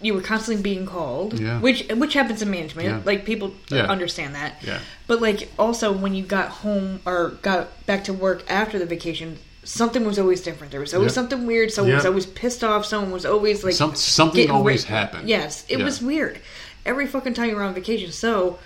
You were constantly being called, yeah. which which happens in management. Yeah. Like, people yeah. understand that. Yeah. But like, also when you got home or got back to work after the vacation, something was always different. There was always yep. something weird. Someone yep. was always pissed off. Someone was always like Some, something always ra- happened. Yes, it yeah. was weird. Every fucking time you were on vacation, so.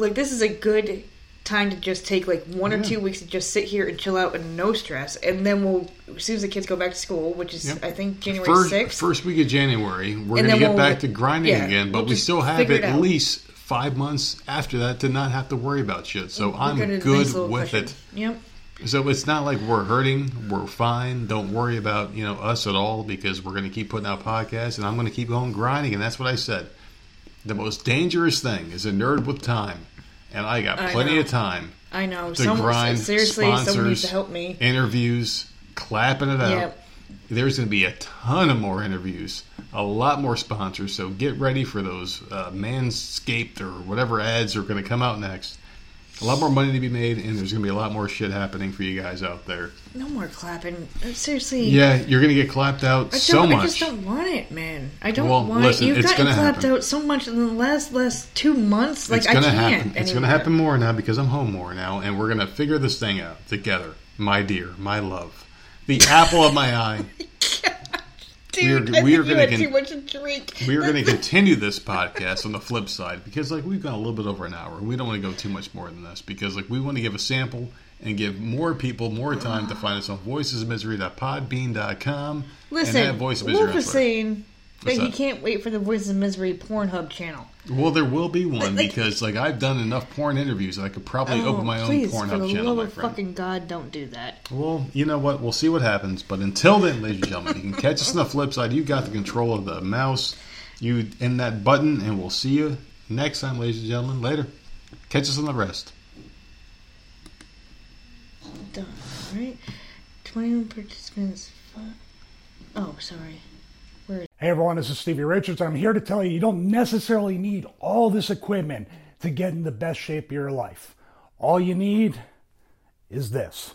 Like, this is a good time to just take, like, one yeah. or two weeks to just sit here and chill out and no stress. And then we'll, as soon as the kids go back to school, which is, yep. I think, January sixth. First week of January, we're going to get we'll, back to grinding yeah, again. But we'll we still have at out. least five months after that to not have to worry about shit. So we're I'm good nice with question. it. Yep. So it's not like we're hurting. We're fine. Don't worry about, you know, us at all, because we're going to keep putting out podcasts. And I'm going to keep going grinding. And that's what I said. The most dangerous thing is a nerd with time. And I got plenty I know. of time. I know. To Some, grind, seriously, sponsors, someone needs to help me. Interviews, clapping it out. Yep. There's going to be a ton of more interviews, a lot more sponsors. So get ready for those uh, Manscaped or whatever ads are going to come out next. A lot more money to be made, and there's going to be a lot more shit happening for you guys out there. No more clapping. Seriously. Yeah, you're going to get clapped out so much. I just don't want it, man. I don't well, want listen, it. You've gotten clapped happen. out so much in the last last two months. Like, it's gonna I can't. Happen. It's going to happen more now because I'm home more now, and we're going to figure this thing out together. My dear, my love. The apple of my eye. Dude, we are, we are going con- to continue this podcast on the flip side, because like, we've gone a little bit over an hour. We don't want to go too much more than this, because like, we want to give a sample and give more people more time uh. to find us on voices of misery dot podbean dot com. Listen, and have Voice of Misery. Wolf is saying that he can't wait for the Voices of Misery Pornhub channel. Well, there will be one, like, because like, I've done enough porn interviews that I could probably oh, open my please, own Pornhub channel, my friend. Please, for the love of fucking God, don't do that. Well, you know what? We'll see what happens. But until then, ladies and gentlemen, you can catch us on the flip side. You got the control of the mouse. You in that button, and we'll see you next time, ladies and gentlemen. Later. Catch us on the rest. Done. Right? twenty-one participants. Oh, sorry. Hey everyone, this is Stevie Richards. I'm here to tell you, you don't necessarily need all this equipment to get in the best shape of your life. All you need is this,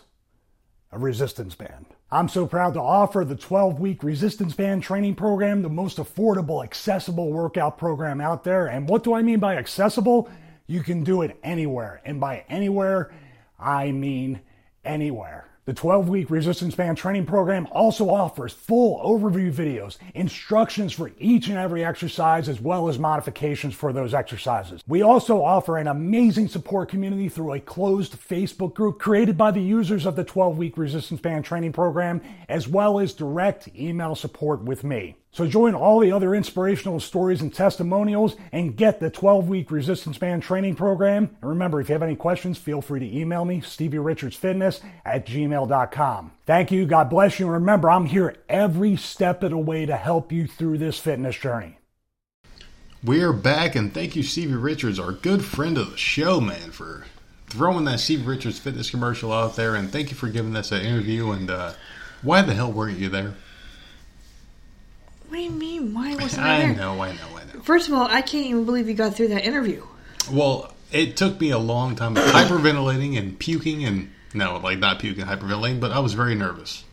a resistance band. I'm so proud to offer the twelve-week resistance band training program, the most affordable, accessible workout program out there. And what do I mean by accessible? You can do it anywhere. And by anywhere, I mean anywhere. The twelve-week resistance band training program also offers full overview videos, instructions for each and every exercise, as well as modifications for those exercises. We also offer an amazing support community through a closed Facebook group created by the users of the twelve-week resistance band training program, as well as direct email support with me. So join all the other inspirational stories and testimonials and get the twelve-week resistance band training program. And remember, if you have any questions, feel free to email me, stevie richards fitness at gmail dot com. Thank you. God bless you. And remember, I'm here every step of the way to help you through this fitness journey. We are back, and thank you, Stevie Richards, our good friend of the show, man, for throwing that Stevie Richards fitness commercial out there. And thank you for giving us that interview. And uh, why the hell weren't you there? What do you mean? Why wasn't I there? I know, I know, I know. First of all, I can't even believe you got through that interview. Well, it took me a long time hyperventilating and puking and No, like not puking, hyperventilating, but I was very nervous.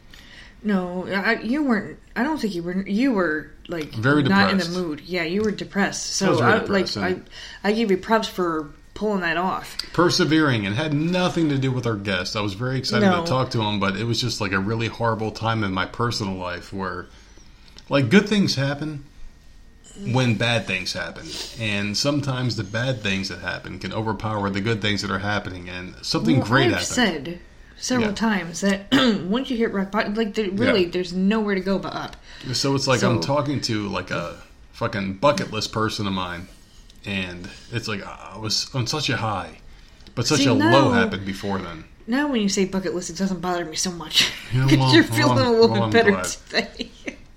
No, I, you weren't. I don't think you were. You were like very not depressed. In the mood. Yeah, you were depressed. So I was very I, depressed, like yeah. I, I give you props for pulling that off. Persevering, and had nothing to do with our guest. I was very excited no. to talk to him, but it was just like a really horrible time in my personal life where, like, good things happen when bad things happen, and sometimes the bad things that happen can overpower the good things that are happening, and something well, great I've happened. Said several yeah. times that once you hit rock bottom, like, really, yeah. there's nowhere to go but up. So it's like so, I'm talking to, like, a fucking bucket list person of mine, and it's like I was on such a high, but such see, a now, low happened before then. Now when you say bucket list, it doesn't bother me so much. You know, well, you're feeling well, a little well, bit I'm better glad. Today.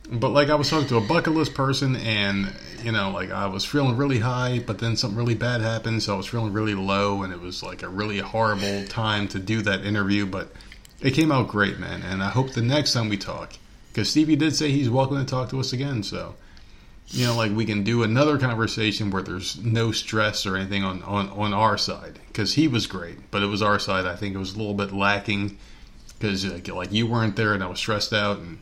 But, like, I was talking to a bucket list person, and, you know, like, I was feeling really high, but then something really bad happened, so I was feeling really low, and it was, like, a really horrible time to do that interview, but it came out great, man, and I hope the next time we talk, because Stevie did say he's welcome to talk to us again, so, you know, like, we can do another conversation where there's no stress or anything on, on, on our side, because he was great, but it was our side, I think it was a little bit lacking, because, like, you weren't there, and I was stressed out, and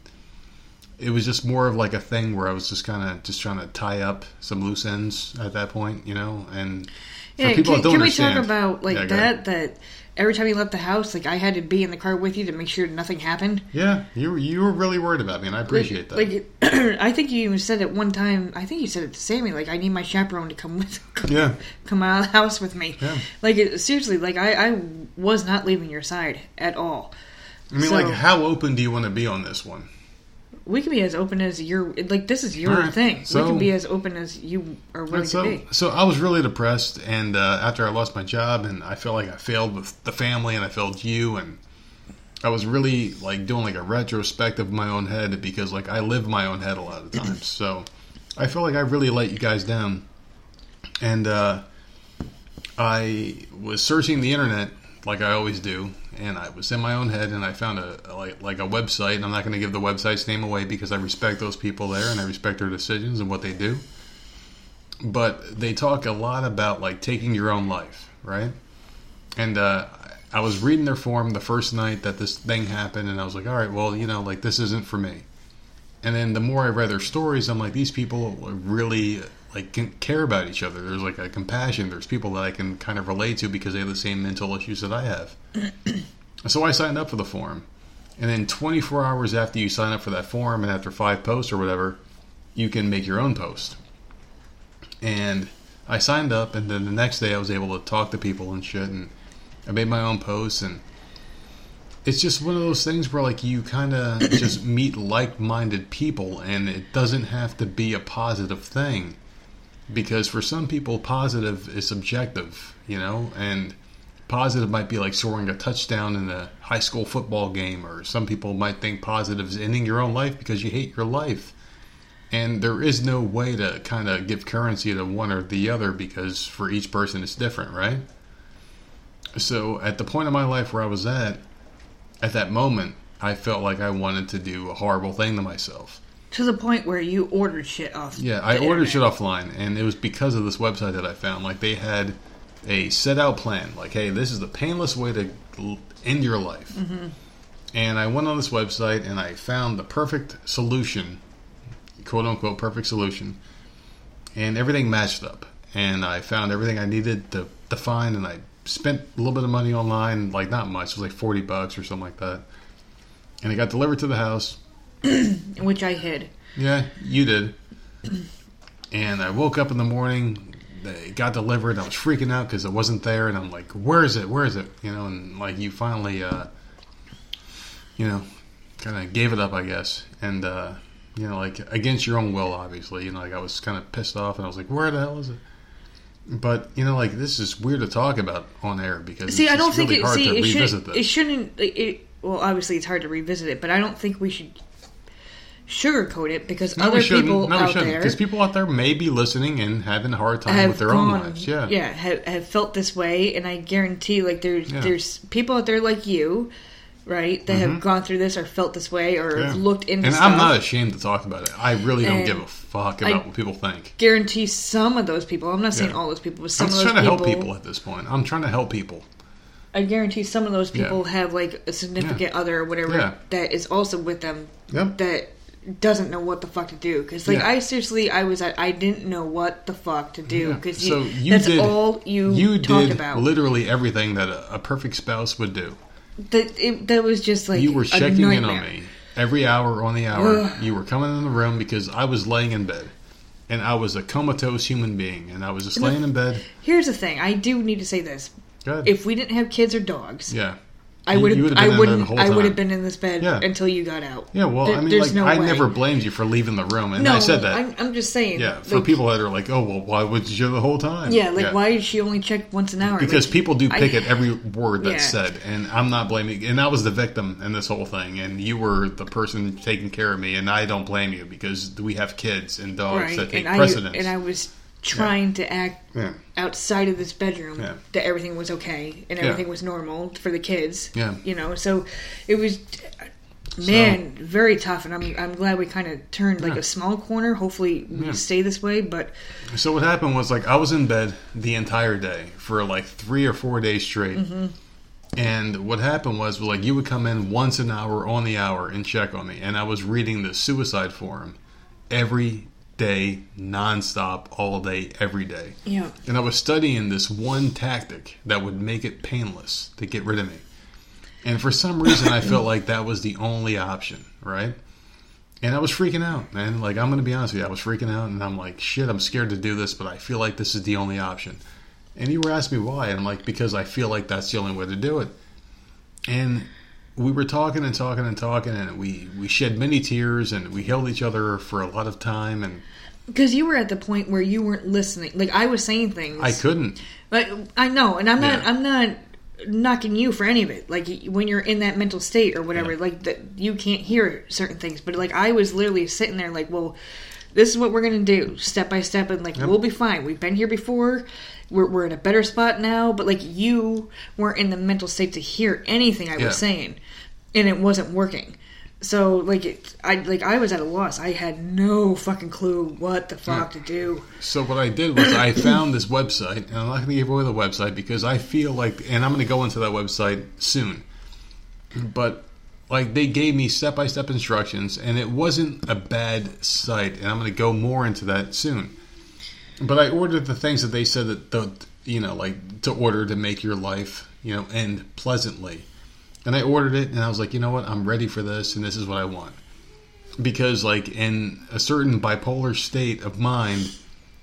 it was just more of like a thing where I was just kind of just trying to tie up some loose ends at that point, you know. And for yeah, people can, that don't can we understand, talk about like yeah, that? That every time you left the house, like I had to be in the car with you to make sure nothing happened. Yeah, you you were really worried about me, and I appreciate like, that. Like I think you even said at one time. I think you said it to Sammy. Like I need my chaperone to come with. Come, yeah. Come out of the house with me. Yeah. Like it, seriously, like I, I was not leaving your side at all. I mean, so, like how open do you want to be on this one? We can be as open as your... Like, this is your right, thing. So, we can be as open as you are willing so, to be. So, I was really depressed, and uh, after I lost my job, and I felt like I failed with the family, and I failed you, and I was really, like, doing, like, a retrospective of my own head, because, like, I live my own head a lot of times. So, I felt like I really let you guys down. And uh, I was searching the internet, like I always do, and I was in my own head, and I found a, a like, like a website, and I'm not going to give the website's name away because I respect those people there, and I respect their decisions and what they do. But they talk a lot about like taking your own life, right? And uh, I was reading their forum the first night that this thing happened, and I was like, all right, well, you know, like this isn't for me. And then the more I read their stories, I'm like, these people really like can care about each other. There's like a compassion. There's people that I can kind of relate to because they have the same mental issues that I have. So I signed up for the forum. And then twenty-four hours after you sign up for that forum and after five posts or whatever, you can make your own post. And I signed up, and then the next day I was able to talk to people and shit, and I made my own posts, and it's just one of those things where, like, you kind of just meet like-minded people, and it doesn't have to be a positive thing. Because for some people, positive is subjective, you know? And positive might be, like, scoring a touchdown in a high school football game. Or some people might think positive is ending your own life because you hate your life. And there is no way to kind of give currency to one or the other because for each person it's different, right? So at the point in my life where I was at, at that moment, I felt like I wanted to do a horrible thing to myself. To the point where you ordered shit off. Yeah, I ordered internet. shit offline, and it was because of this website that I found. Like, they had a set-out plan. Like, hey, this is the painless way to end your life. Mm-hmm. And I went on this website, and I found the perfect solution, quote-unquote perfect solution, and everything matched up. And I found everything I needed to, to find, and I spent a little bit of money online, like not much, it was like forty bucks or something like that. And it got delivered to the house. Which I hid. Yeah, you did. And I woke up in the morning, it got delivered, I was freaking out because it wasn't there, and I'm like, where is it, where is it? You know, and like you finally, uh, you know, kind of gave it up, I guess. And, uh, you know, like against your own will, obviously. You know, like I was kind of pissed off, and I was like, where the hell is it? But you know, like this is weird to talk about on air because see, it's I don't think really it, hard see, to it revisit should, this. It shouldn't. It, well, obviously, it's hard to revisit it, but I don't think we should sugarcoat it because no, other people no, out there, because people out there may be listening and having a hard time with their gone, own lives. Yeah, yeah, have, have felt this way, and I guarantee, like there's yeah. there's people out there like you. Right, they mm-hmm. have gone through this or felt this way or yeah. looked into and stuff. And I'm not ashamed to talk about it. I really don't and give a fuck about I what people think. Guarantee some of those people. I'm not saying yeah. all those people, but some I'm of those people. I'm just trying to help people at this point. I'm trying to help people. I guarantee some of those people yeah. have like a significant yeah. other or whatever yeah. that is also with them yep. that doesn't know what the fuck to do. Because like yeah. I seriously, I was I, I didn't know what the fuck to do because yeah. so you, you that's did, all you, you talked did about. Literally everything that a, a perfect spouse would do. That it, that was just like you were checking in on me every hour on the hour. Ugh. You were coming in the room because I was laying in bed. And I was a comatose human being, and I was just laying in bed. Here's the thing: I do need to say this. Good. If we didn't have kids or dogs, yeah, I would have. I wouldn't. I would have been in this bed yeah. until you got out. Yeah, well, there, I mean, like, no I way. never blamed you for leaving the room, and no, I said that. I'm, I'm just saying. Yeah, for like, people that are like, oh, well, why was she the whole time? Yeah, like yeah. why did she only check once an hour? Because like, people do pick I, at every word that's yeah. said, and I'm not blaming. And I was the victim in this whole thing, and you were the person taking care of me, and I don't blame you because we have kids and dogs right. that take and precedence. I, and I was. Trying yeah. to act yeah. outside of this bedroom yeah. that everything was okay and everything yeah. was normal for the kids. Yeah, you know, so it was, man, so, very tough. And I'm I'm glad we kind of turned like yeah. a small corner. Hopefully we yeah. stay this way. But so what happened was like I was in bed the entire day for like three or four days straight. Mm-hmm. And what happened was like you would come in once an hour on the hour and check on me. And I was reading the suicide forum every day, nonstop, all day, every day. Yeah. And I was studying this one tactic that would make it painless to get rid of me. And for some reason, I felt like that was the only option, right? And I was freaking out, man. Like, I'm going to be honest with you. I was freaking out, and I'm like, shit, I'm scared to do this, but I feel like this is the only option. And you were asking me why, and I'm like, because I feel like that's the only way to do it. And we were talking and talking and talking, and we, we shed many tears, and we held each other for a lot of time. And because you were at the point where you weren't listening, like I was saying things, I couldn't. But I know, and I'm not, yeah. I'm not knocking you for any of it. Like when you're in that mental state or whatever, yeah. like that you can't hear certain things. But like I was literally sitting there, like, well, this is what we're gonna do, step by step, and like yep. we'll be fine. We've been here before. We're we're in a better spot now. But like you weren't in the mental state to hear anything I yeah. was saying, and it wasn't working. So like it, I like I was at a loss. I had no fucking clue what the fuck yeah. to do. So what I did was I found this website, and I'm not gonna give away the website because I feel like, and I'm gonna go into that website soon, but. Like, they gave me step-by-step instructions, and it wasn't a bad site, and I'm going to go more into that soon. But I ordered the things that they said that, the, you know, like, to order to make your life, you know, end pleasantly. And I ordered it, and I was like, you know what, I'm ready for this, and this is what I want. Because, like, in a certain bipolar state of mind,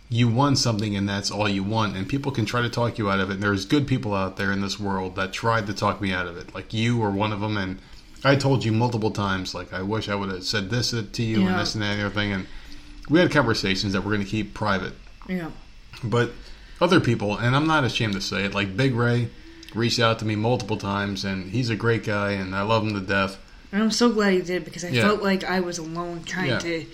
you want something, and that's all you want. And people can try to talk you out of it, and there's good people out there in this world that tried to talk me out of it. Like, you were one of them, and I told you multiple times, like, I wish I would have said this to you yeah. and this and that and everything. And we had conversations that we're going to keep private. Yeah. But other people, and I'm not ashamed to say it, like Big Ray reached out to me multiple times, and he's a great guy, and I love him to death. And I'm so glad he did, because I yeah. felt like I was alone trying yeah. to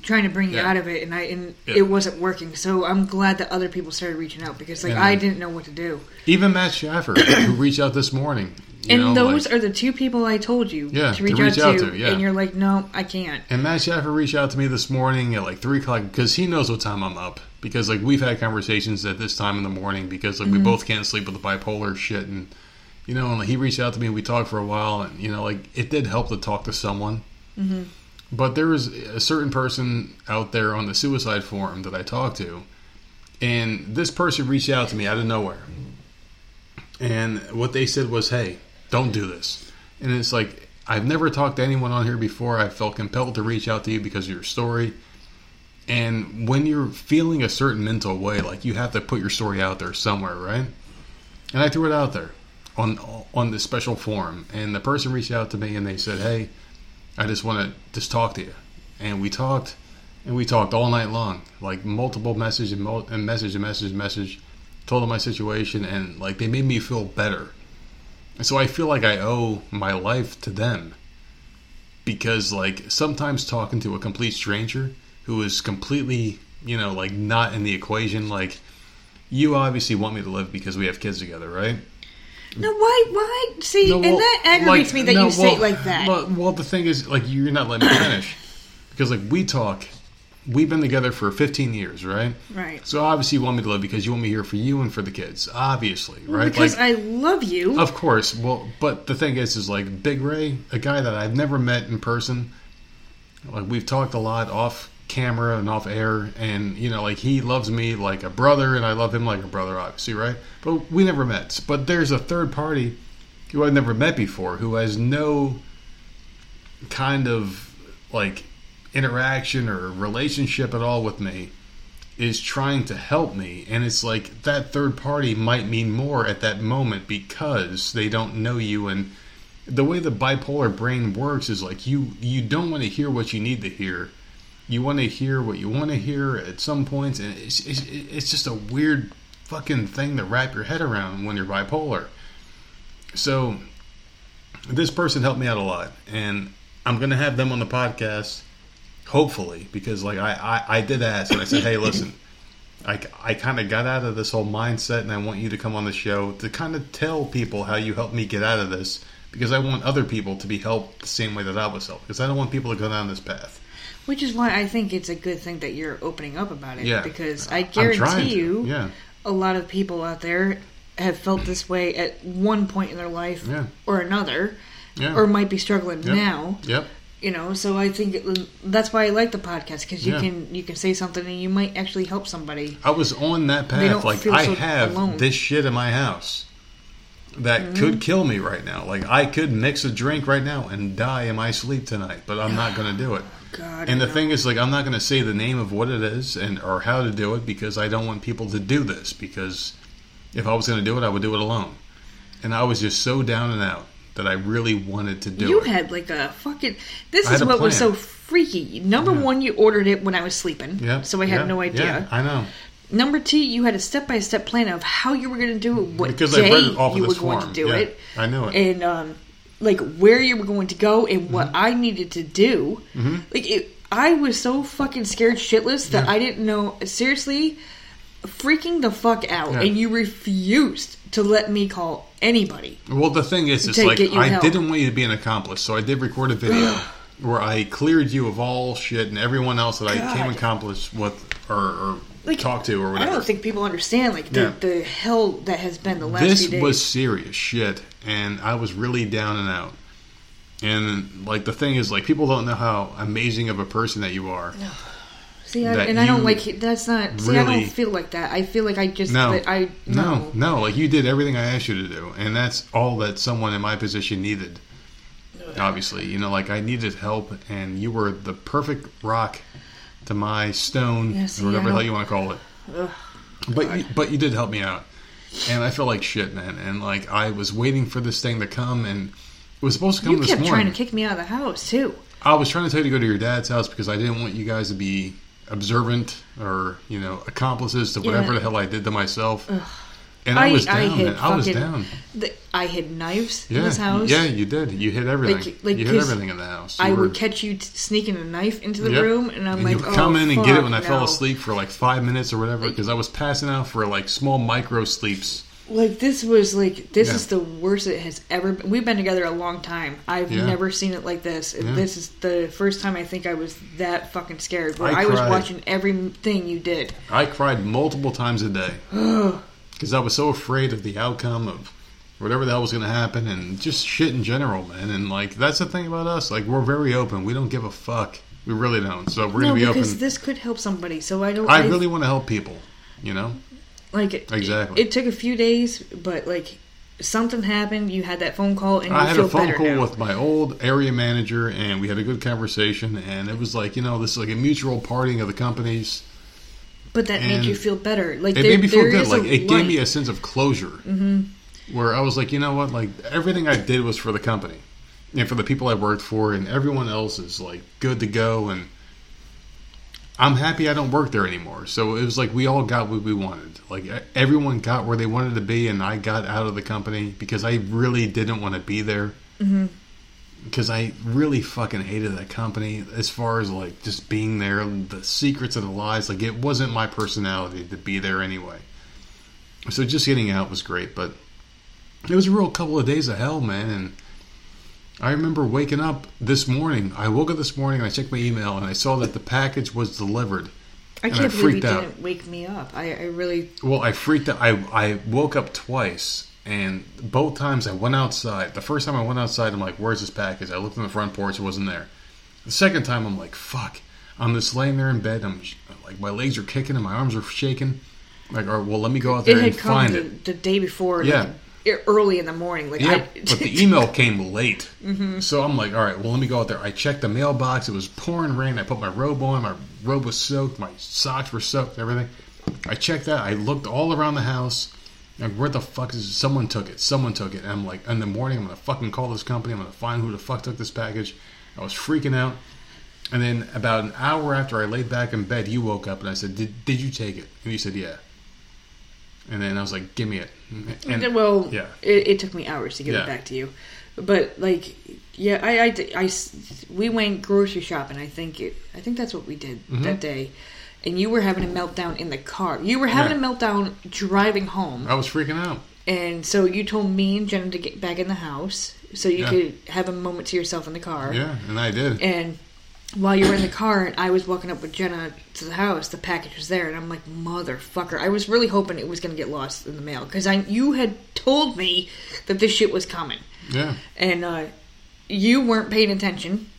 trying to bring yeah. you out of it, and I and yeah. it wasn't working. So I'm glad that other people started reaching out, because like and I didn't know what to do. Even Matt Schaffer, who reached out this morning. You and know, those like, are the two people I told you yeah, to, reach to reach out, out to. to yeah. And you're like, no, I can't. And Matt Schaffer reached out to me this morning at like three o'clock because he knows what time I'm up. Because like we've had conversations at this time in the morning because like mm-hmm. we both can't sleep with the bipolar shit. And, you know, and like, he reached out to me and we talked for a while. And, you know, like it did help to talk to someone. Mm-hmm. But there was a certain person out there on the suicide forum that I talked to. And this person reached out to me out of nowhere. And what they said was, hey, don't do this. And it's like, I've never talked to anyone on here before. I felt compelled to reach out to you because of your story. And when you're feeling a certain mental way, like you have to put your story out there somewhere, right? And I threw it out there on on this special forum. And the person reached out to me and they said, hey, I just want to just talk to you. And we talked and we talked all night long, like multiple message and, mul- and message and message and message. Told them my situation and like they made me feel better. And so I feel like I owe my life to them. Because, like, sometimes talking to a complete stranger who is completely, you know, like, not in the equation, like, you obviously want me to live because we have kids together, right? No, why? Why? See, no, well, and that aggravates like, me that no, you well, say it like that. Well, well, the thing is, like, you're not letting me finish. Because, like, we talk we've been together for fifteen years, right? Right. So obviously you want me to live because you want me here for you and for the kids, obviously, right? Because like, I love you. Of course. Well, but the thing is, is like Big Ray, a guy that I've never met in person, like we've talked a lot off camera and off air, and you know, like he loves me like a brother and I love him like a brother, obviously, right? But we never met. But there's a third party who I've never met before who has no kind of like interaction or relationship at all with me, is trying to help me, and it's like that third party might mean more at that moment because they don't know you. And the way the bipolar brain works is like you you don't want to hear what you need to hear, you want to hear what you want to hear at some points, and it's, it's, it's just a weird fucking thing to wrap your head around when you're bipolar. So this person helped me out a lot, and I'm going to have them on the podcast hopefully, because like I, I, I did ask, and I said, hey, listen, I, I kind of got out of this whole mindset, and I want you to come on the show to kind of tell people how you helped me get out of this, because I want other people to be helped the same way that I was helped, because I don't want people to go down this path. Which is why I think it's a good thing that you're opening up about it, yeah, because I guarantee you yeah. a lot of people out there have felt this way at one point in their life yeah. or another, yeah. or might be struggling yep. now. Yep. You know, so I think it, that's why I like the podcast, because you yeah. can you can say something and you might actually help somebody. I was on that path. Like, I so have alone. This shit in my house that mm-hmm. could kill me right now. Like, I could mix a drink right now and die in my sleep tonight, but I'm not going to do it. God, and the know. Thing is, like, I'm not going to say the name of what it is and or how to do it, because I don't want people to do this, because if I was going to do it, I would do it alone. And I was just so down and out that I really wanted to do you it. You had like a fucking... This I is what was so freaky. Number yeah. one, you ordered it when I was sleeping. Yep. So I had yep. no idea. Yeah, I know. Number two, you had a step-by-step plan of how you were going to do it, what because day I read it off you of this were form. Going to do yeah, it. I know it. And um, like where you were going to go and what mm-hmm. I needed to do. Mm-hmm. Like it, I was so fucking scared shitless that yeah. I didn't know... Seriously, freaking the fuck out. Yeah. And you refused to let me call anybody. Well, the thing is, it's like, I help. Didn't want you to be an accomplice, so I did record a video where I cleared you of all shit and everyone else that God. I came accomplice with or, or like, talked to or whatever. I don't think people understand, like, the, yeah. the hell that has been the last this few days. This was serious shit, and I was really down and out. And, like, the thing is, like, people don't know how amazing of a person that you are. No. See, I, and I don't like that's not. Really, see, I don't feel like that. I feel like I just. No, I no, no, no. Like you did everything I asked you to do, and that's all that someone in my position needed. Obviously, you know, like I needed help, and you were the perfect rock to my stone, yeah, see, or whatever the hell you want to call it. Ugh, but you, but you did help me out, and I feel like shit, man. And like I was waiting for this thing to come, and it was supposed to come this morning. You kept trying to kick me out of the house too. I was trying to tell you to go to your dad's house because I didn't want you guys to be observant or, you know, accomplices to whatever yeah. the hell I did to myself. Ugh. And I, I was down. I, had I was down. The, I had knives yeah. in this house. Yeah, you did. You hit everything. Like, like, you hit everything in the house. You I were, would catch you sneaking a knife into the yep. room, and I'm and like, you would come oh, in and fuck, get it when no. I fell asleep for like five minutes or whatever, because like, I was passing out for like small micro sleeps. Like, this was like, this yeah. is the worst it has ever been. We've been together a long time. I've yeah. never seen it like this. Yeah. This is the first time I think I was that fucking scared. Where I, I was watching everything you did. I cried multiple times a day. Because I was so afraid of the outcome of whatever that was going to happen and just shit in general, man. And, like, that's the thing about us. Like, we're very open. We don't give a fuck. We really don't. So we're no, going to be open. Because this could help somebody. So I don't. I, I really want to help people, you know? Like exactly. It, it took a few days, but like something happened. You had that phone call, and you I had feel a phone call now. With my old area manager, and we had a good conversation. And it was like, you know, this is like a mutual parting of the companies. But that and made you feel better. Like it there, made me feel good. Like it light. Gave me a sense of closure, mm-hmm. where I was like, you know what? Like everything I did was for the company and for the people I worked for, and everyone else is like good to go, and I'm happy I don't work there anymore. So it was like we all got what we wanted. Like everyone got where they wanted to be, and I got out of the company because I really didn't want to be there. Mm-hmm. Because I really fucking hated that company as far as like just being there, the secrets and the lies. Like it wasn't my personality to be there anyway. So just getting out was great, but it was a real couple of days of hell, man. And I remember waking up this morning. I woke up this morning and I checked my email and I saw that the package was delivered. I can't I believe you out. didn't wake me up. I, I really... Well, I freaked out. I, I woke up twice and both times I went outside. The first time I went outside, I'm like, where's this package? I looked on the front porch. It wasn't there. The second time, I'm like, fuck. I'm just laying there in bed. I'm like, my legs are kicking and my arms are shaking. Like, all right, well, let me go out there and find it. It had come the, the day before. Yeah. Like, early in the morning. Like yeah, I, but the email came late. Mm-hmm. So I'm like, all right, well, let me go out there. I checked the mailbox. It was pouring rain. I put my robe on. My robe was soaked. My socks were soaked, everything. I checked that. I looked all around the house. Like, where the fuck is it? Someone took it. Someone took it. And I'm like, in the morning, I'm going to fucking call this company. I'm going to find who the fuck took this package. I was freaking out. And then about an hour after I laid back in bed, you woke up and I said, did, did you take it? And you said, yeah. And then I was like, give me it. And, well, yeah. it, it took me hours to give yeah. it back to you. But, like, yeah, I, I, I, we went grocery shopping. I think it, I think that's what we did mm-hmm. that day. And you were having a meltdown in the car. You were having yeah. a meltdown driving home. I was freaking out. And so you told me and Jenna to get back in the house so you yeah. could have a moment to yourself in the car. Yeah, and I did. And while you were in the car and I was walking up with Jenna to the house, the package was there. And I'm like, motherfucker. I was really hoping it was going to get lost in the mail. Because I, you had told me that this shit was coming. Yeah. And uh, you weren't paying attention,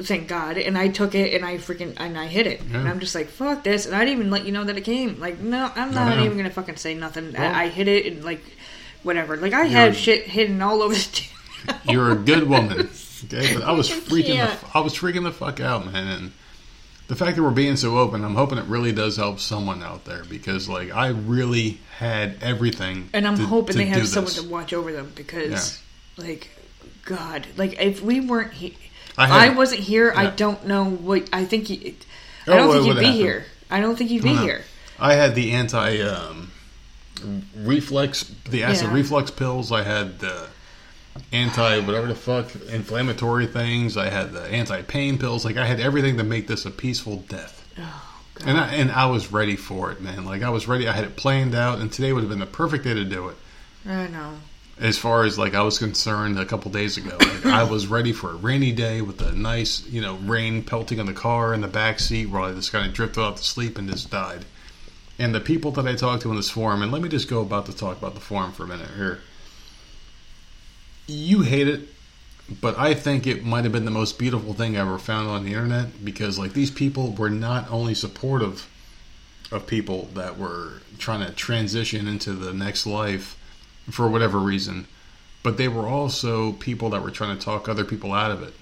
thank God. And I took it and I freaking, and I hid it. Yeah. And I'm just like, fuck this. And I didn't even let you know that it came. Like, no, I'm not even going to fucking say nothing. Well, I, I hid it and like, whatever. Like, I had shit hidden all over the town. You're a good woman. Okay, but I was freaking yeah. the, I was freaking the fuck out, man. And the fact that we're being so open, I'm hoping it really does help someone out there because, like, I really had everything. And I'm to, hoping to they have this. someone to watch over them because, yeah. like, God, like if we weren't, he- I, had, I wasn't here. Yeah. I don't know what I think. You, I don't oh, think you'd be happened. here. I don't think you'd be no. here. I had the anti um, reflex, the acid yeah. reflux pills. I had the. Uh, Anti whatever the fuck inflammatory things. I had the anti pain pills. Like I had everything to make this a peaceful death. Oh, God. And I and I was ready for it, man. Like I was ready. I had it planned out, and today would have been the perfect day to do it. I know. As far as like I was concerned, a couple days ago, like, I was ready for a rainy day with a nice, you know, rain pelting on the car in the back seat, while I just kind of drifted off to sleep and just died. And the people that I talked to in this forum, and let me just go about to talk about the forum for a minute here. You hate it, but I think it might have been the most beautiful thing I ever found on the internet because, like, these people were not only supportive of people that were trying to transition into the next life for whatever reason, but they were also people that were trying to talk other people out of it.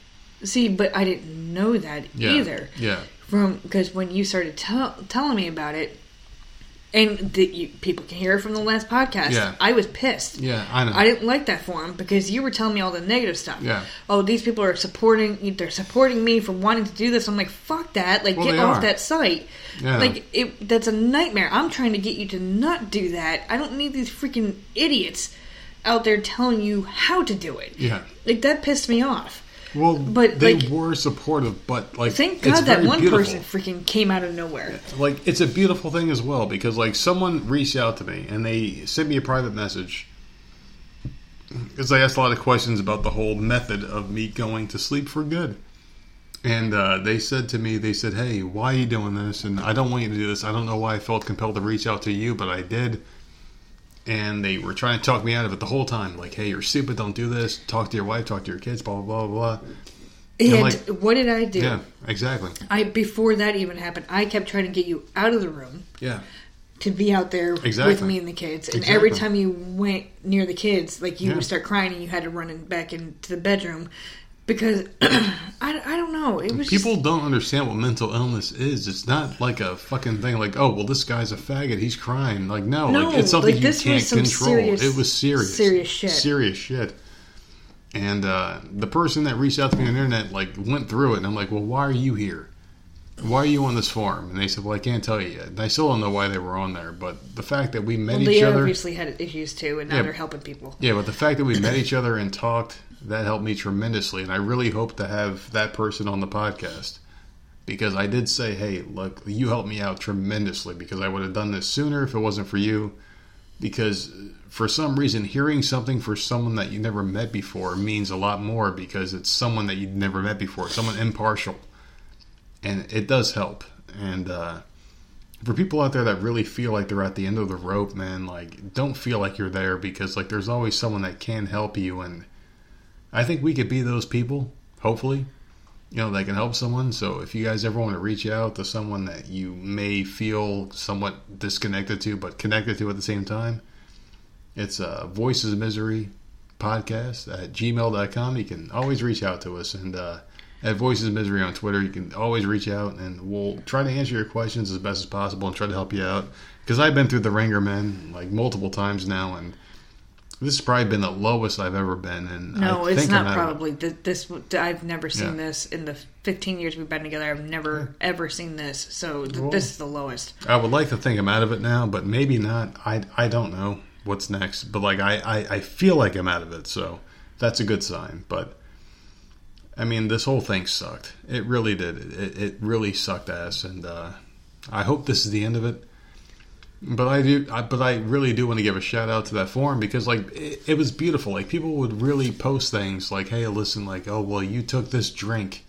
See, but I didn't know that yeah, either. Yeah. From because when you started tell, telling me about it, and the, you, people can hear it from the last podcast. Yeah. I was pissed. Yeah, I know. I didn't like that forum because you were telling me all the negative stuff. Yeah. Oh, these people are supporting. They're supporting me for wanting to do this. I'm like, fuck that. Like, well, get off are. that site. Yeah. Like, it, that's a nightmare. I'm trying to get you to not do that. I don't need these freaking idiots out there telling you how to do it. Yeah. Like that pissed me off. Well, but, they like, were supportive, but like, thank God it's that one beautiful. person freaking came out of nowhere. Like, it's a beautiful thing as well because like someone reached out to me and they sent me a private message because I asked a lot of questions about the whole method of me going to sleep for good. And uh, they said to me, they said, "Hey, why are you doing this? And I don't want you to do this. I don't know why I felt compelled to reach out to you, but I did." And they were trying to talk me out of it the whole time. Like, hey, you're stupid. Don't do this. Talk to your wife. Talk to your kids. Blah, blah, blah, blah. And, and like, what did I do? Yeah, exactly. I Before that even happened, I kept trying to get you out of the room. Yeah. To be out there exactly. with me and the kids. And exactly. every time you went near the kids, like, you yeah. would start crying and you had to run in, back into the bedroom. Because, I, I don't know. It was People just, don't understand what mental illness is. It's not like a fucking thing like, oh, well, this guy's a faggot. He's crying. Like, no. no like, it's something like you can't control. Serious, it was serious. Serious shit. Serious shit. And uh, the person that reached out to me on the internet, like, went through it. And I'm like, well, why are you here? Why are you on this forum? And they said, well, I can't tell you yet. And I still don't know why they were on there. But the fact that we met well, each other. They obviously had issues, too. And now yeah, they're helping people. Yeah, but the fact that we met each other and talked. That helped me tremendously, and I really hope to have that person on the podcast because I did say, hey, look, you helped me out tremendously because I would have done this sooner if it wasn't for you. because for some reason hearing something for someone that you never met before means a lot more because it's someone that you've never met before, someone impartial. And it does help. And uh, for people out there that really feel like they're at the end of the rope, man, like, don't feel like you're there, because like there's always someone that can help you. And I think we could be those people, hopefully, you know, that can help someone. So if you guys ever want to reach out to someone that you may feel somewhat disconnected to, but connected to at the same time, it's uh, Voices of Misery podcast at gmail dot com. You can always reach out to us. And uh, at Voices of Misery on Twitter, you can always reach out, and we'll try to answer your questions as best as possible and try to help you out. Because I've been through the ringer, man, like multiple times now, and this has probably been the lowest I've ever been. And no, I it's think not probably. Of, this I've never seen yeah. this. In the fifteen years we've been together, I've never, yeah. ever seen this. So th- well, this is the lowest. I would like to think I'm out of it now, but maybe not. I, I don't know what's next. But like I, I, I feel like I'm out of it, so that's a good sign. But I mean, this whole thing sucked. It really did. It, it really sucked ass, and uh, I hope this is the end of it. But I do. I, but I really do want to give a shout out to that forum, because like it, it was beautiful. Like people would really post things like, "Hey, listen, like, oh well, you took this drink,"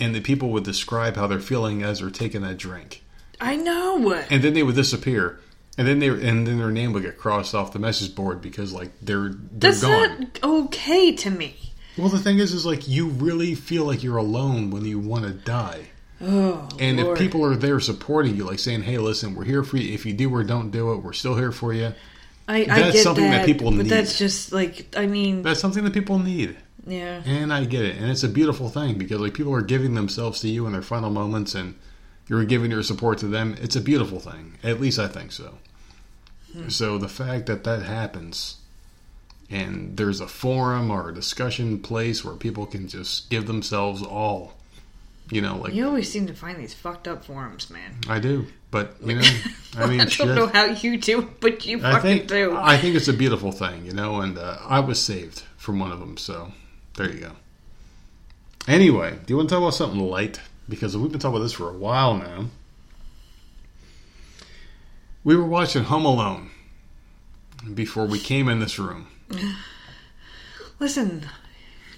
and the people would describe how they're feeling as they're taking that drink. I know. And then they would disappear. And then they and then their name would get crossed off the message board because like they're they're That's gone. That's not okay to me. Well, the thing is, is like you really feel like you're alone when you want to die. Oh, and Lord. If people are there supporting you, like saying, "Hey, listen, we're here for you. If you do or don't do it, we're still here for you." I, that's I get something that, that people but need. That's just like, I mean, that's something that people need. Yeah, and I get it, and it's a beautiful thing because like people are giving themselves to you in their final moments, and you're giving your support to them. It's a beautiful thing. At least I think so. Hmm. So the fact that that happens, and there's a forum or a discussion place where people can just give themselves all, you know, like you always seem to find these fucked up forums, man. I do, but you know, I mean, I don't shit. know how you do, but you I fucking think, do. I think it's a beautiful thing, you know, and uh, I was saved from one of them, so there you go. Anyway, do you want to talk about something light? Because we've been talking about this for a while now. We were watching Home Alone before we came in this room. Listen,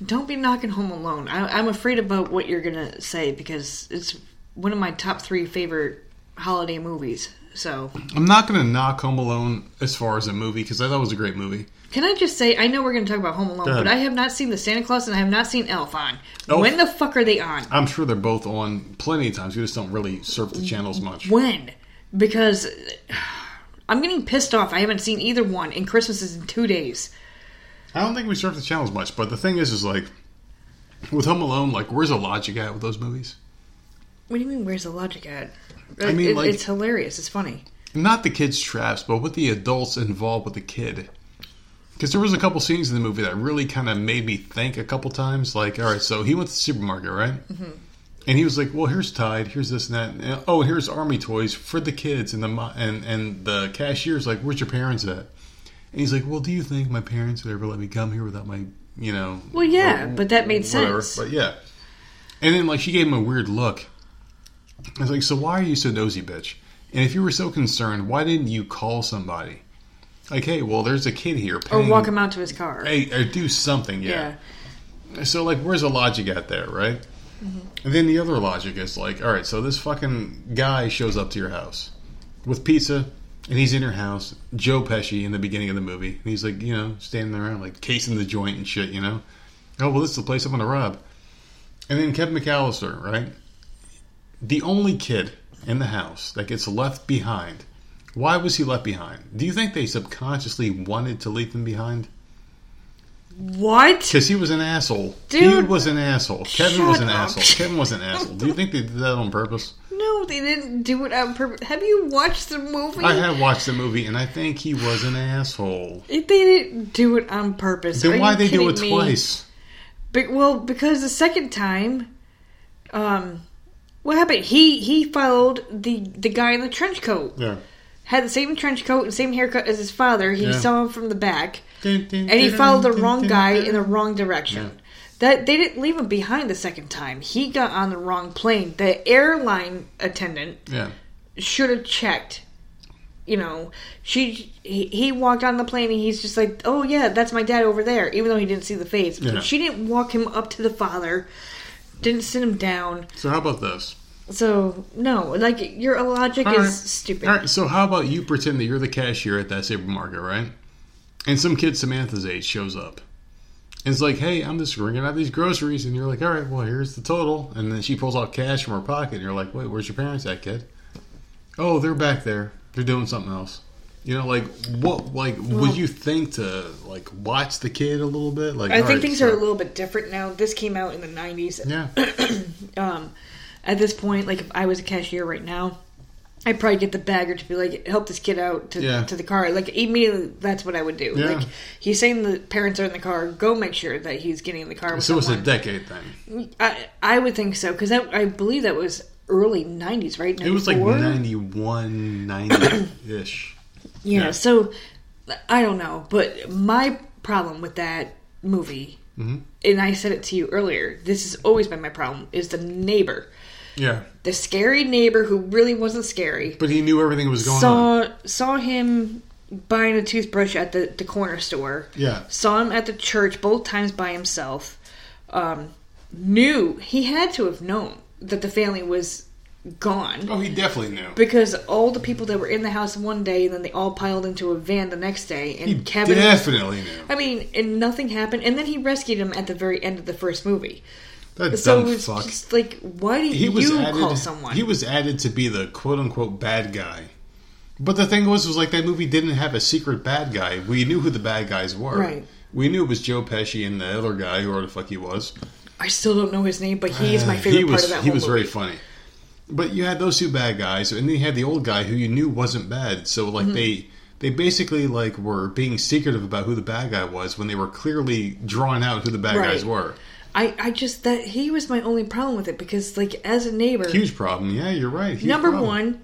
don't be knocking Home Alone. I, I'm afraid about what you're going to say because it's one of my top three favorite holiday movies. So I'm not going to knock Home Alone as far as a movie because I thought it was a great movie. Can I just say, I know we're going to talk about Home Alone, but I have not seen The Santa Clause and I have not seen Elf on. Elf. When the fuck are they on? I'm sure they're both on plenty of times. We just don't really surf the channels much. When? Because I'm getting pissed off. I haven't seen either one, and Christmas is in two days. I don't think we surf the channels much, but the thing is, is like, with Home Alone, like, where's the logic at with those movies? What do you mean, where's the logic at? I mean, it, like, it's hilarious. It's funny. Not the kids' traps, but with the adults involved with the kid. Because there was a couple scenes in the movie that really kind of made me think a couple times. Like, all right, so he went to the supermarket, right? Mm-hmm. And he was like, well, here's Tide, here's this and that. And, oh, here's Army toys for the kids. And the and, and the cashier's like, where's your parents at? And he's like, well, do you think my parents would ever let me come here without my, you know. Well, yeah, or, but that made whatever. sense. But yeah. And then, like, she gave him a weird look. I was like, so why are you so nosy, bitch? And if you were so concerned, why didn't you call somebody? Like, hey, well, there's a kid here. Paying, or walk him out to his car. Hey, or do something, yeah. yeah. So, like, where's the logic at there, right? Mm-hmm. And then the other logic is like, all right, so this fucking guy shows up to your house with pizza, and he's in your house, Joe Pesci in the beginning of the movie. And he's like, you know, standing around, like, casing the joint and shit, you know? Oh, well, this is the place I'm going to rob. And then Kevin McAllister, right? The only kid in the house that gets left behind. Why was he left behind? Do you think they subconsciously wanted to leave him behind? What? Because he was an asshole. Dude, he was an asshole. Kevin was an up. asshole. Kevin was an asshole. Do you think they did that on purpose? No, they didn't do it on purpose. Have you watched the movie? I have watched the movie, and I think he was an asshole. If they didn't do it on purpose, then why they do it me? twice? But, well, because the second time, um, what happened? He he followed the the guy in the trench coat. Yeah. Had the same trench coat and same haircut as his father. He yeah. saw him from the back, dun, dun, and he followed the dun, wrong dun, guy dun. in the wrong direction. Yeah. That they didn't leave him behind the second time. He got on the wrong plane. The airline attendant yeah. should have checked. you know, she he, he walked on the plane and he's just like, oh yeah, that's my dad over there, even though he didn't see the face. Yeah. But she didn't walk him up to the father, didn't sit him down. So how about this? So, no, like, your logic All is right. stupid. All right, so how about you pretend that you're the cashier at that supermarket, right? And some kid Samantha's age shows up. And it's like, hey, I'm just bringing out these groceries. And you're like, all right, well, here's the total. And then she pulls out cash from her pocket. And you're like, wait, where's your parents at, kid? Oh, they're back there. They're doing something else. You know, like, what, like, well, would you think to, like, watch the kid a little bit? Like, I think right, things so. are a little bit different now. This came out in the nineties. Yeah. um, at this point, like, if I was a cashier right now, I'd probably get the bagger to be like, help this kid out to yeah. to the car. Like, immediately, that's what I would do. Yeah. Like, he's saying the parents are in the car. Go make sure that he's getting in the car with So someone. It's a decade thing. I I would think so, because I believe that was early nineties, right? ninety-four It was like ninety-one, ninety-ish. Yeah, yeah, so I don't know. But my problem with that movie, mm-hmm. and I said it to you earlier, this has always been my problem, is the neighbor. Yeah. The scary neighbor who really wasn't scary. But he knew everything was going saw, on. Saw him buying a toothbrush at the, the corner store. Yeah. Saw him at the church both times by himself. Um, knew. He had to have known that the family was gone. Oh, he definitely knew. Because all the people that were in the house one day, and then they all piled into a van the next day. And he Kevin, definitely knew. I mean, and nothing happened. And then he rescued him at the very end of the first movie. That so dumb was fuck. Just like, why did he you added, call someone? He was added to be the quote-unquote bad guy. But the thing was, was like that movie didn't have a secret bad guy. We knew who the bad guys were. Right. We knew it was Joe Pesci and the other guy, whoever the fuck he was. I still don't know his name, but he is my favorite uh, he was, part of that whole He was movie. Very funny. But you had those two bad guys, and then you had the old guy who you knew wasn't bad. So, like, mm-hmm. they... They basically like were being secretive about who the bad guy was when they were clearly drawing out who the bad right. guys were. I, I just that he was my only problem with it because like as a neighbor, huge problem. Yeah, you're right. Huge number problem. one,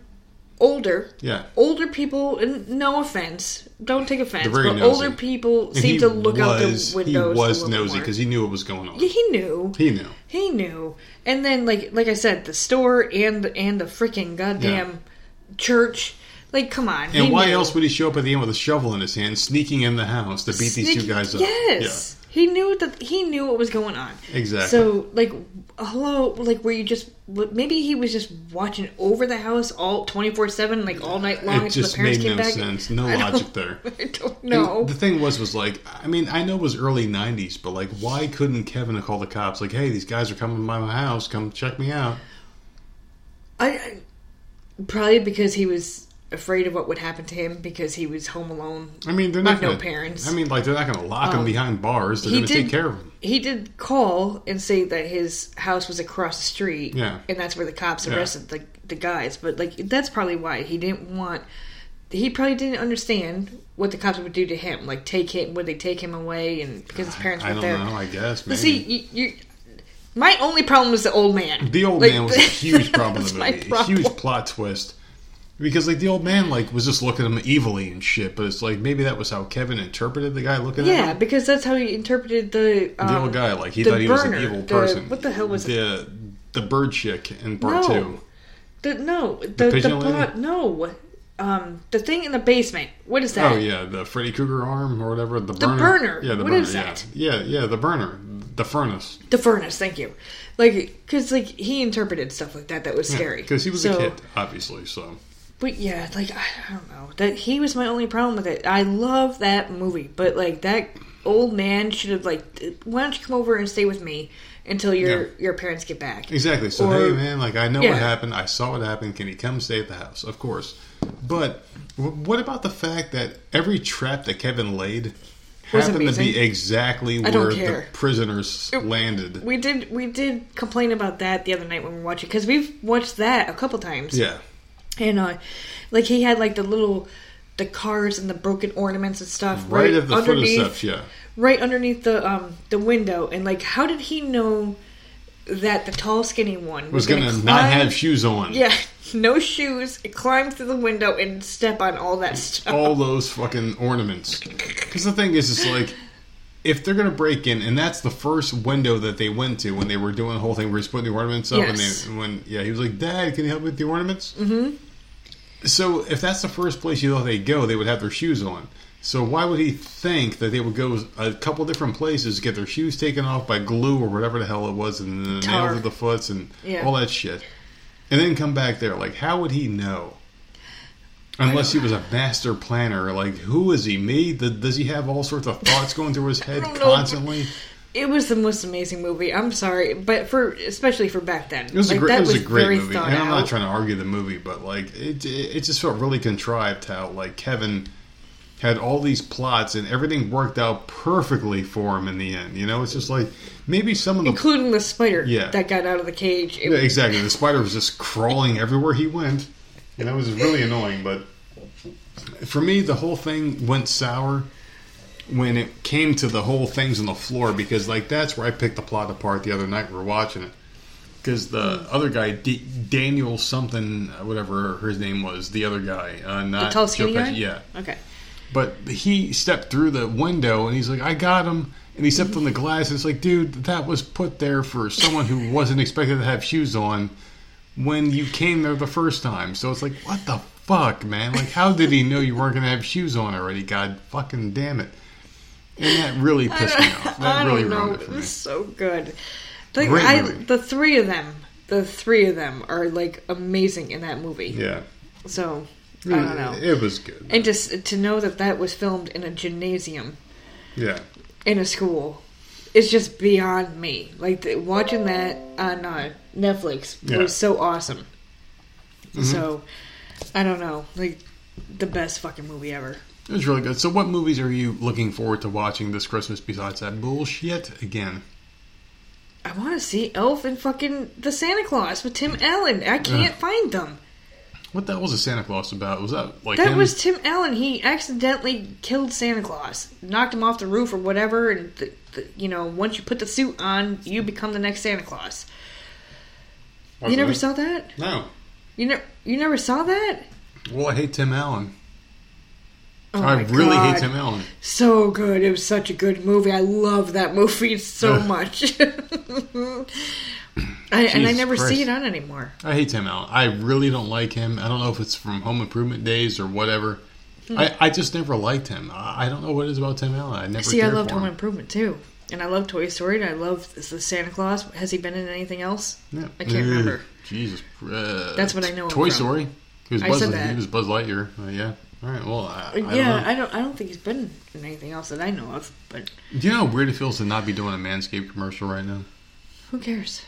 older. Yeah, older people. And no offense, don't take offense. But nosy. Older people seem to look was, out the windows. He was nosy because he knew what was going on. Yeah, he knew. He knew. He knew. And then like like I said, the store and and the freaking goddamn yeah. church. Like, come on. And why knew. else would he show up at the end with a shovel in his hand, sneaking in the house to beat Sneak- these two guys up? Yes. Yeah. He knew that he knew what was going on. Exactly. So, like, hello, like, were you just, maybe he was just watching over the house all twenty-four seven, like, all night long until the parents came no back. It just made no sense. No logic there. I don't know. And the thing was, was like, I mean, I know it was early nineties, but, like, why couldn't Kevin have called the cops? Like, hey, these guys are coming by my house. Come check me out. I, I probably because he was afraid of what would happen to him because he was home alone. I mean, they're not with gonna, no parents. I mean, like, they're not going to lock um, him behind bars. They're going to take care of him. He did call and say that his house was across the street. Yeah. And that's where the cops arrested yeah. the, the guys. But, like, that's probably why. He didn't want... He probably didn't understand what the cops would do to him. Like, take him... Would they take him away? And because his parents were there. I don't there. know. I guess, maybe. See, you... you my only problem was the old man. The old like, man was a huge problem in the movie. A huge plot twist. Because, like, the old man, like, was just looking at him evilly and shit. But it's like, maybe that was how Kevin interpreted the guy looking yeah, at him. Yeah, because that's how he interpreted the... Um, the old guy. Like, he thought he burner, was an evil the, person. What the hell was the, it? The bird chick in part no. two. The, no. The, the pigeon the plot, No. Um, the thing in the basement. What is that? Oh, yeah. The Freddy Krueger arm or whatever. The, the burner. burner. Yeah, the what burner. Is yeah. that? Yeah, yeah, the burner. The furnace. The furnace. Thank you. Like, because, like, he interpreted stuff like that that was scary. Because yeah, he was so, a kid, obviously, so... But yeah, like, I don't know. That he was my only problem with it. I love that movie, but like that old man should have like, why don't you come over and stay with me until your yeah. your parents get back? Exactly. So, or, hey man, like I know yeah. what happened. I saw what happened. Can you come stay at the house? Of course. But w- what about the fact that every trap that Kevin laid happened to be exactly where the prisoners it, landed? We did we did complain about that the other night when we were watching because we've watched that a couple times. Yeah. And, uh, like, he had, like, the little, the cars and the broken ornaments and stuff. Right, right at the foot of steps, yeah. Right underneath the um the window. And, like, how did he know that the tall, skinny one was going to not have shoes on? Yeah, no shoes. Climb through the window and step on all that stuff. All those fucking ornaments. Because the thing is, it's like, if they're going to break in, and that's the first window that they went to when they were doing the whole thing where he's putting the ornaments up. Yes. And they, when, yeah, he was like, Dad, can you help me with the ornaments? Mm-hmm. So if that's the first place you thought they'd go, they would have their shoes on. So why would he think that they would go a couple different places to get their shoes taken off by glue or whatever the hell it was, and the Tar. nails of the foots and yeah. all that shit, and then come back there? Like, how would he know? Unless he was a master planner. Like, who is he? Me? Does he have all sorts of thoughts going through his head constantly? It was the most amazing movie. I'm sorry, but for especially for back then, it was like, a great, that it was was a great movie. And I'm not trying to argue the movie, but like it, it just felt really contrived how like Kevin had all these plots and everything worked out perfectly for him in the end. You know, it's just like maybe some of the, including the spider, yeah. that got out of the cage. It, yeah, exactly. The spider was just crawling everywhere he went. And that was really annoying, but for me, the whole thing went sour when it came to the whole things on the floor, because like that's where I picked the plot apart the other night. We were watching it because the other guy, D- Daniel something, whatever his name was, the other guy, uh, not the tall skinny guy? Yeah, okay. But he stepped through the window and he's like, "I got him." And he stepped on the glass. And it's like, dude, that was put there for someone who wasn't expected to have shoes on when you came there the first time. So it's like, what the fuck, man? Like, how did he know you weren't going to have shoes on already? God fucking damn it. And that really pissed me off. That really ruined it for me. It was so good. Like, Great I, movie. The three of them, the three of them are, like, amazing in that movie. Yeah. So, I don't know. It was good. And just to know that that was filmed in a gymnasium. Yeah. In a school. It's just beyond me. Like, the, watching that on uh, Netflix was yeah. so awesome. Mm-hmm. So, I don't know. Like, the best fucking movie ever. It was really good. So, what movies are you looking forward to watching this Christmas besides that bullshit again? I want to see Elf and fucking The Santa Clause with Tim Allen. I can't Ugh. find them. What the hell was The Santa Clause about? Was that like That him? was Tim Allen. He accidentally killed Santa Claus. Knocked him off the roof or whatever, and... Th- You know, once you put the suit on, you become the next Santa Claus. Wasn't you never it? saw that? No. You never, you never saw that? Well, I hate Tim Allen. Oh I really God. hate Tim Allen. So good. It was such a good movie. I love that movie so much. I, and I never Christ. see it on anymore. I hate Tim Allen. I really don't like him. I don't know if it's from Home Improvement days or whatever. I, I just never liked him. I don't know what it is about Tim Allen. I never See, I loved Home Improvement, too. And I love Toy Story, and I love the Santa Claus. Has he been in anything else? No. I can't uh, remember. Jesus Christ. That's what I know Toy Story? He was I Buzz, said that. He was Buzz Lightyear. Uh, yeah. All right, well, I, I Yeah, don't know. I, don't, I don't think he's been in anything else that I know of. But do you know how weird it feels to not be doing a Manscaped commercial right now? Who cares?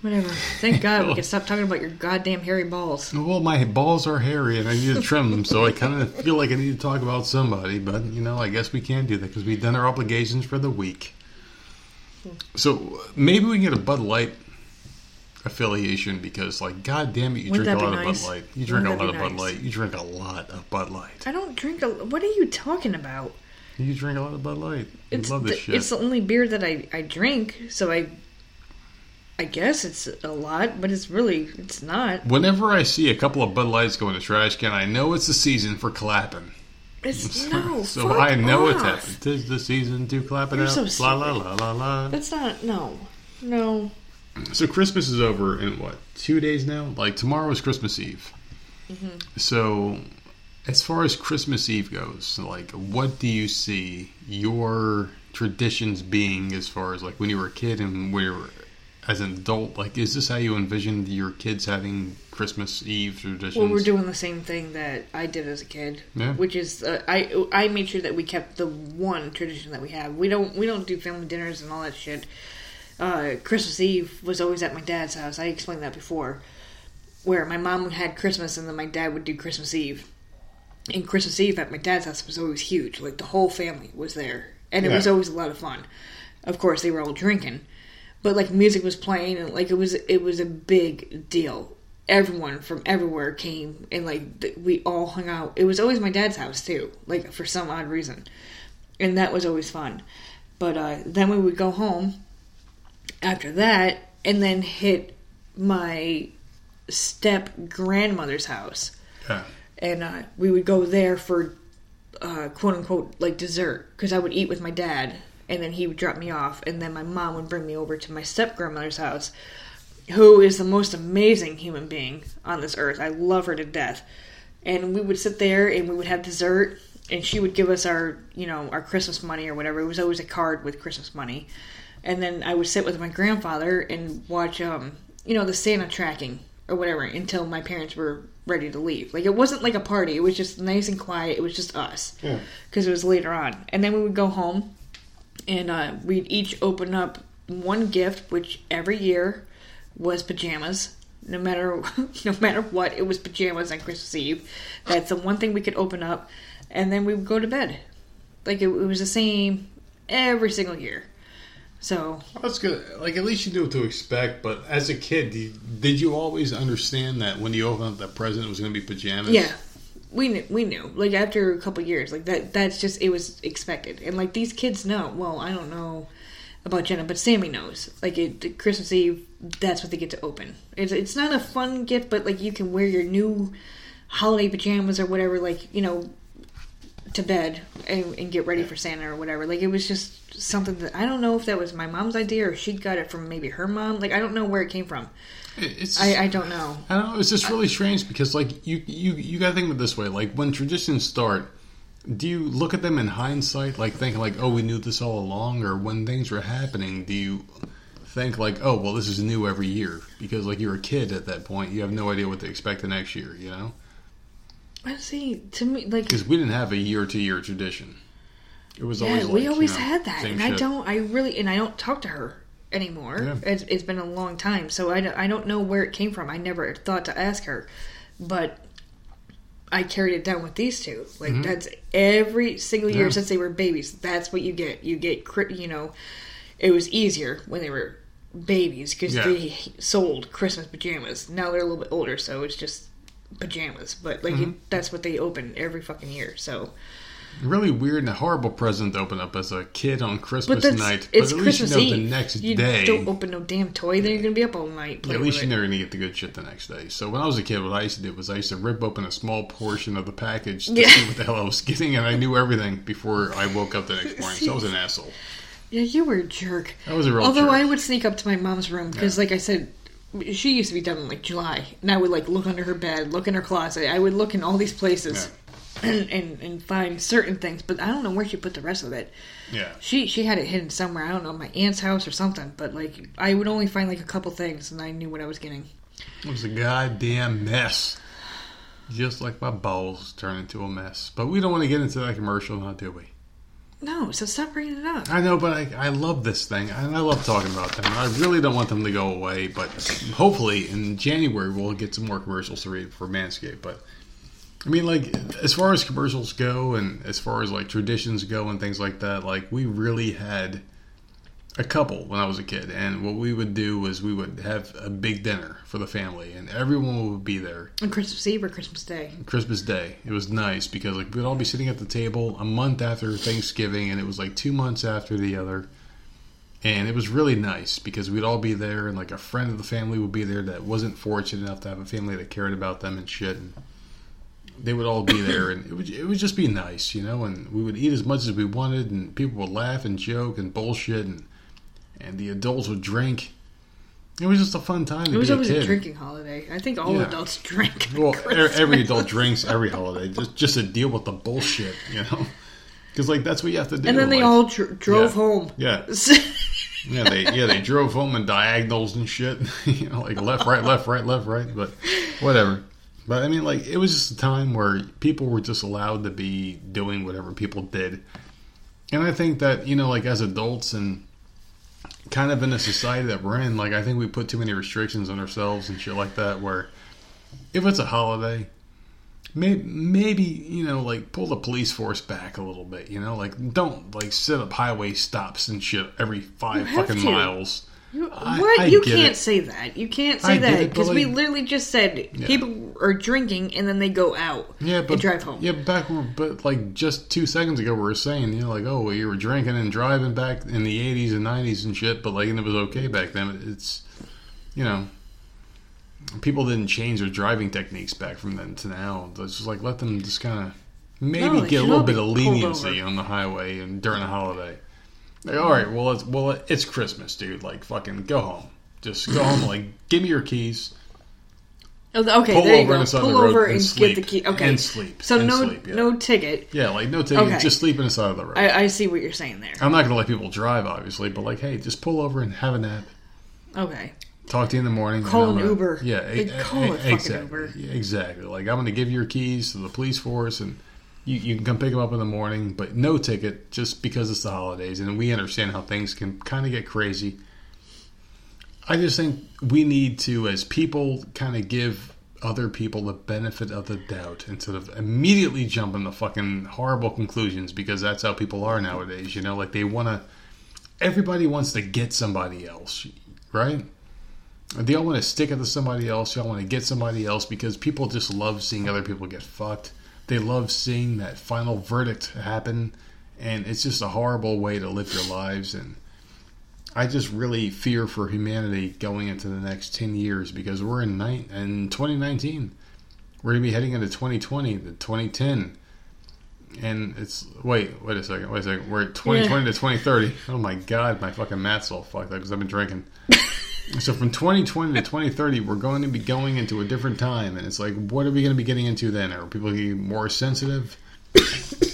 Whatever. Thank God we can stop talking about your goddamn hairy balls. Well, my balls are hairy and I need to trim them, so I kind of feel like I need to talk about somebody. But, you know, I guess we can do that because we've done our obligations for the week. So maybe we can get a Bud Light affiliation because, like, goddamn it, you Wouldn't drink a lot nice? of Bud Light. You drink Wouldn't a lot of nice? Bud Light. You drink a lot of Bud Light. I don't drink a... What are you talking about? You drink a lot of Bud Light. You love this the, shit. It's the only beer that I, I drink, so I... I guess it's a lot, but it's really, it's not. Whenever I see a couple of Bud Lights go in the trash can, I know it's the season for clapping. It's no, So fuck I know off. It's happening. 'Tis the season to clap it You're up. So la, la, la, la, la. That's not, no. No. So Christmas is over in, what, two days now? Like, tomorrow is Christmas Eve. Mm-hmm. So, as far as Christmas Eve goes, like, what do you see your traditions being as far as, like, when you were a kid and when you were... As an adult, like, is this how you envisioned your kids having Christmas Eve traditions? Well, we're doing the same thing that I did as a kid, yeah. which is uh, I I made sure that we kept the one tradition that we have. We don't we don't do family dinners and all that shit. Uh, Christmas Eve was always at my dad's house. I explained that before, where my mom had Christmas and then my dad would do Christmas Eve. And Christmas Eve at my dad's house was always huge. Like, the whole family was there, and it yeah. was always a lot of fun. Of course, they were all drinking. But, like, music was playing, and, like, it was it was a big deal. Everyone from everywhere came, and, like, th- we all hung out. It was always my dad's house, too, like, for some odd reason. And that was always fun. But uh, then we would go home after that and then hit my step-grandmother's house. Yeah. And uh, we would go there for, uh, quote-unquote, like, dessert, because I would eat with my dad. And then he would drop me off. And then my mom would bring me over to my step-grandmother's house, who is the most amazing human being on this earth. I love her to death. and we would sit there and we would have dessert, and she would give us our, you know, our Christmas money or whatever. It was always a card with Christmas money. And then I would sit with my grandfather and watch, um, you know, the Santa tracking or whatever until my parents were ready to leave. Like, it wasn't like a party. It was just nice and quiet. It was just us. Yeah. Because it was later on. And then we would go home, and uh, we'd each open up one gift, which every year was pajamas. No matter no matter what, it was pajamas on Christmas Eve. That's the one thing we could open up. And then we would go to bed. Like, it, it was the same every single year. So that's good. Like, at least you knew what to expect. But as a kid, did, did you always understand that when you opened up that present, it was going to be pajamas? Yeah, we knew. We knew. Like, after a couple years, like that. That's just, it was expected. And like, these kids know. Well, I don't know about Jenna, but Sammy knows. Like, it, Christmas Eve, that's what they get to open. It's it's not a fun gift, but like, you can wear your new holiday pajamas or whatever. Like, you know, to bed and, and get ready for Santa or whatever. Like, it was just something that, I don't know if that was my mom's idea or she got it from maybe her mom. Like, I don't know where it came from. It's, I, I don't know. I don't know. It's just really strange because, like, you, you, you got to think of it this way. Like, when traditions start, do you look at them in hindsight, like, thinking, like, oh, we knew this all along? Or when things were happening, do you think, like, oh, well, this is new every year? Because, like, you're a kid at that point. You have no idea what to expect the next year, you know? I see. To me, like, because we didn't have a year-to-year tradition, it was yeah, always like, we always you know, had that, and shit. I don't. I really and I don't talk to her anymore. Yeah. It's, it's been a long time, so I, I don't know where it came from. I never thought to ask her, but I carried it down with these two. Like mm-hmm. that's every single year yeah. since they were babies. That's what you get. You get you know. It was easier when they were babies because yeah. they sold Christmas pajamas. Now they're a little bit older, so it's just pajamas, but like mm-hmm. it, that's what they open every fucking year. So really weird and a horrible present to open up as a kid on Christmas but night. It's but at Christmas least you know Eve. The next you day, don't open no damn toy. Then you're gonna be up all night. Yeah, at least you know you're gonna get the good shit the next day. So when I was a kid, what I used to do was I used to rip open a small portion of the package to yeah. see what the hell I was getting, and I knew everything before I woke up the next morning. So I was an asshole. Yeah, you were a jerk. I was a real. Although jerk. I would sneak up to my mom's room because, yeah. like I said. She used to be done in, like, July. And I would, like, look under her bed, look in her closet. I would look in all these places yeah. and, and, and find certain things. But I don't know where she put the rest of it. Yeah. She she had it hidden somewhere. I don't know, my aunt's house or something. But, like, I would only find, like, a couple things, and I knew what I was getting. It was a goddamn mess. Just like my bowels turn into a mess. But we don't want to get into that commercial now, do we? No, so stop bringing it up. I know, but I, I love this thing, and I love talking about them. I really don't want them to go away, but hopefully in January we'll get some more commercials to read for Manscaped. But, I mean, like, as far as commercials go and as far as, like, traditions go and things like that, like, we really had a couple when I was a kid. And what we would do was we would have a big dinner for the family, and everyone would be there. On Christmas Eve or Christmas Day? Christmas Day. It was nice because, like, we'd all be sitting at the table a month after Thanksgiving, and it was like two months after the other. And it was really nice because we'd all be there, and like a friend of the family would be there that wasn't fortunate enough to have a family that cared about them and shit. And they would all be there, and it would it would just be nice, you know. And we would eat as much as we wanted, and people would laugh and joke and bullshit and. And the adults would drink. It was just a fun time to be a kid. It was always a drinking holiday. I think all yeah. adults drink. Well, Christmas. Every adult drinks every holiday just, just to deal with the bullshit, you know? Because, like, that's what you have to do. And then they like, all dr- drove yeah. home. Yeah. yeah, they yeah they drove home in diagonals and shit. you know, like left, right, left, right, left, right. But whatever. But, I mean, like, it was just a time where people were just allowed to be doing whatever people did. And I think that, you know, like, as adults and kind of in a society that we're in, like, I think we put too many restrictions on ourselves and shit like that, where if it's a holiday, maybe, maybe you know, like, pull the police force back a little bit, you know? Like, don't, like, set up highway stops and shit every five fucking to. miles. You, I, what? I you can't it. say that. You can't say I that. Because like, we literally just said yeah. people are drinking and then they go out yeah, but, and drive home. Yeah, back but like just two seconds ago we were saying, you know, like, oh, well, you were drinking and driving back in the eighties and nineties and shit, but like, and it was okay back then. It's, you know, people didn't change their driving techniques back from then to now. It's just like, let them just kind of maybe no, get a little bit of leniency on the highway and during a holiday. Like, all right, well, it's, well, it's Christmas, dude. Like, fucking go home. Just go home. Like, give me your keys. Okay, pull there you over go. And pull on the road over and, and sleep. Get the key. Okay, and sleep. So and no, sleep, yeah. no ticket. Yeah, like no ticket. Okay. Just sleep on the side of the road. I, I see what you're saying there. I'm not going to let people drive, obviously, but like, hey, just pull over and have a nap. Okay. Talk to you in the morning. Call an gonna, Uber. Yeah, a, a, call a, a fucking exactly, Uber. Yeah, exactly. Like, I'm going to give your keys to the police force, and you, you can come pick them up in the morning, but no ticket, just because it's the holidays, and we understand how things can kind of get crazy. I just think we need to, as people, kind of give other people the benefit of the doubt instead of immediately jumping to fucking horrible conclusions, because that's how people are nowadays, you know? Like, they want to... Everybody wants to get somebody else, right? They all want to stick it to somebody else. They all want to get somebody else because people just love seeing other people get fucked. They love seeing that final verdict happen, and it's just a horrible way to live your lives, and... I just really fear for humanity going into the next ten years because we're in, ni- in twenty nineteen. We're going to be heading into twenty twenty to twenty ten. And it's... Wait, wait a second. Wait a second. We're at twenty twenty yeah. to twenty thirty. Oh my God, my fucking math's all fucked up because I've been drinking. So from twenty twenty to twenty thirty, we're going to be going into a different time. And it's like, what are we going to be getting into then? Are people going to be more sensitive?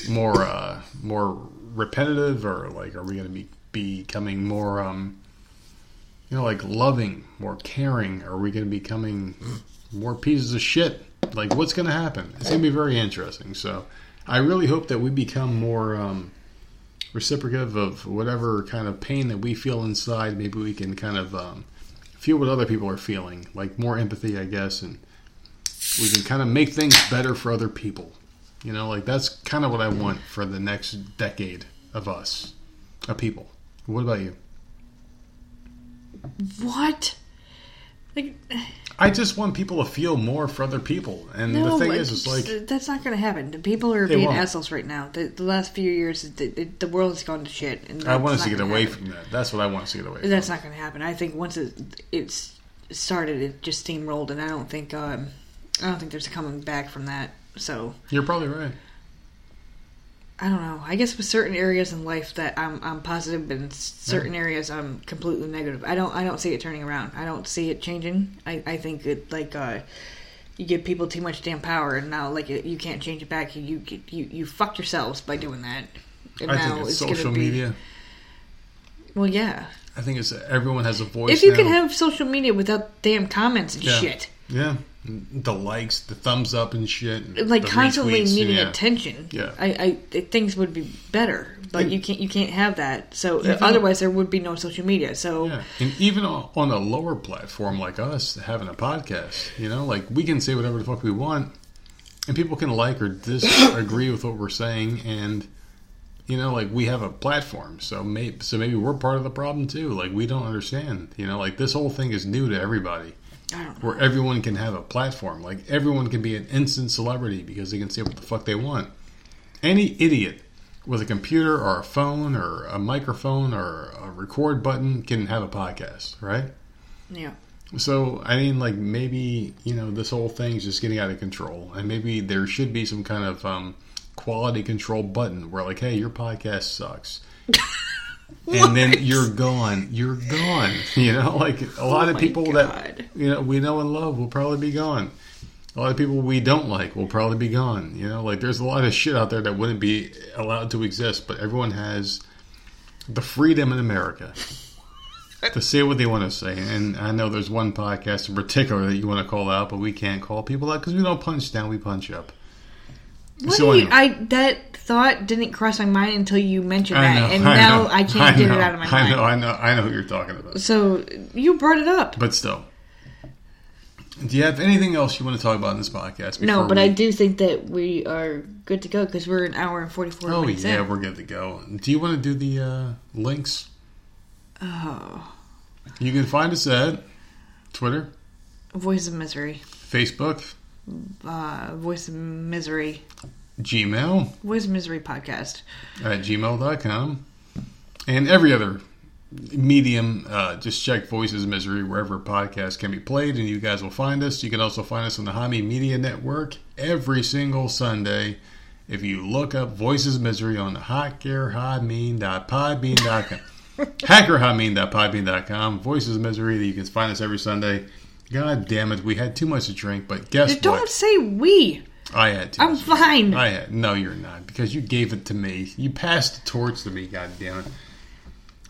more, uh, more repetitive? Or like, are we going to be... becoming more, um, you know, like loving, more caring? Are we going to be becoming more pieces of shit? Like, what's going to happen? It's going to be very interesting. So I really hope that we become more um, reciprocative of whatever kind of pain that we feel inside. Maybe we can kind of um, feel what other people are feeling, like more empathy, I guess, and we can kind of make things better for other people. You know, like that's kind of what I want for the next decade of us, of people. What about you? What? Like, I just want people to feel more for other people. And no, the thing is, it's like... That's not going to happen. People are being won't. assholes right now. The, the last few years, the, the, the world has gone to shit. And I want us to get away happen. from that. That's what I want us to get away that's from. That's not going to happen. I think once it, it's started, it just steamrolled. And I don't think um, I don't think there's a coming back from that. So you're probably right. I don't know. I guess with certain areas in life that I'm I'm positive, and certain areas I'm completely negative. I don't I don't see it turning around. I don't see it changing. I, I think it, like uh, you give people too much damn power, and now like you can't change it back. You you you, you fucked yourselves by doing that. And I now think it's, it's social be, media. Well, yeah. I think it's everyone has a voice. If you now. can have social media without damn comments and yeah. shit. Yeah. The likes, the thumbs up and shit, like constantly needing yeah. attention. Yeah, I, I things would be better, but and, you can't you can't have that. So yeah, otherwise, there would be no social media. So yeah. And even on a lower platform like us, having a podcast, you know, like we can say whatever the fuck we want, and people can like or disagree with what we're saying, and you know, like we have a platform, so maybe so maybe we're part of the problem too. Like we don't understand, you know, like this whole thing is new to everybody. I don't know. Where everyone can have a platform. Like, everyone can be an instant celebrity because they can say what the fuck they want. Any idiot with a computer or a phone or a microphone or a record button can have a podcast, right? Yeah. So, I mean, like, maybe, you know, this whole thing's just getting out of control. And maybe there should be some kind of um, quality control button where, like, hey, your podcast sucks. And what? Then you're gone. You're gone. You know, like a lot oh of people God. that you know we know and love will probably be gone. A lot of people we don't like will probably be gone. You know, like there's a lot of shit out there that wouldn't be allowed to exist, but everyone has the freedom in America to say what they want to say. And I know there's one podcast in particular that you want to call out, but we can't call people out because we don't punch down, we punch up. What so anyway. I that thought didn't cross my mind until you mentioned I that, know, and I now know, I can't I get know, it out of my I mind. I know, I know, I know who you're talking about. So you brought it up, but still, do you have anything else you want to talk about in this podcast? No, but we... I do think that we are good to go because we're an hour and forty-four oh, minutes. Oh yeah, in. We're good to go. Do you want to do the uh, links? Oh, you can find us at Twitter, Voices of Misery, Facebook. Uh, Voice of Misery Gmail Voice of Misery Podcast at gmail dot com and every other medium. Uh, just check Voices of Misery wherever podcasts can be played and you guys will find us. You can also find us on the Hami Media Network every single Sunday. If you look up Voices of Misery on hacker hameen dot podbean dot com hacker hameen dot podbean dot com Voices of Misery, you can find us every Sunday. God damn it, we had too much to drink, but guess don't what? Don't say we. I had too I'm much fine. To drink. I had. No, you're not, because you gave it to me. You passed the torch to me, God damn it.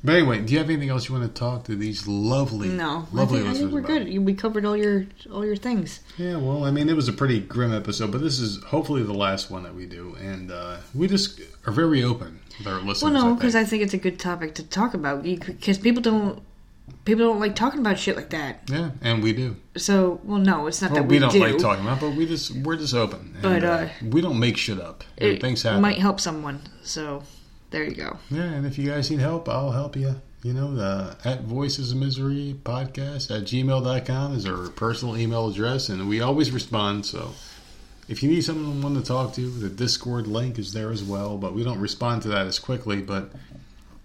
But anyway, do you have anything else you want to talk to these lovely, no, lovely I think, listeners I think we're about? Good. We covered all your all your things. Yeah, well, I mean, it was a pretty grim episode, but this is hopefully the last one that we do, and uh, we just are very open with our listeners. Well, no, because I, I think it's a good topic to talk about, because people don't people don't like talking about shit like that. Yeah, and we do. So, well, no, it's not well, that we, we don't do. like talking about, but we just we're just open, and, but uh, uh, we don't make shit up. It things happen. Might help someone, so. There you go. Yeah, and if you guys need help, I'll help you. You know, the at Voices of Misery podcast at gmail dot com is our personal email address, and we always respond. So if you need someone to talk to, the Discord link is there as well, but we don't respond to that as quickly. But,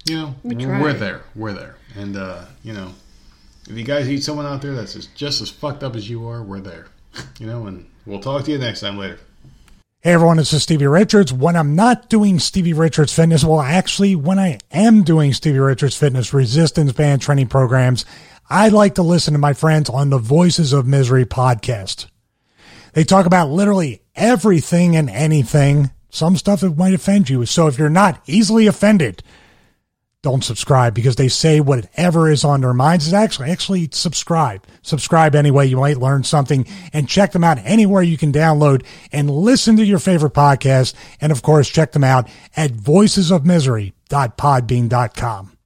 you know, we we're there. We're there. And, uh, you know, if you guys need someone out there that's just as fucked up as you are, we're there. You know, and we'll talk to you next time later. Hey everyone, this is Stevie Richards. When I'm not doing Stevie Richards Fitness, well actually when I am doing Stevie Richards Fitness resistance band training programs, I like to listen to my friends on the Voices of Misery podcast. They talk about literally everything and anything, some stuff that might offend you. So if you're not easily offended, don't subscribe because they say whatever is on their minds. Is actually, actually subscribe. Subscribe anyway. You might learn something and check them out anywhere you can download and listen to your favorite podcast. And of course, check them out at voices of misery dot podbean dot com.